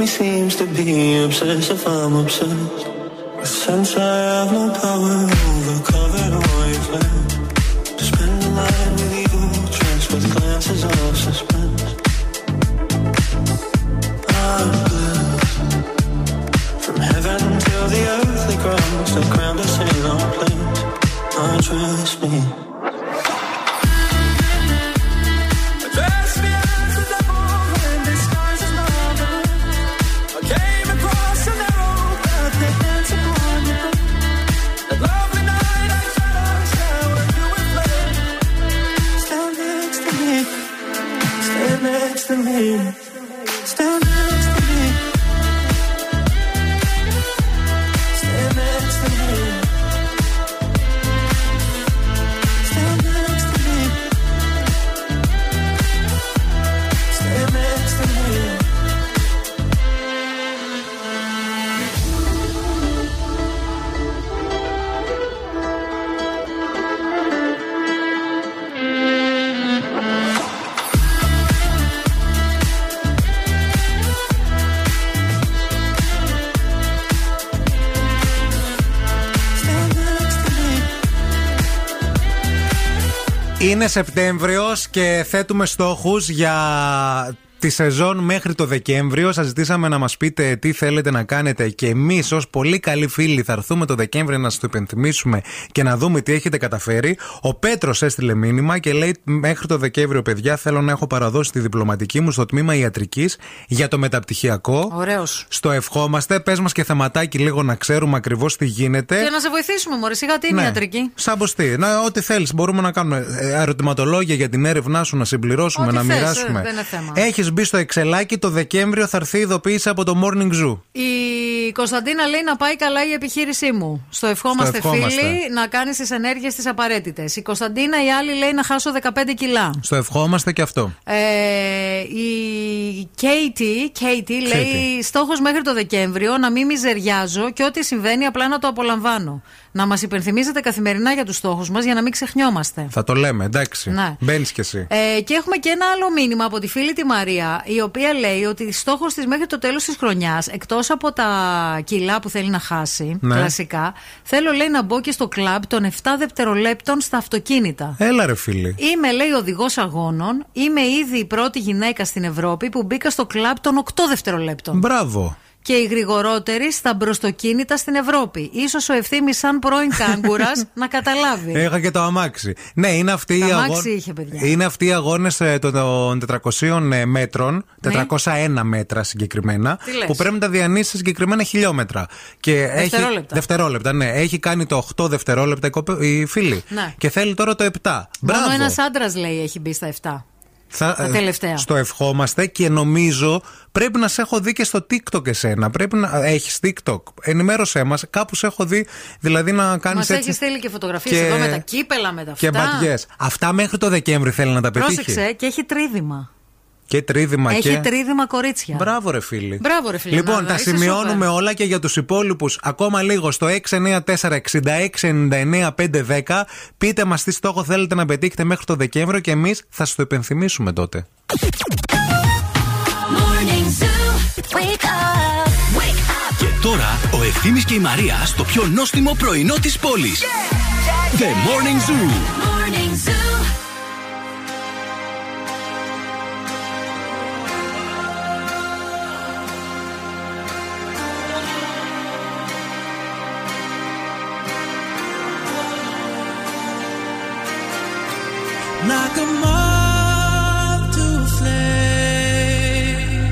me seems to be obsessed if I'm obsessed. But since I have no power over colored wavelengths, to spend a night with you, transfer glances of suspense. I'm blessed from heaven till the earthly ground, still crammed us in our place. Oh, trust me. Είναι Σεπτέμβριος και θέτουμε στόχους για τη σεζόν μέχρι το Δεκέμβριο. Σας ζητήσαμε να μας πείτε τι θέλετε να κάνετε και εμείς ως πολύ καλοί φίλοι θα έρθουμε το Δεκέμβριο να σας το υπενθυμίσουμε και να δούμε τι έχετε καταφέρει. Ο Πέτρος έστειλε μήνυμα και λέει: μέχρι το Δεκέμβριο, παιδιά, θέλω να έχω παραδώσει τη διπλωματική μου στο τμήμα ιατρικής για το μεταπτυχιακό. Ωραίος. Στο ευχόμαστε. Πες μας και θεματάκι λίγο να ξέρουμε ακριβώς τι γίνεται. Και να σε βοηθήσουμε, μωρέ, σιγά τι είναι ιατρική. Σαν ποστή. Να, ό,τι θέλεις μπορούμε να κάνουμε. Ερωτηματολόγια για την έρευνά σου να συμπληρώσουμε, ό,τι να θες, μοιράσουμε. Έχεις μπει στο εξελάκι, το Δεκέμβριο θα έρθει η ειδοποίηση από το Morning Zoo. Η Κωνσταντίνα λέει να πάει καλά η επιχείρησή μου. Στο ευχόμαστε, φίλοι, να κάνεις τις ενέργειες τις απαραίτητες. Η Κωνσταντίνα, η άλλη, λέει να χάσω 15 κιλά. Στο ευχόμαστε και αυτό. Η Katie λέει στόχος μέχρι το Δεκέμβριο να μην μιζεριάζω και ό,τι συμβαίνει απλά να το απολαμβάνω. Να μας υπενθυμίζετε καθημερινά για τους στόχους μας για να μην ξεχνιόμαστε. Θα το λέμε, εντάξει. Ναι. Μπαίνεις κι εσύ. Και έχουμε και ένα άλλο μήνυμα από τη φίλη τη Μαρία, η οποία λέει ότι στόχος της μέχρι το τέλος της χρονιάς, εκτός από τα κιλά που θέλει να χάσει, ναι, κλασικά, θέλω, λέει, να μπω και στο κλαμπ των 7 δευτερολέπτων στα αυτοκίνητα. Έλα, ρε φίλη. Είμαι, λέει, οδηγός αγώνων. Είμαι ήδη η πρώτη γυναίκα στην Ευρώπη που μπήκα στο κλαμπ των 8 δευτερολέπτων. Μπράβο. Και οι γρηγορότεροι στα μπροστοκίνητα στην Ευρώπη. Ίσως ο Ευθύμης, σαν πρώην κάγκουρας, να καταλάβει. Έχα και το αμάξι. Ναι, είναι αυτοί οι αγώνες των 400 μέτρων, 401 μέτρα συγκεκριμένα, που πρέπει να τα διανύσεις σε συγκεκριμένα χιλιόμετρα. Και δευτερόλεπτα. Ναι, έχει κάνει το 8 δευτερόλεπτα η φίλη. Ναι. Και θέλει τώρα το 7. Μπράβο. Μόνο ένας άντρας, λέει, έχει μπει στα 7. Τα τελευταία. Στο ευχόμαστε και νομίζω πρέπει να σε έχω δει και στο TikTok εσένα. Πρέπει να έχεις TikTok. Ενημέρωσέ μας. Κάπου σε έχω δει, δηλαδή να κάνεις. Μας έχεις στείλει και φωτογραφίες εδώ με τα κύπελα, με τα αυτά. Και μπατιές. Αυτά μέχρι το Δεκέμβρη θέλει να τα πετύχει. Πρόσεξε, και έχει τρίδημα. Έχει τρίδημα κορίτσια. Μπράβο, ρε φίλοι. Λοιπόν, να, τα σημειώνουμε super όλα και για τους υπόλοιπους. Ακόμα λίγο στο 694-6699-510. Πείτε μας τι στόχο θέλετε να πετύχετε μέχρι το Δεκέμβριο και εμείς θα σας το υπενθυμίσουμε τότε. Και τώρα ο Ευθύμης και η Μαρία στο πιο νόστιμο πρωινό της πόλης. The Morning Zoo. Knock 'em up to a flame.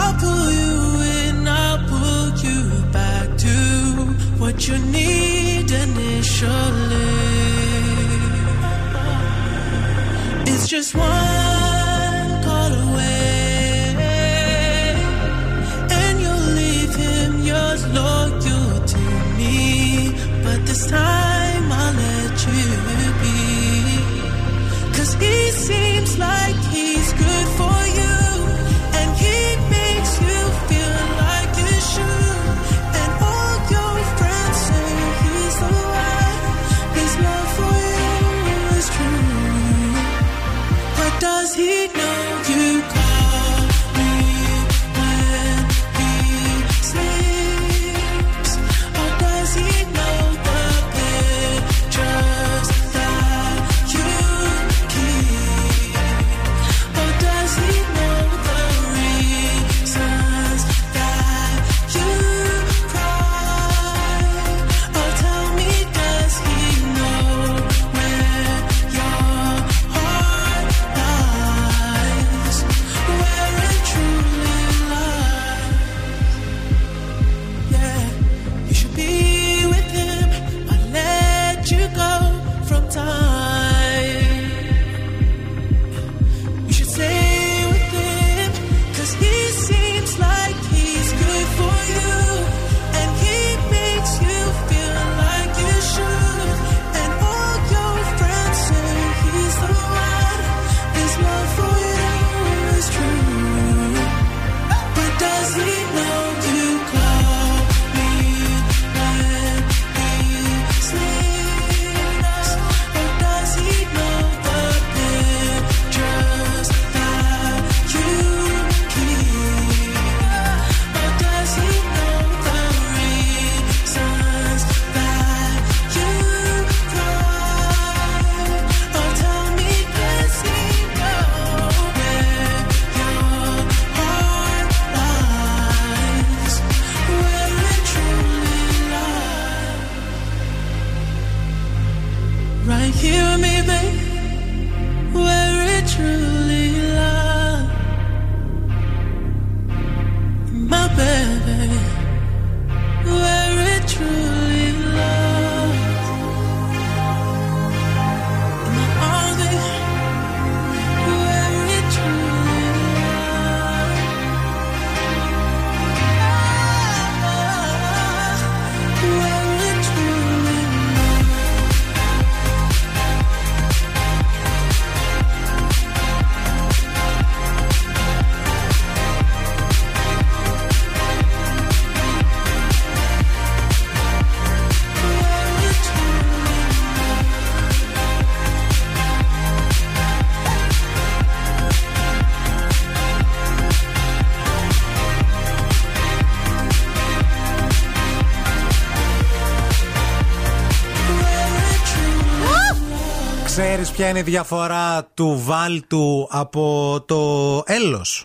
I'll pull you in, I'll pull you back to what you need initially. It's just one call away, and you'll leave him yours loyal to me. But this time I'll let you be. He seems like he's good for you, and he makes you feel like you should. And all your friends say he's the one, his love for you is true. But does he know you call me when right here with me, babe, where it truly lies, my baby, where it truly lies, in my arms, where it truly lies, where. Ξέρεις ποια είναι η διαφορά του βάλτου από το έλος?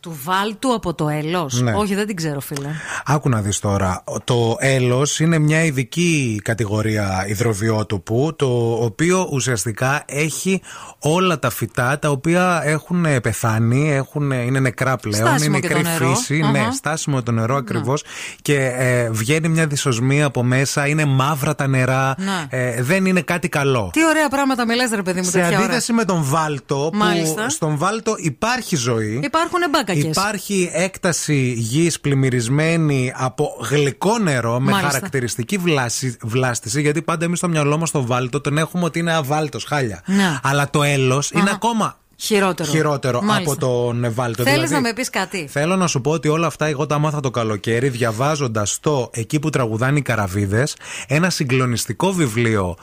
Του βάλτου από το έλος? Ναι. Όχι, δεν την ξέρω, φίλε. Άκου να δεις τώρα. Το έλος είναι μια ειδική κατηγορία υδροβιότοπου, το οποίο ουσιαστικά έχει όλα τα φυτά τα οποία έχουν πεθάνει, είναι νεκρά πλέον, στάσιμο, είναι νεκρή φύση. Uh-huh. Ναι, στάσιμο το νερό ακριβώς. Uh-huh. Και βγαίνει μια δυσοσμία από μέσα, είναι μαύρα τα νερά. Uh-huh. Δεν είναι κάτι καλό. Τι ωραία πράγματα μιλάς, ρε παιδί μου. Σε αντίθεση με τον βάλτο, μάλιστα, που στον βάλτο υπάρχει ζωή. Υπάρχουν μπάκα. Υπάρχει έκταση γης πλημμυρισμένη από γλυκό νερό, με μάλιστα χαρακτηριστική βλάστηση, γιατί πάντα εμείς στο μυαλό μας το βάλτο τον έχουμε ότι είναι αβάλτος, χάλια. Να. Αλλά το έλος είναι ακόμα χειρότερο μάλιστα από τον βάλτο. Θέλεις δηλαδή να με πεις κάτι? Θέλω να σου πω ότι όλα αυτά εγώ τα μάθα το καλοκαίρι διαβάζοντας το Εκεί που τραγουδάνε οι καραβίδες, ένα συγκλονιστικό βιβλίο.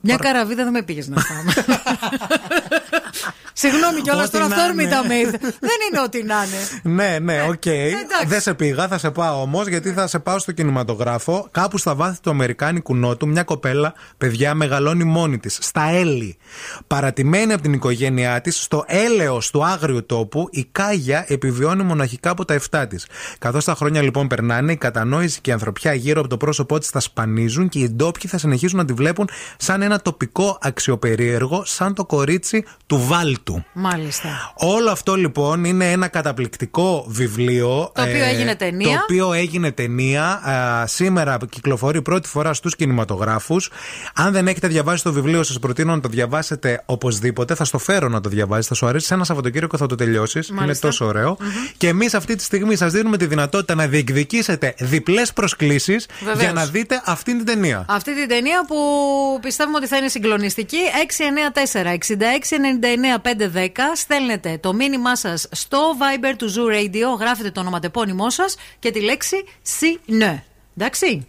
Μια καραβίδα δεν με πήγες να πάμε. Συγγνώμη κιόλας, τώρα αυθόρμητα με είδε. Δεν είναι ό,τι να είναι. Ναι, οκ. Δεν σε πήγα, θα σε πάω όμως, γιατί θα σε πάω στο κινηματογράφο. Κάπου στα βάθη του αμερικάνικου νότου, μια κοπέλα, παιδιά, μεγαλώνει μόνη της, στα έλη. Παρατημένη από την οικογένειά της, στο έλεος του άγριου τόπου, η Κάγια επιβιώνει μοναχικά από τα 7 της. Καθώς τα χρόνια λοιπόν περνάνε, η κατανόηση και η ανθρωπιά γύρω από το πρόσωπό της θα σπανίζουν και οι ντόπιοι θα συνεχίζουν να τη βλέπουν σαν ένα τοπικό αξιοπερίεργο, σαν το κορίτσι του βάλτου. Μάλιστα. Όλο αυτό λοιπόν είναι ένα καταπληκτικό βιβλίο, το οποίο έγινε ταινία. Το οποίο έγινε ταινία. Σήμερα κυκλοφορεί πρώτη φορά στους κινηματογράφους. Αν δεν έχετε διαβάσει το βιβλίο, σας προτείνω να το διαβάσετε οπωσδήποτε. Θα στο φέρω να το διαβάσεις. Θα σου αρέσει σε ένα Σαββατοκύριακο, θα το τελειώσεις. Είναι τόσο ωραίο. Mm-hmm. Και εμείς αυτή τη στιγμή σας δίνουμε τη δυνατότητα να διεκδικήσετε διπλές προσκλήσεις για να δείτε αυτή την ταινία. Αυτή την ταινία που πιστεύουμε ότι θα είναι συγκλονιστική. 694 6699 510. Στέλνετε το μήνυμά σας στο Viber του Zoo Radio, γράφετε το ονοματεπώνυμό σας και τη λέξη «Συνε». Εντάξει.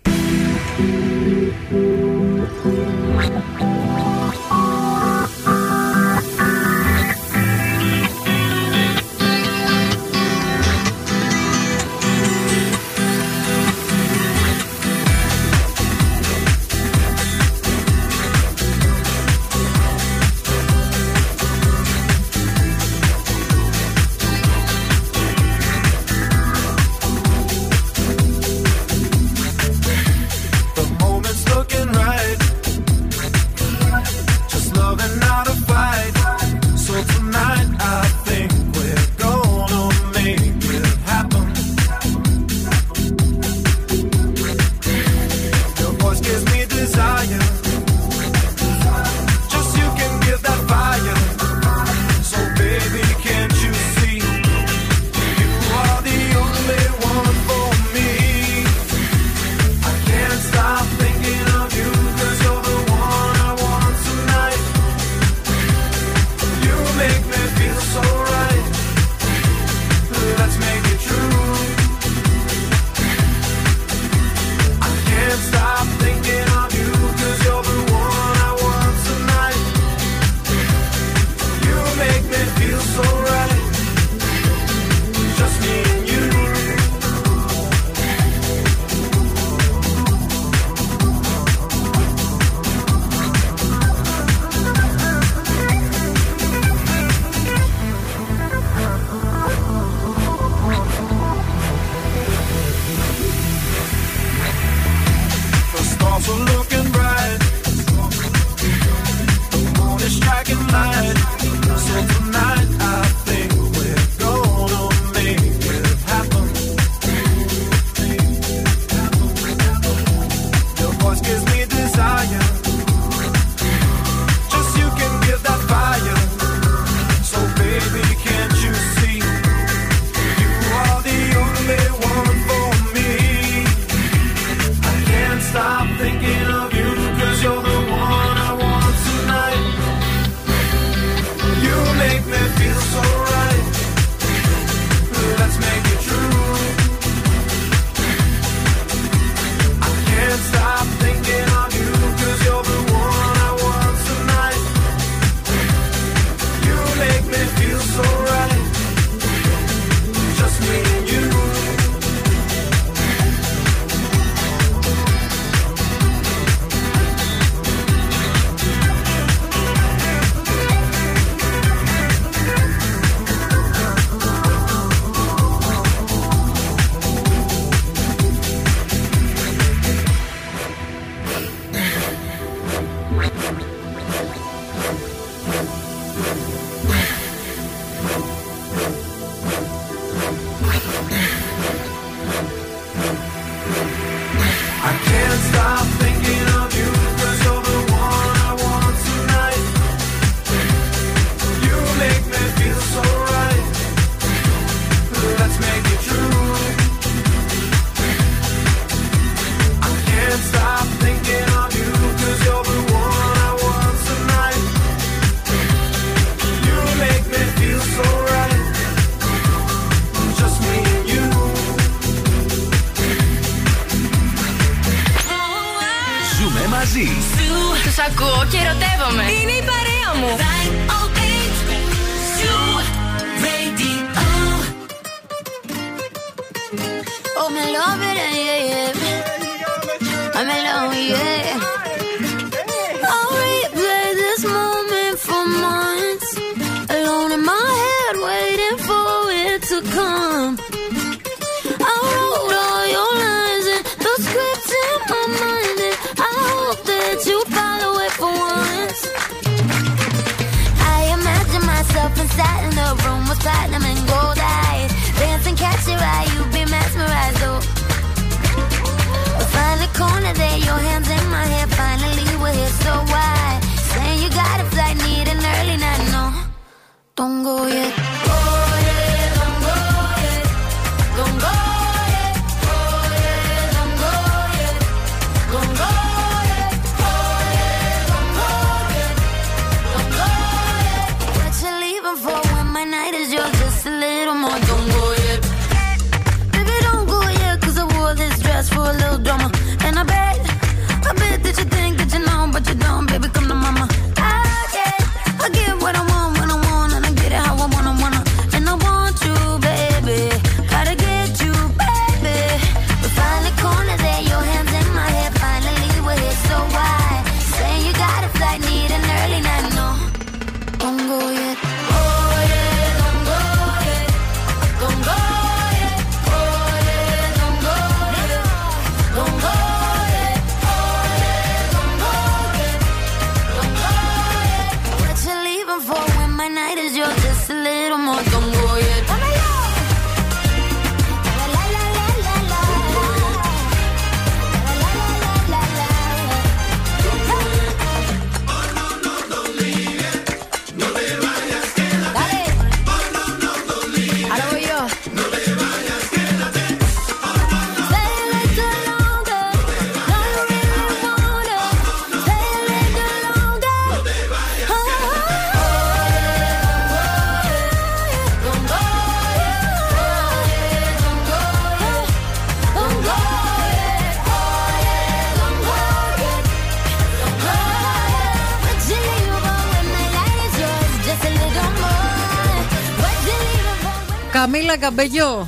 Καμίλα Καμπεγιό,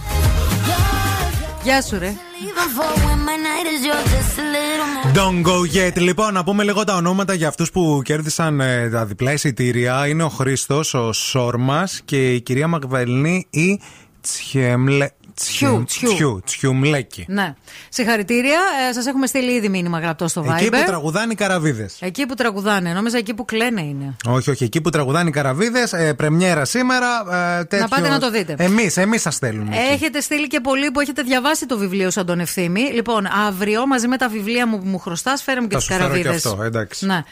γεια σου ρε. Don't go yet. Λοιπόν, να πούμε λίγο τα ονόματα για αυτούς που κέρδισαν τα διπλά εισιτήρια. Είναι ο Χρήστος, ο Σόρμας και η κυρία Μαγδαληνή η Τσιουμλέκη. Ναι. Συγχαρητήρια. Σας έχουμε στείλει ήδη μήνυμα γραπτό στο Viber. Εκεί που τραγουδάνε οι καραβίδες. Εκεί που τραγουδάνε. Νόμιζα εκεί που κλαίνε είναι. Όχι, όχι. Εκεί που τραγουδάνε οι καραβίδες. Πρεμιέρα σήμερα. Τέτοιο... Να πάτε να το δείτε. Εμείς σας στέλνουμε. Έχετε στείλει και πολλοί που έχετε διαβάσει το βιβλίο σαν τον Ευθύμη. Λοιπόν, αύριο μαζί με τα βιβλία μου που μου χρωστάς, φέρε μου και τις καραβίδες. Αυτό, εντάξει. Ναι.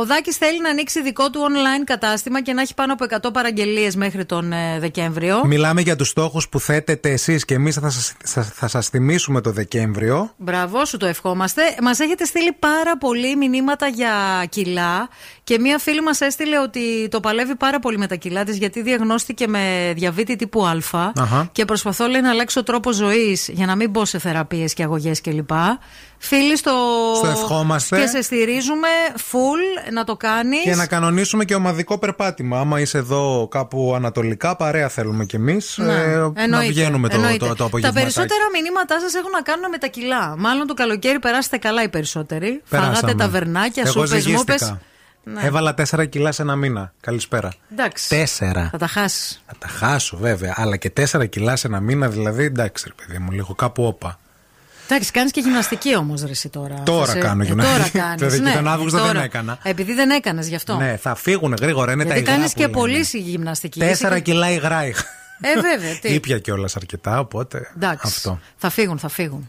Ο Δάκης θέλει να ανοίξει δικό του online κατάστημα και να έχει πάνω από 100 παραγγελίες μέχρι τον Δεκέμβριο. Μιλάμε για τους στόχους που θέτετε εσείς και εμείς θα σας θυμίσουμε το Δεκέμβριο. Μπράβο, σου το ευχόμαστε. Μας έχετε στείλει πάρα πολλοί μηνύματα για κιλά και μία φίλη μας έστειλε ότι το παλεύει πάρα πολύ με τα κιλά της γιατί διαγνώστηκε με διαβήτη τύπου Α. Αχα. Και προσπαθώ, λέει, να αλλάξω τρόπο ζωής για να μην μπω σε θεραπείες και αγωγές κλπ. Φίλοι, στο ευχόμαστε. Και σε στηρίζουμε full να το κάνεις. Και να κανονίσουμε και ομαδικό περπάτημα. Άμα είσαι εδώ κάπου ανατολικά, παρέα θέλουμε κι εμείς. Ναι. Να βγαίνουμε το απόγευμα. Τα περισσότερα μηνύματά σας έχουν να κάνουν με τα κιλά. Μάλλον το καλοκαίρι περάσετε καλά οι περισσότεροι. Φάγατε ταβερνάκια, σούπες, μούπες. Ναι. Έβαλα 4 κιλά σε ένα μήνα. Καλησπέρα. Εντάξει. 4. Θα τα χάσεις. Θα τα χάσω βέβαια. Αλλά και 4 κιλά σε ένα μήνα, δηλαδή εντάξει, παιδί μου, λίγο κάπου όπα. Εντάξει, κάνεις και γυμναστική όμως ρε εσύ τώρα. Τώρα κάνω γυμναστική. Και τον Αύγουστο δεν έκανα. Επειδή δεν έκανες γι' αυτό. Ναι, θα φύγουν γρήγορα. Είναι τα υγρά. Κάνεις και πολύ γυμναστική. 4 κιλά υγρά είχα. Βέβαια. Ήπια κιόλας αρκετά, οπότε. Αυτό. Θα φύγουν, θα φύγουν.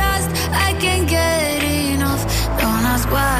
lust? I can't get enough. Don't ask why.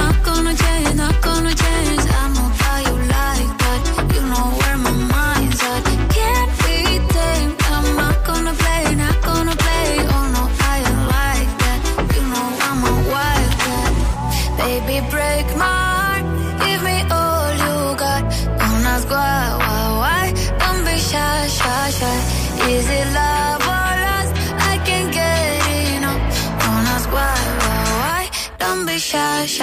not gonna change, I know how you like that. You know where my mind's at. Can't be tamed. I'm not gonna play, Oh no, I ain't like that. You know I'm a wildcat. Baby, break my heart. Give me all you got. Don't ask why. Don't be shy. Is it love or lust? I can't get enough. Don't ask why. Don't be shy.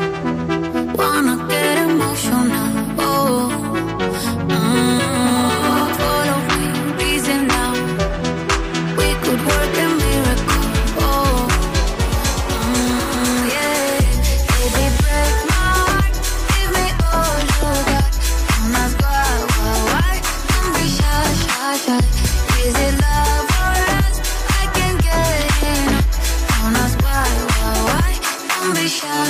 wanna get emotional. Oh, follow me, reason now. We could work a miracle. Oh, yeah. Baby, break my heart, give me all you got. Don't ask why. Don't be shy. Is it love or lust? I can't get enough. Don't ask why. Don't be shy.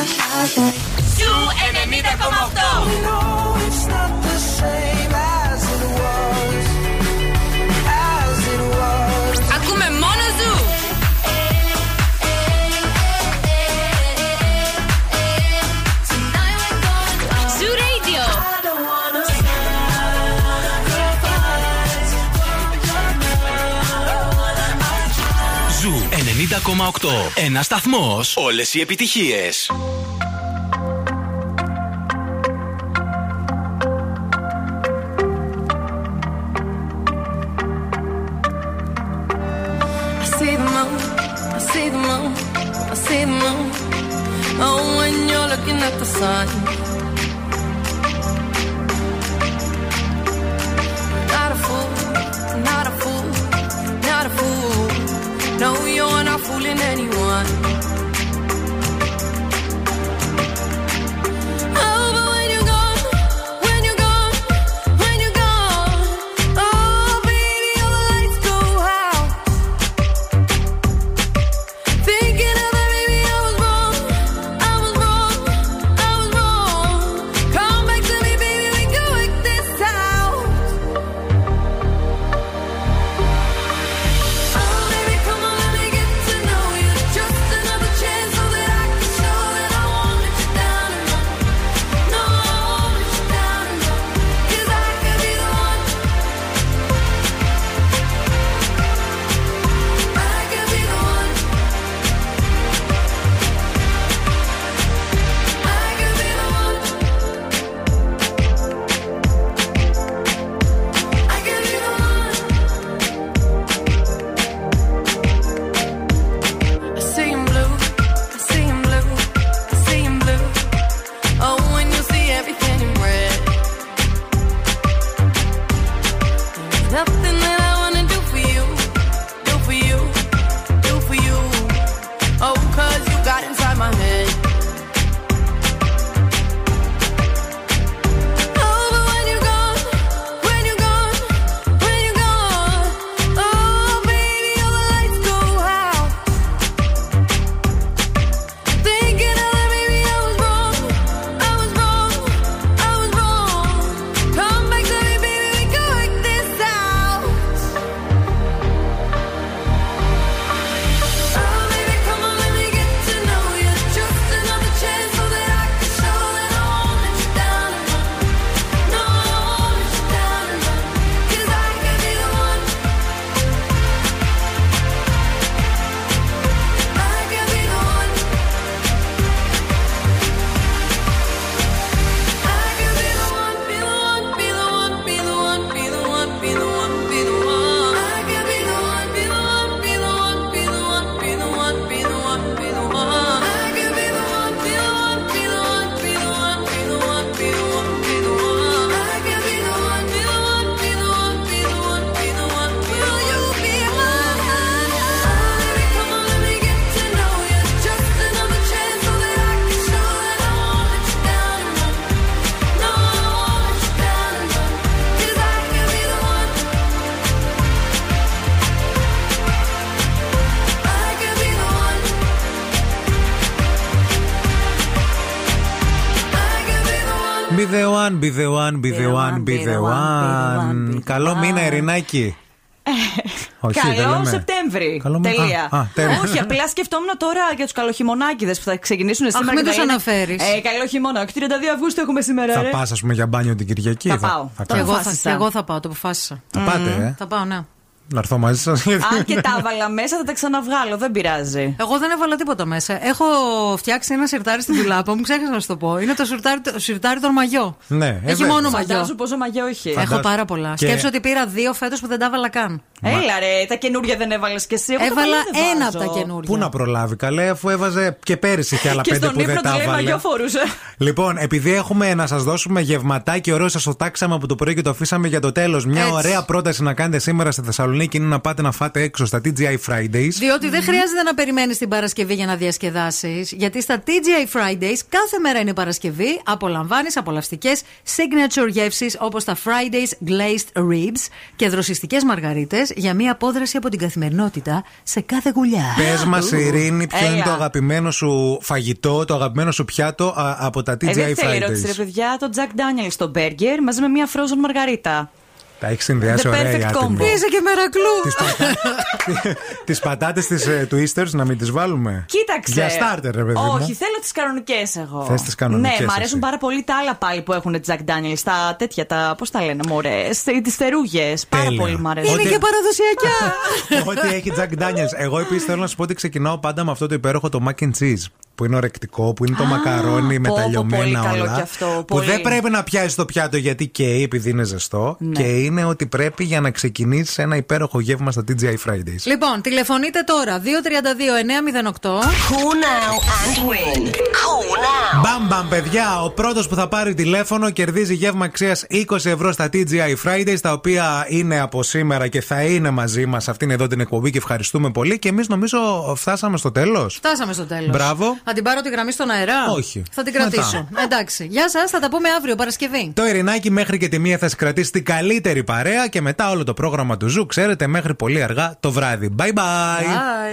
Zoo 90.8. We know it's not the same as it was. Ακούμε μόνο Zoo. Zoo Radio. Ζου 90,8. Ένας σταθμός. Όλες οι επιτυχίες. I see the moon. Oh, when you're looking at the sun. Not a fool. No, you're not fooling anyone. Oh, but when you're gone, oh, baby, all the lights go out. Thinking of that, baby, I was wrong. one, be the one, be the one, be the one. Καλό μήνα, Ειρηνάκη. Όχι, καλό Σεπτέμβρη. Καλό... Τελεία. Όχι, απλά σκεφτόμουν τώρα για τους καλοχειμωνάκηδες που θα ξεκινήσουν σήμερα. Μην τους αναφέρεις. Καλό χειμώνα, όχι 32 Αυγούστου έχουμε σήμερα. Θα πας, ας πούμε, για μπάνιο την Κυριακή? Θα πάω. Εγώ θα πάω, το αποφάσισα. Θα πάτε, θα πάω, ναι. Να έρθω μαζί σας. Αν και τα έβαλα μέσα, θα τα ξαναβγάλω. Δεν πειράζει. Εγώ δεν έβαλα τίποτα μέσα. Έχω φτιάξει ένα σιρτάρι στην ντουλάπα μου, ξέχασα να σου το πω. Είναι το σιρτάρι των μαγιό. Ναι, έχει μόνο μαγιό. Φαντάζω πόσο μαγιό έχει. Έχω πάρα πολλά. Και... Σκέψω ότι πήρα 2 φέτος που δεν τα έβαλα καν. Έλα ρε, τα καινούρια δεν έβαλες κι εσύ? Έβαλα ένα από τα καινούρια. Πού να προλάβει, καλέ, αφού έβαζε και πέρυσι και άλλα 5 που δεν τα έβαλε. Λοιπόν, επειδή έχουμε να σας δώσουμε γευματάκι, ωραίο, σας το τάξαμε από το πρωί και το αφήσαμε για το τέλος. Μια ωραία πρόταση να κάνετε σήμερα στη Θεσσαλονίκη είναι να πάτε να φάτε έξω στα TGI Fridays. Διότι δεν χρειάζεται να περιμένεις την Παρασκευή για να διασκεδάσεις. Γιατί στα TGI Fridays κάθε μέρα είναι Παρασκευή, απολαμβάνεις απολαυστικές signature γεύσεις όπως τα Fridays glazed ribs και δροσιστικές μαργαρίτες, για μια απόδραση από την καθημερινότητα σε κάθε γουλιά. Πες μας, Ειρήνη, ποιο είναι το αγαπημένο σου φαγητό, το αγαπημένο σου πιάτο από τα TGI Fridays? Δεν θέλω ερώτηση, ρε παιδιά, το Jack Daniels στο μπέργκερ μαζί με μια frozen μαργαρίτα. Τα έχει συνδυάσει ωραία η άτιμο. Είσαι και μερακλού. Τις πατάτες του Easter να μην τις βάλουμε. Κοίταξε. Για starter, ρε παιδί. Όχι, θέλω τις κανονικές εγώ. Θες τις κανονικές? Ναι, μου αρέσουν πάρα πολύ τα άλλα πάλι που έχουν Jack Daniels. Τα τέτοια, τα πώς τα λένε, μωρέ. Τις θερούγες. Πάρα πολύ μου αρέσουν. Είναι και παραδοσιακά. Ό,τι έχει Jack Daniels. Εγώ επίσης θέλω να σου πω ότι ξεκινάω πάντα με αυτό το υπέροχο το mac and cheese. Που είναι ορεκτικό, που είναι το μακαρόνι με τα λιωμένα όλα. Αυτό, που δεν πρέπει να πιάσει το πιάτο γιατί καίει, επειδή είναι ζεστό. Ναι. Και είναι ότι πρέπει για να ξεκινήσει ένα υπέροχο γεύμα στα TGI Fridays. Λοιπόν, τηλεφωνείτε τώρα 232-908. Cool now and win. Cool now. Μπαμ, μπαμ, παιδιά. Ο πρώτος που θα πάρει τηλέφωνο κερδίζει γεύμα αξίας 20 ευρώ στα TGI Fridays, τα οποία είναι από σήμερα και θα είναι μαζί μας αυτήν εδώ την εκπομπή και ευχαριστούμε πολύ. Και εμείς νομίζω φτάσαμε στο τέλος. Φτάσαμε στο τέλος. Μπράβο. Θα την πάρω τη γραμμή στον αερά? Όχι. Θα την κρατήσω. Εντάξει. Γεια σας, θα τα πούμε αύριο Παρασκευή. Το Ειρηνάκι μέχρι και τη μία θα σας κρατήσει την καλύτερη παρέα και μετά όλο το πρόγραμμα του Ζου, ξέρετε, μέχρι πολύ αργά το βράδυ. Bye bye. Bye.